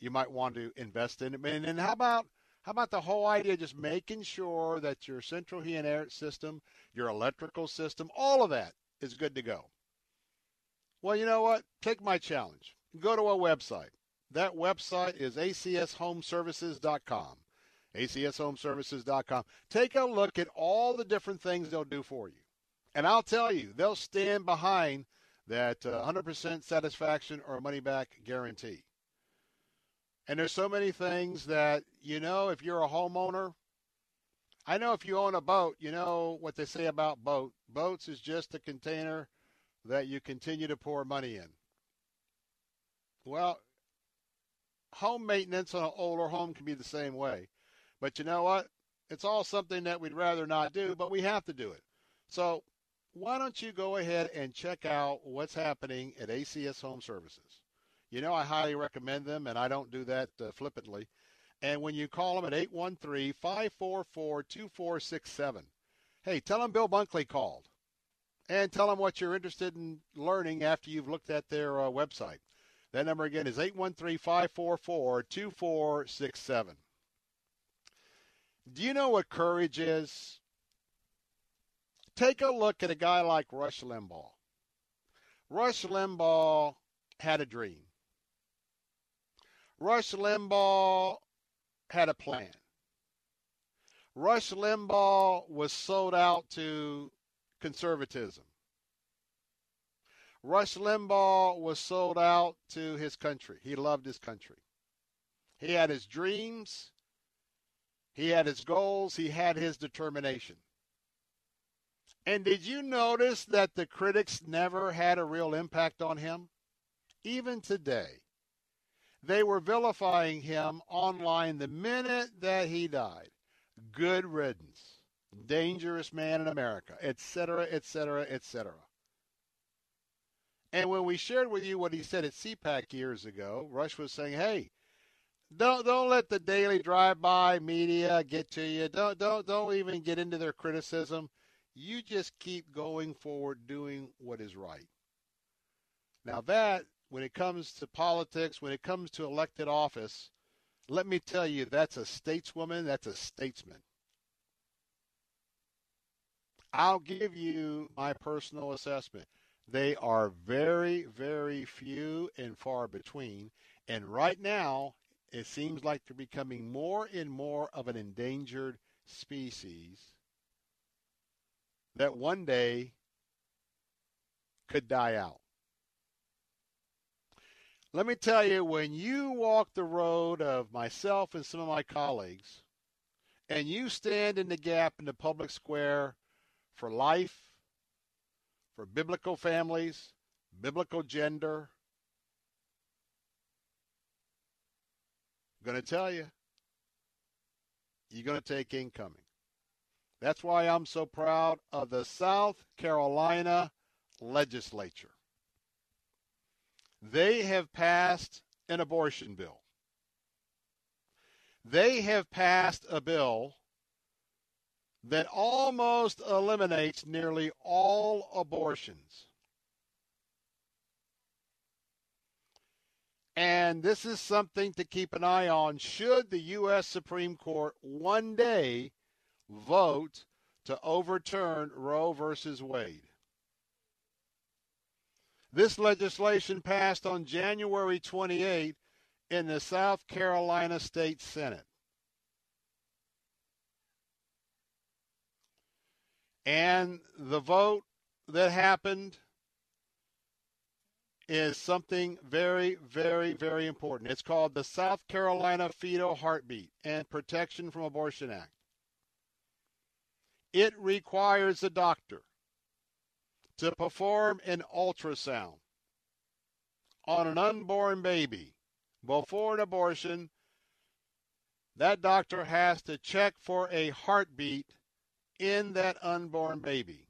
you might want to invest in. And then how about How about the whole idea of just making sure that your central heat and air system, your electrical system, all of that is good to go? Well, you know what? Take my challenge. Go to a website. That website is A C S home services dot com. A C S home services dot com. Take a look at all the different things they'll do for you. And I'll tell you, they'll stand behind that uh, one hundred percent satisfaction or money-back guarantee. And there's so many things that, you know, if you're a homeowner, I know if you own a boat, you know what they say about boat. Boats is just a container that you continue to pour money in. Well, home maintenance on an older home can be the same way. But you know what? It's all something that we'd rather not do, but we have to do it. So why don't you go ahead and check out what's happening at A C S Home Services? You know, I highly recommend them, and I don't do that uh, flippantly. And when you call them at eight one three, five four four, two four six seven, hey, tell them Bill Bunkley called. And tell them what you're interested in learning after you've looked at their uh, website. That number again is eight one three, five four four, two four six seven. Do you know what courage is? Take a look at a guy like Rush Limbaugh. Rush Limbaugh had a dream. Rush Limbaugh had a plan. Rush Limbaugh was sold out to conservatism. Rush Limbaugh was sold out to his country. He loved his country. He had his dreams. He had his goals. He had his determination. And did you notice that the critics never had a real impact on him? Even today. They were vilifying him online the minute that he died. Good riddance. Dangerous man in America, et cetera, et cetera, et cetera. And when we shared with you what he said at CPAC years ago, Rush was saying, hey, don't don't let the daily drive-by media get to you. Don't don't don't even get into their criticism. You just keep going forward doing what is right. Now that, when it comes to politics, when it comes to elected office, let me tell you, that's a stateswoman, that's a statesman. I'll give you my personal assessment. They are very, very few and far between. And right now, it seems like they're becoming more and more of an endangered species that one day could die out. Let me tell you, when you walk the road of myself and some of my colleagues, and you stand in the gap in the public square for life, for biblical families, biblical gender, I'm going to tell you, you're going to take incoming. That's why I'm so proud of the South Carolina legislature. They have passed an abortion bill. They have passed a bill that almost eliminates nearly all abortions. And this is something to keep an eye on should the U S Supreme Court one day vote to overturn Roe versus Wade. This legislation passed on January twenty-eighth in the South Carolina State Senate. And the vote that happened is something very, very, very important. It's called the South Carolina Fetal Heartbeat and Protection from Abortion Act. It requires a doctor to perform an ultrasound on an unborn baby before an abortion. That doctor has to check for a heartbeat in that unborn baby.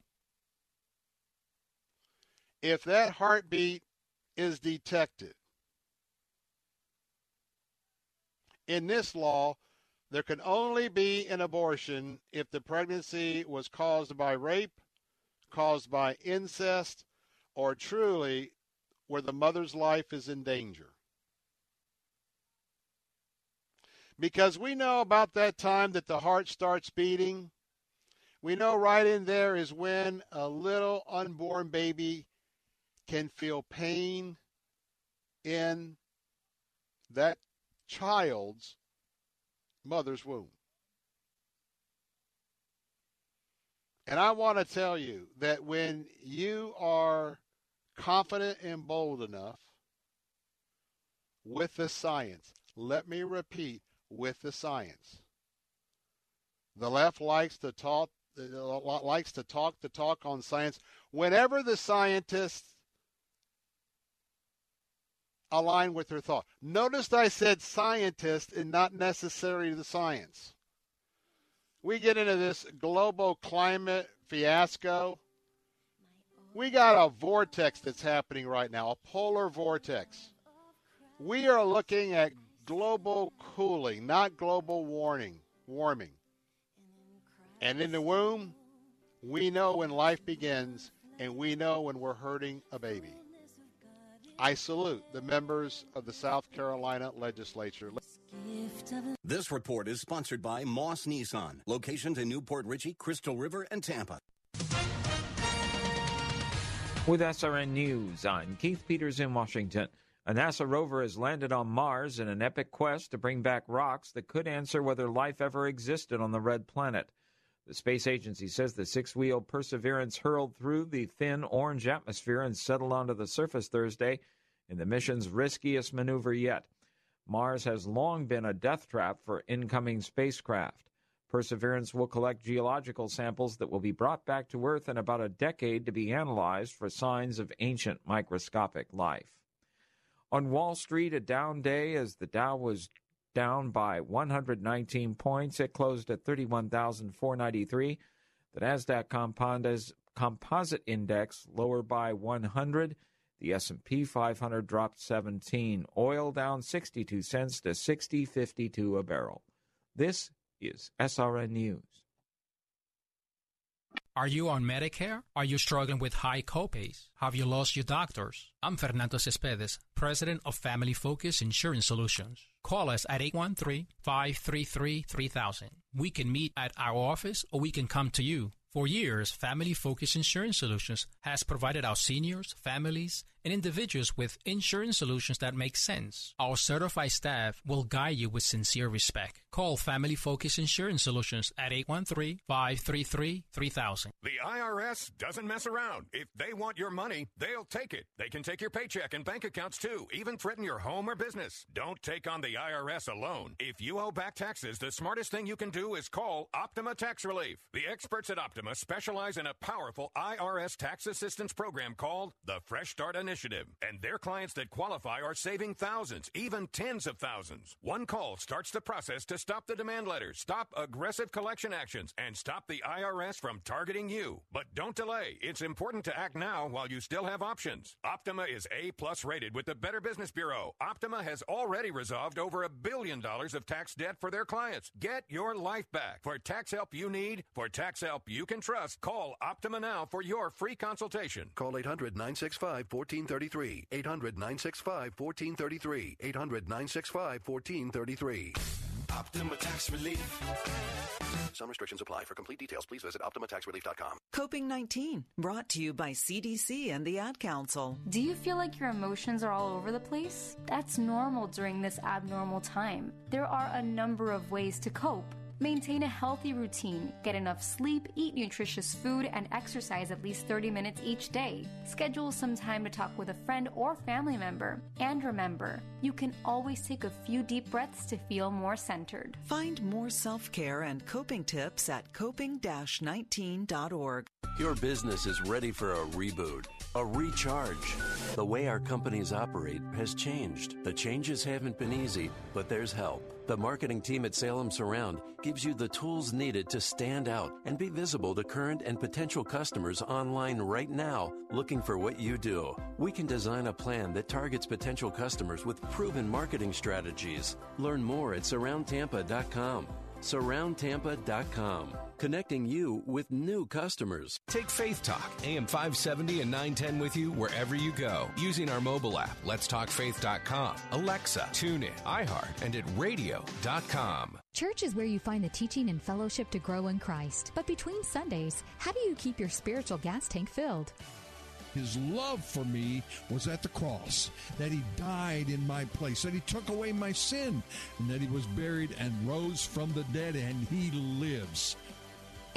If that heartbeat is detected, in this law, there can only be an abortion if the pregnancy was caused by rape, caused by incest, or truly where the mother's life is in danger. Because we know about that time that the heart starts beating. We know right in there is when a little unborn baby can feel pain in that child's mother's womb. And I want to tell you that when you are confident and bold enough with the science, let me repeat, with the science. The left likes to talk, likes to talk the talk on science. Whenever the scientists align with their thought. Notice I said scientist and not necessarily the science. We get into this global climate fiasco. We got a vortex that's happening right now, a polar vortex. We are looking at global cooling, not global warming, warming. And in the womb, we know when life begins, and we know when we're hurting a baby. I salute the members of the South Carolina legislature. This report is sponsored by Moss Nissan. Locations in Newport Richey, Crystal River, and Tampa. With S R N News, I'm Keith Peters in Washington. A NASA rover has landed on Mars in an epic quest to bring back rocks that could answer whether life ever existed on the red planet. The space agency says the six-wheel Perseverance hurled through the thin orange atmosphere and settled onto the surface Thursday in the mission's riskiest maneuver yet. Mars has long been a death trap for incoming spacecraft. Perseverance will collect geological samples that will be brought back to Earth in about a decade to be analyzed for signs of ancient microscopic life. On Wall Street, a down day as the Dow was down by one hundred nineteen points. It closed at thirty-one thousand four hundred ninety-three. The NASDAQ Composite Index lower by one hundred. The S and P five hundred dropped seventeen. Oil down sixty-two cents to sixty fifty-two a barrel. This is S R N News. Are you on Medicare? Are you struggling with high copays? Have you lost your doctors? I'm Fernando Cespedes, president of Family Focus Insurance Solutions. Call us at eight one three, five three three, three thousand. We can meet at our office or we can come to you. For years, Family Focus Insurance Solutions has provided our seniors, families, and individuals with insurance solutions that make sense. Our certified staff will guide you with sincere respect. Call Family Focus Insurance Solutions at eight one three, five three three, three thousand. The I R S doesn't mess around. If they want your money, they'll take it. They can take your paycheck and bank accounts too, even threaten your home or business. Don't take on the I R S alone. If you owe back taxes, the smartest thing you can do is call Optima Tax Relief. The experts at Optima specialize in a powerful I R S tax assistance program called the Fresh Start Initiative. And their clients that qualify are saving thousands, even tens of thousands. One call starts the process to stop the demand letters, stop aggressive collection actions, and stop the I R S from targeting you. But don't delay. It's important to act now while you still have options. Optima is A-plus rated with the Better Business Bureau. Optima has already resolved over a billion dollars of tax debt for their clients. Get your life back. For tax help you need, for tax help you can trust, call Optima now for your free consultation. Call eight hundred, nine six five, one four three three. eight hundred, nine six five, one four three three. eight hundred, nine six five, one four three three. Optima Tax Relief. Some restrictions apply. For complete details, please visit Optima Tax Relief dot com. Coping nineteen, brought to you by C D C and the Ad Council. Do you feel like your emotions are all over the place? That's normal during this abnormal time. There are a number of ways to cope. Maintain a healthy routine, get enough sleep, eat nutritious food, and exercise at least thirty minutes each day. Schedule some time to talk with a friend or family member. And remember, you can always take a few deep breaths to feel more centered. Find more self-care and coping tips at coping dash nineteen dot org. Your business is ready for a reboot, a recharge. The way our companies operate has changed. The changes haven't been easy, but there's help. The marketing team at Salem Surround gives you the tools needed to stand out and be visible to current and potential customers online right now looking for what you do. We can design a plan that targets potential customers with proven marketing strategies. Learn more at surround tampa dot com. surround tampa dot com, connecting you with new customers. Take Faith Talk, A M five seventy and nine ten with you wherever you go. Using our mobile app, lets talk faith dot com, Alexa, TuneIn, iHeart, and at radio dot com. Church is where you find the teaching and fellowship to grow in Christ. But between Sundays, how do you keep your spiritual gas tank filled? His love for me was at the cross, that he died in my place, that he took away my sin, and that he was buried and rose from the dead, and he lives.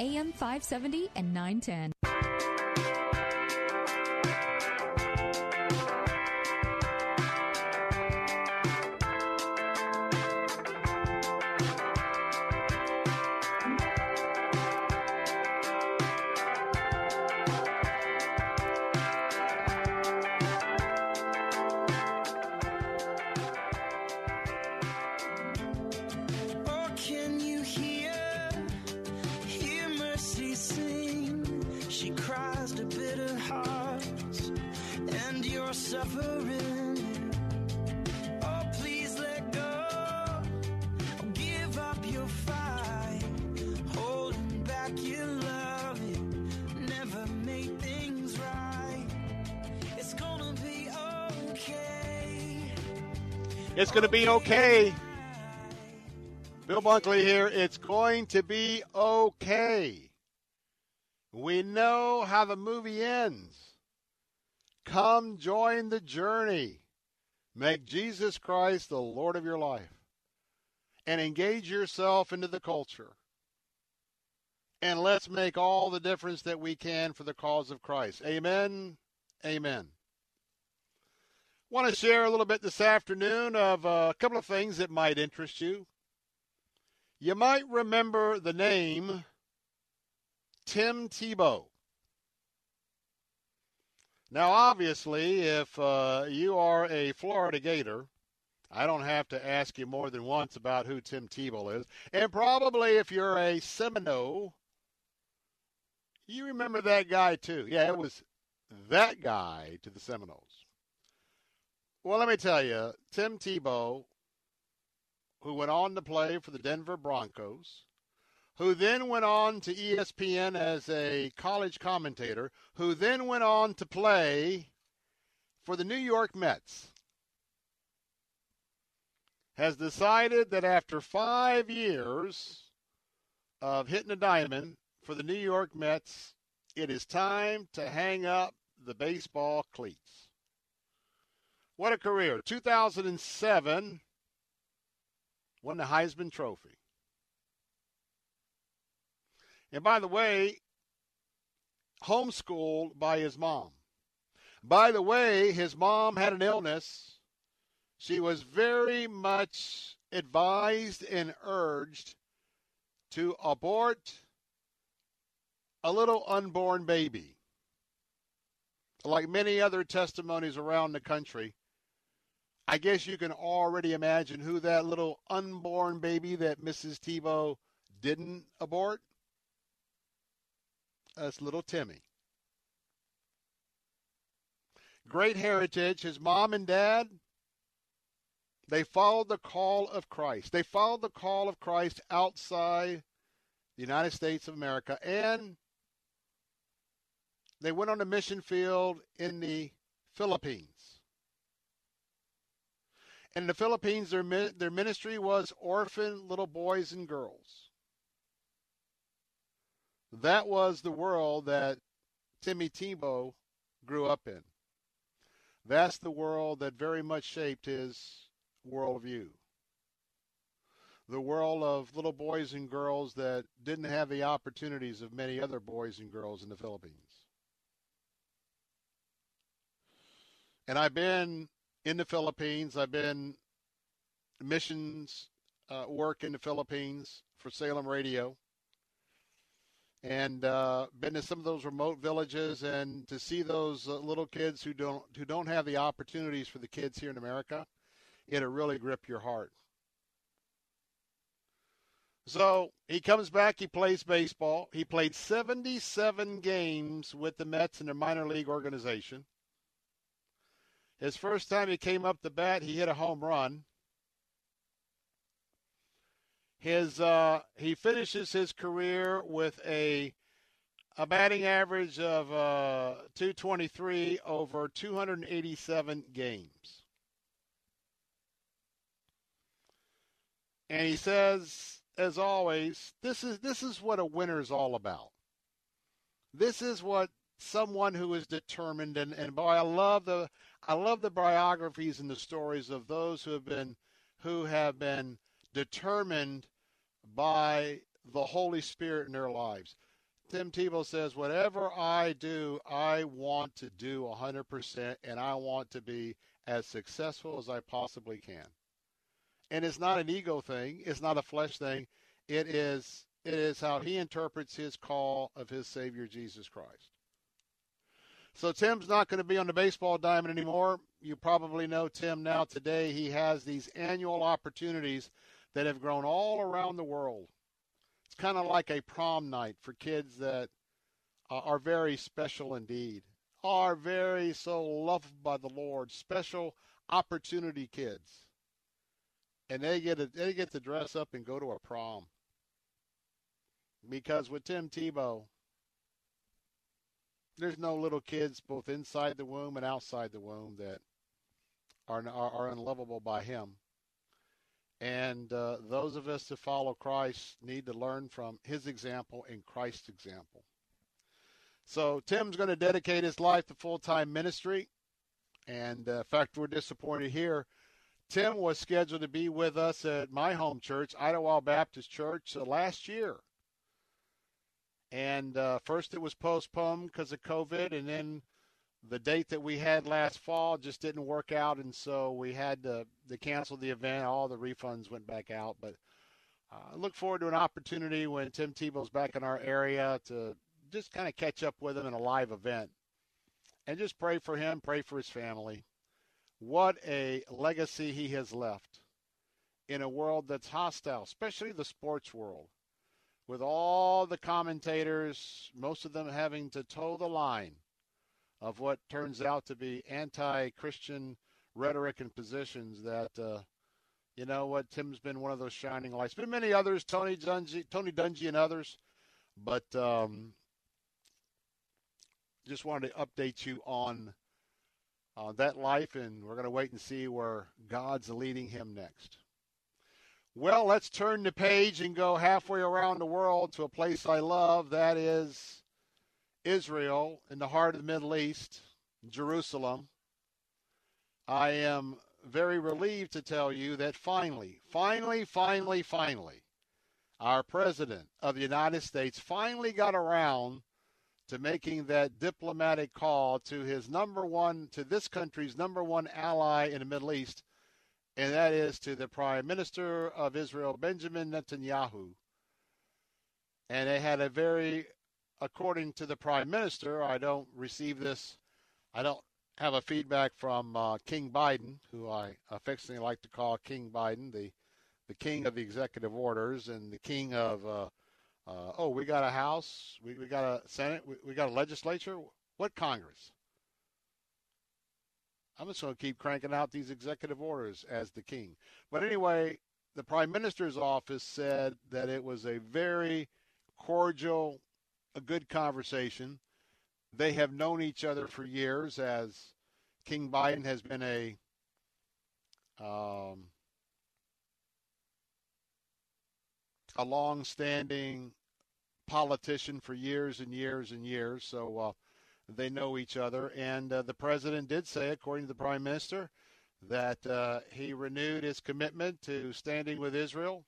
A M five seventy and nine ten. It's going to be okay. Bill Bunkley here. It's going to be okay. We know how the movie ends. Come join the journey. Make Jesus Christ the Lord of your life. And engage yourself into the culture. And let's make all the difference that we can for the cause of Christ. Amen. Amen. Want to share a little bit this afternoon of a couple of things that might interest you. You might remember the name Tim Tebow. Now, obviously, if uh, you are a Florida Gator, I don't have to ask you more than once about who Tim Tebow is. And probably if you're a Seminole, you remember that guy too. Yeah, it was that guy to the Seminoles. Well, let me tell you, Tim Tebow, who went on to play for the Denver Broncos, who then went on to E S P N as a college commentator, who then went on to play for the New York Mets, has decided that after five years of hitting a diamond for the New York Mets, it is time to hang up the baseball cleats. What a career. two thousand seven, won the Heisman Trophy. And by the way, homeschooled by his mom. By the way, his mom had an illness. She was very much advised and urged to abort a little unborn baby. Like many other testimonies around the country, I guess you can already imagine who that little unborn baby that Missus Tebow didn't abort. That's little Timmy. Great heritage. His mom and dad, they followed the call of Christ. They followed the call of Christ outside the United States of America, and they went on a mission field in the Philippines. In the Philippines, their their ministry was orphan little boys and girls. That was the world that Timmy Tebow grew up in. That's the world that very much shaped his worldview. The world of little boys and girls that didn't have the opportunities of many other boys and girls in the Philippines. And I've been in the Philippines. I've been missions uh, work in the Philippines for Salem Radio. And uh, been to some of those remote villages, and to see those uh, little kids who don't who don't have the opportunities for the kids here in America, it'll really grip your heart. So he comes back. He plays baseball. He played seventy-seven games with the Mets in their minor league organization. His first time he came up the bat, he hit a home run. His uh, he finishes his career with a a batting average of uh, two twenty-three over two hundred eighty-seven games. And he says, as always, this is this is what a winner is all about. This is what someone who is determined, and, and boy, I love the I love the biographies and the stories of those who have been who have been determined by the Holy Spirit in their lives. Tim Tebow says, whatever I do, I want to do one hundred percent, and I want to be as successful as I possibly can. And it's not an ego thing. It's not a flesh thing. It is, it is how he interprets his call of his Savior, Jesus Christ. So Tim's not going to be on the baseball diamond anymore. You probably know Tim now today. He has these annual opportunities that have grown all around the world. It's kind of like a prom night for kids that are very special indeed, are very so loved by the Lord, special opportunity kids. And they get, a, they get to dress up and go to a prom. Because with Tim Tebow, there's no little kids both inside the womb and outside the womb that are, are, are unlovable by him. And uh, those of us that follow Christ need to learn from his example and Christ's example. So Tim's going to dedicate his life to full-time ministry. And, uh, in fact, we're disappointed here. Tim was scheduled to be with us at my home church, Idlewild Baptist Church, uh, last year. And uh, first it was postponed because of COVID, and then the date that we had last fall just didn't work out, and so we had to, to cancel the event. All the refunds went back out. But uh, I look forward to an opportunity when Tim Tebow's back in our area to just kind of catch up with him in a live event and just pray for him, pray for his family. What a legacy he has left in a world that's hostile, especially the sports world, with all the commentators, most of them having to toe the line of what turns out to be anti-Christian rhetoric and positions that, uh, you know what, Tim's been one of those shining lights. Been many others, Tony Dungy, Tony Dungy and others, but um, just wanted to update you on uh, that life, and we're going to wait and see where God's leading him next. Well, let's turn the page and go halfway around the world to a place I love, that is Israel, in the heart of the Middle East, Jerusalem. I am very relieved to tell you that finally, finally, finally, finally, our President of the United States finally got around to making that diplomatic call to his number one, to this country's number one ally in the Middle East, and that is to the Prime Minister of Israel, Benjamin Netanyahu. And they had a very, according to the Prime Minister, I don't receive this, I don't have a feedback from uh, King Biden, who I affectionately like to call King Biden, the, the king of the executive orders and the king of, uh, uh, oh, we got a House, we, we got a Senate, we, we got a legislature, what Congress? I'm just going to keep cranking out these executive orders as the king. But anyway, the Prime Minister's office said that it was a very cordial, a good conversation. They have known each other for years, as King Biden has been a um, a long-standing politician for years and years and years, so uh, they know each other. And uh, the president did say, according to the prime minister, that uh, he renewed his commitment to standing with Israel.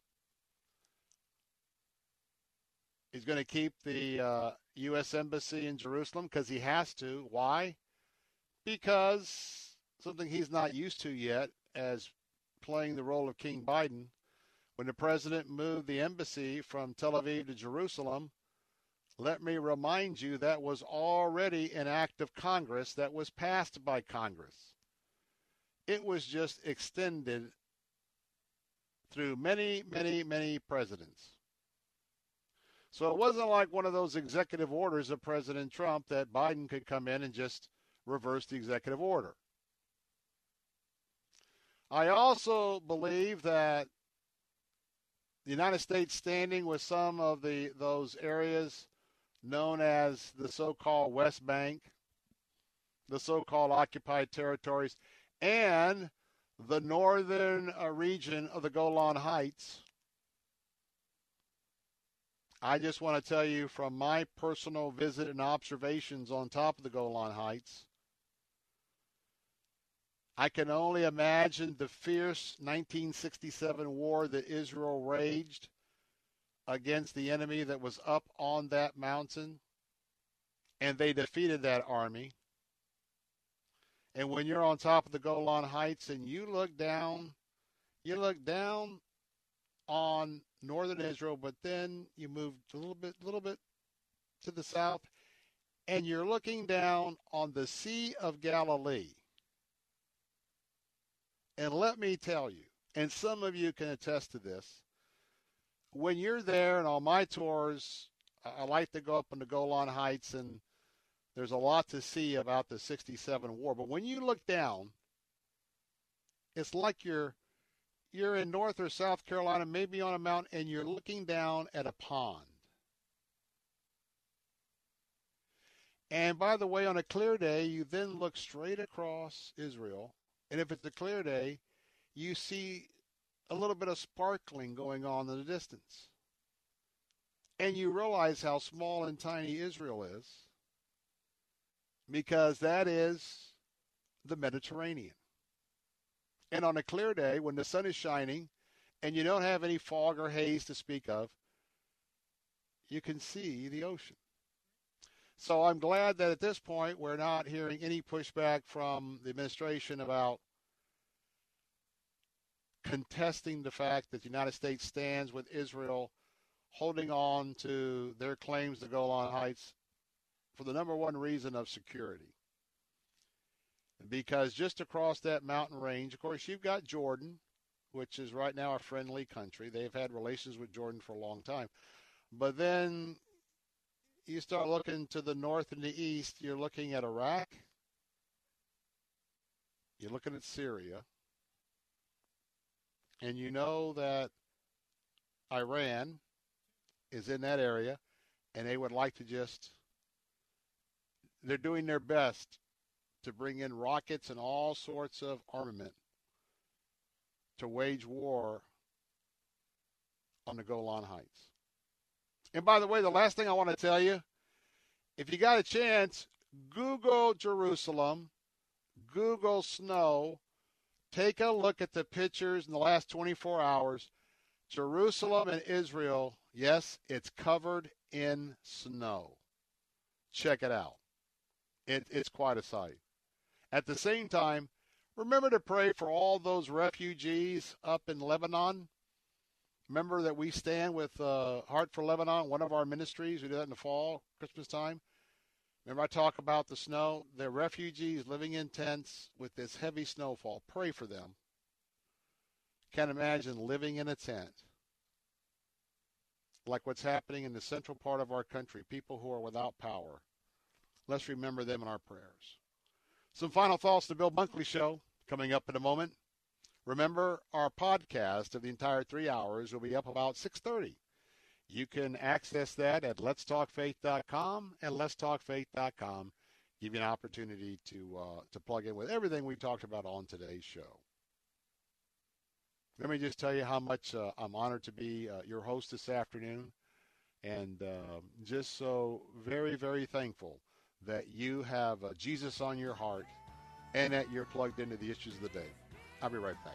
He's going to keep the uh, U S Embassy in Jerusalem because he has to. Why? Because something he's not used to yet as playing the role of King Biden. When the president moved the embassy from Tel Aviv to Jerusalem, let me remind you that was already an act of Congress that was passed by Congress. It was just extended through many, many, many presidents. So it wasn't like one of those executive orders of President Trump that Biden could come in and just reverse the executive order. I also believe that the United States standing with some of the those areas known as the so-called West Bank, the so-called occupied territories, and the northern region of the Golan Heights. I just want to tell you from my personal visit and observations on top of the Golan Heights, I can only imagine the fierce nineteen sixty-seven war that Israel waged against the enemy that was up on that mountain, and they defeated that army. And when you're on top of the Golan Heights and you look down, you look down on northern Israel, but then you move a little bit, little bit to the south, and you're looking down on the Sea of Galilee. And let me tell you, and some of you can attest to this, when you're there, and on my tours, I like to go up on the Golan Heights, and there's a lot to see about the sixty-seven war. But when you look down, it's like you're You're in North or South Carolina, maybe on a mountain, and you're looking down at a pond. And by the way, on a clear day, you then look straight across Israel. And if it's a clear day, you see a little bit of sparkling going on in the distance. And you realize how small and tiny Israel is, because that is the Mediterranean. And on a clear day, when the sun is shining and you don't have any fog or haze to speak of, you can see the ocean. So I'm glad that at this point we're not hearing any pushback from the administration about contesting the fact that the United States stands with Israel, holding on to their claims to Golan Heights for the number one reason of security. Because just across that mountain range, of course, you've got Jordan, which is right now a friendly country. They've had relations with Jordan for a long time. But then you start looking to the north and the east. You're looking at Iraq. You're looking at Syria. And you know that Iran is in that area, and they would like to just – they're doing their best to bring in rockets and all sorts of armament to wage war on the Golan Heights. And by the way, the last thing I want to tell you, if you got a chance, Google Jerusalem, Google snow, take a look at the pictures in the last twenty-four hours. Jerusalem and Israel, yes, it's covered in snow. Check it out. It, it's quite a sight. At the same time, remember to pray for all those refugees up in Lebanon. Remember that we stand with uh, Heart for Lebanon, one of our ministries. We do that in the fall, Christmas time. Remember I talk about the snow. They're refugees living in tents with this heavy snowfall. Pray for them. Can't imagine living in a tent like what's happening in the central part of our country, people who are without power. Let's remember them in our prayers. Some final thoughts to Bill Bunkley Show coming up in a moment. Remember, our podcast of the entire three hours will be up about six thirty. You can access that at lets talk faith dot com and lets talk faith dot com. Give you an opportunity to, uh, to plug in with everything we talked about on today's show. Let me just tell you how much uh, I'm honored to be uh, your host this afternoon, and uh, just so very, very thankful that you have uh, Jesus on your heart and that you're plugged into the issues of the day. I'll be right back.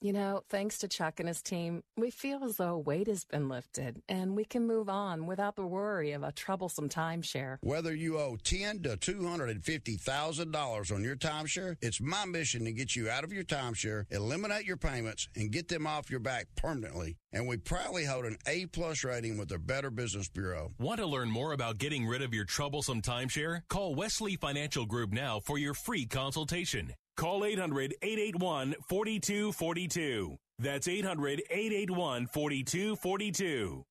You know, thanks to Chuck and his team, we feel as though weight has been lifted and we can move on without the worry of a troublesome timeshare. Whether you owe ten thousand dollars to two hundred fifty thousand dollars on your timeshare, it's my mission to get you out of your timeshare, eliminate your payments, and get them off your back permanently. And we proudly hold an A-plus rating with the Better Business Bureau. Want to learn more about getting rid of your troublesome timeshare? Call Wesley Financial Group now for your free consultation. Call eight hundred, eight eight one, four two four two. That's eight hundred, eight eight one, four two four two.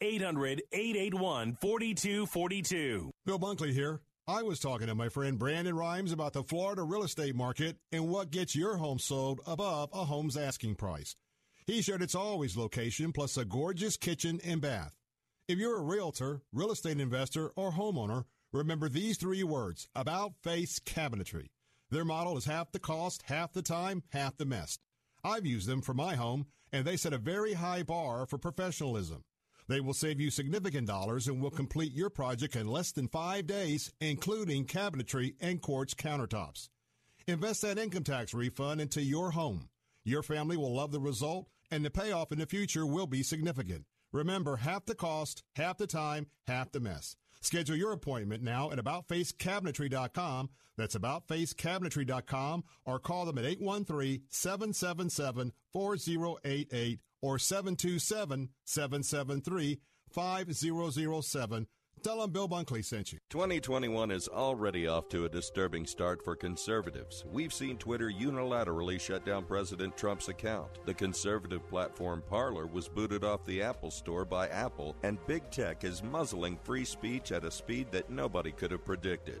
eight hundred, eight eight one, four two four two. Bill Bunkley here. I was talking to my friend Brandon Rhymes about the Florida real estate market and what gets your home sold above a home's asking price. He shared its always location plus a gorgeous kitchen and bath. If you're a realtor, real estate investor, or homeowner, remember these three words: about-face cabinetry. Their model is half the cost, half the time, half the mess. I've used them for my home, and they set a very high bar for professionalism. They will save you significant dollars and will complete your project in less than five days, including cabinetry and quartz countertops. Invest that income tax refund into your home. Your family will love the result, and the payoff in the future will be significant. Remember, half the cost, half the time, half the mess. Schedule your appointment now at about face cabinetry dot com. That's about face cabinetry dot com, or call them at eight one three, seven seven seven, four zero eight eight or seven two seven, seven seven three, five zero zero seven. Tell them Bill Bunkley sent you. twenty twenty-one is already off to a disturbing start for conservatives. We've seen Twitter unilaterally shut down President Trump's account. The conservative platform Parler was booted off the Apple Store by Apple, and big tech is muzzling free speech at a speed that nobody could have predicted.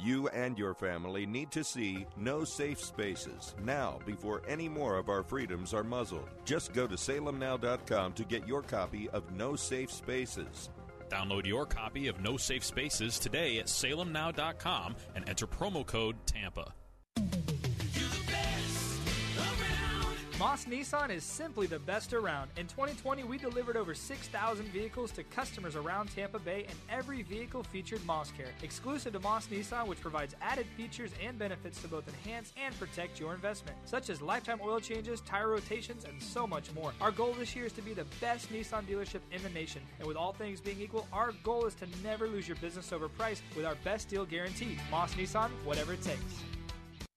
You and your family need to see No Safe Spaces now before any more of our freedoms are muzzled. Just go to salem now dot com to get your copy of No Safe Spaces. Download your copy of No Safe Spaces today at salem now dot com and enter promo code TAMPA. Moss Nissan is simply the best around. In twenty twenty, we delivered over six thousand vehicles to customers around Tampa Bay, and every vehicle featured Moss Care, exclusive to Moss Nissan, which provides added features and benefits to both enhance and protect your investment, such as lifetime oil changes, tire rotations, and so much more. Our goal this year is to be the best Nissan dealership in the nation, and with all things being equal, our goal is to never lose your business over price with our best deal guarantee. Moss Nissan, whatever it takes.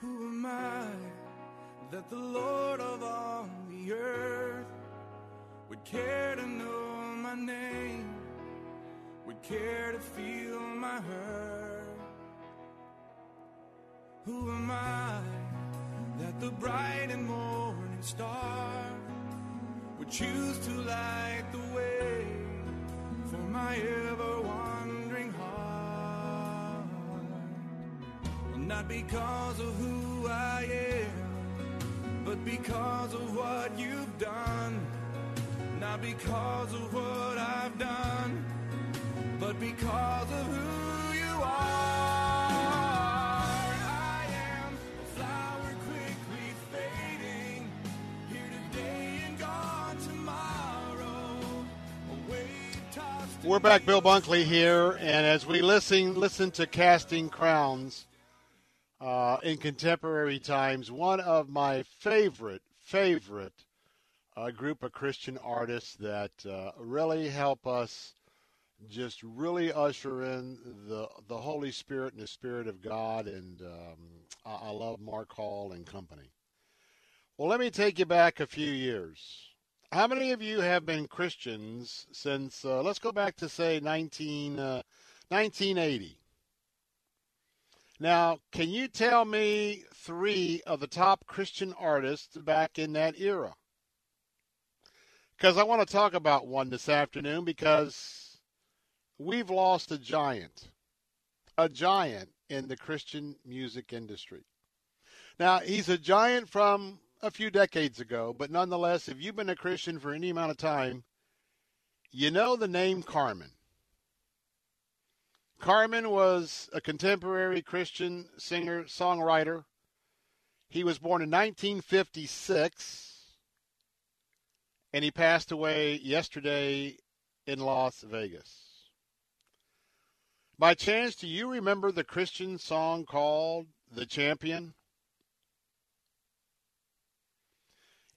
Who am I that the Lord of all the earth would care to know my name, would care to feel my hurt? Who am I that the bright and morning star would choose to light the way for my ever-wandering heart. And not because of who I am, but because of what you've done. Not because of what I've done, but because of who you are. I am a flower quickly fading, here today and gone tomorrow. A wave tossed. We're back, Bill Bunkley here, and as we listen listen to Casting Crowns uh, in contemporary times, one of my favorite favorite. A group of Christian artists that uh, really help us just really usher in the the Holy Spirit and the Spirit of God. And um, I, I love Mark Hall and company. Well, let me take you back a few years. How many of you have been Christians since, uh, let's go back to, say, nineteen, uh, nineteen eighty? Now, can you tell me three of the top Christian artists back in that era? Because I want to talk about one this afternoon, because we've lost a giant, a giant in the Christian music industry. Now, he's a giant from a few decades ago, but nonetheless, if you've been a Christian for any amount of time, you know the name Carmen. Carmen was a contemporary Christian singer, songwriter. He was born in nineteen fifty-six. And he passed away yesterday in Las Vegas. By chance, do you remember the Christian song called The Champion?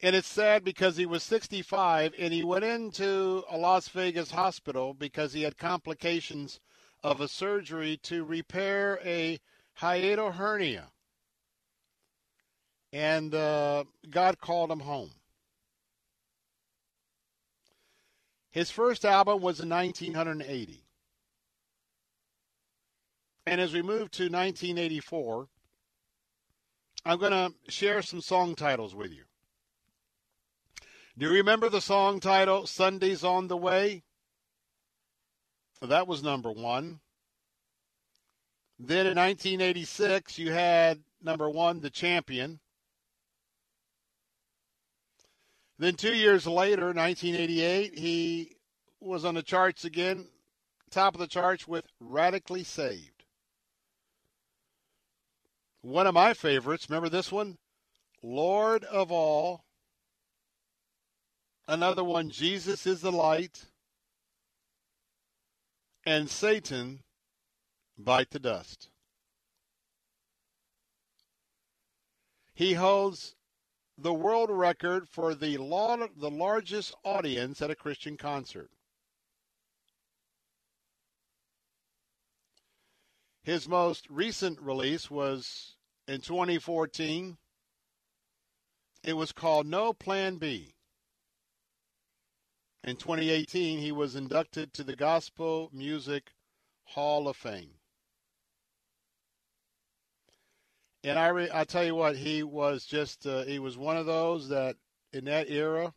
And it's sad because he was sixty-five and he went into a Las Vegas hospital because he had complications of a surgery to repair a hiatal hernia. And uh, God called him home. His first album was in nineteen eighty. And as we move to nineteen eighty-four, I'm going to share some song titles with you. Do you remember the song title, Sunday's on the Way? That was number one. Then in nineteen eighty-six, you had number one, The Champion. Then two years later, nineteen eighty-eight, he was on the charts again, top of the charts with Radically Saved. One of my favorites, remember this one? Lord of All. Another one, Jesus is the Light. And Satan, Bite the Dust. He holds the world record for the la- the largest audience at a Christian concert. His most recent release was in twenty fourteen. It was called No Plan B. In twenty eighteen, he was inducted to the Gospel Music Hall of Fame. And I, re- I tell you what, he was just, uh, he was one of those that in that era,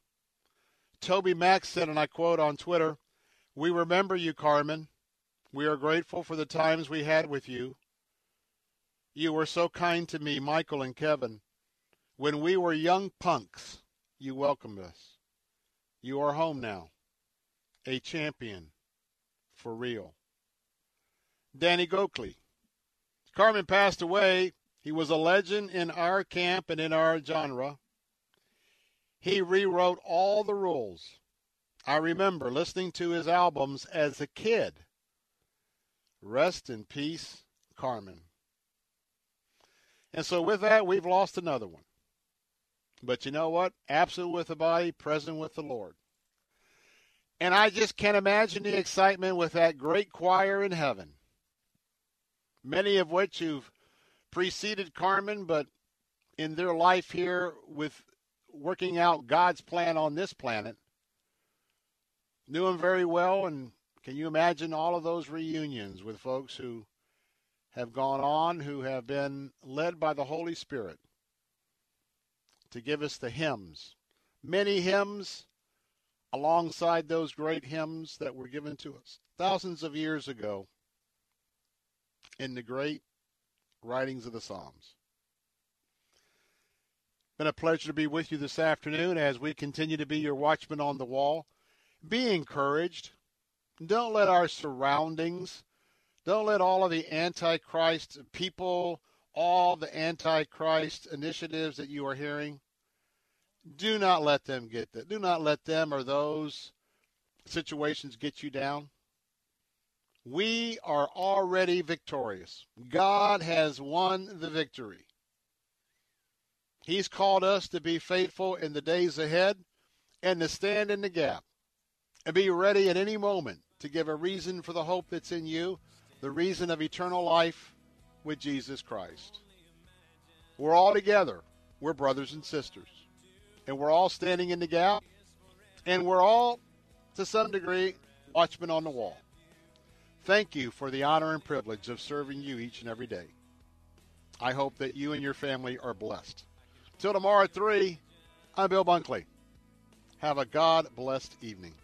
Toby Mac said, and I quote on Twitter, "We remember you, Carmen. We are grateful for the times we had with you. You were so kind to me, Michael and Kevin. When we were young punks, you welcomed us. You are home now. A champion. For real." Danny Gokey. Carmen passed away. He was a legend in our camp and in our genre. He rewrote all the rules. I remember listening to his albums as a kid. Rest in peace, Carmen. And so with that, we've lost another one. But you know what? Absent with the body, present with the Lord. And I just can't imagine the excitement with that great choir in heaven, many of which you've preceded Carmen, but in their life here with working out God's plan on this planet, knew him very well. And can you imagine all of those reunions with folks who have gone on, who have been led by the Holy Spirit to give us the hymns, many hymns alongside those great hymns that were given to us thousands of years ago in the great writings of the Psalms. Been a pleasure to be with you this afternoon as we continue to be your watchman on the wall. Be encouraged. Don't let our surroundings, don't let all of the Antichrist people, all the Antichrist initiatives that you are hearing, do not let them get that. Do not let them or those situations get you down. We are already victorious. God has won the victory. He's called us to be faithful in the days ahead and to stand in the gap and be ready at any moment to give a reason for the hope that's in you, the reason of eternal life with Jesus Christ. We're all together. We're brothers and sisters. And we're all standing in the gap. And we're all, to some degree, watchmen on the wall. Thank you for the honor and privilege of serving you each and every day. I hope that you and your family are blessed. Till tomorrow at three, I'm Bill Bunkley. Have a God-blessed evening.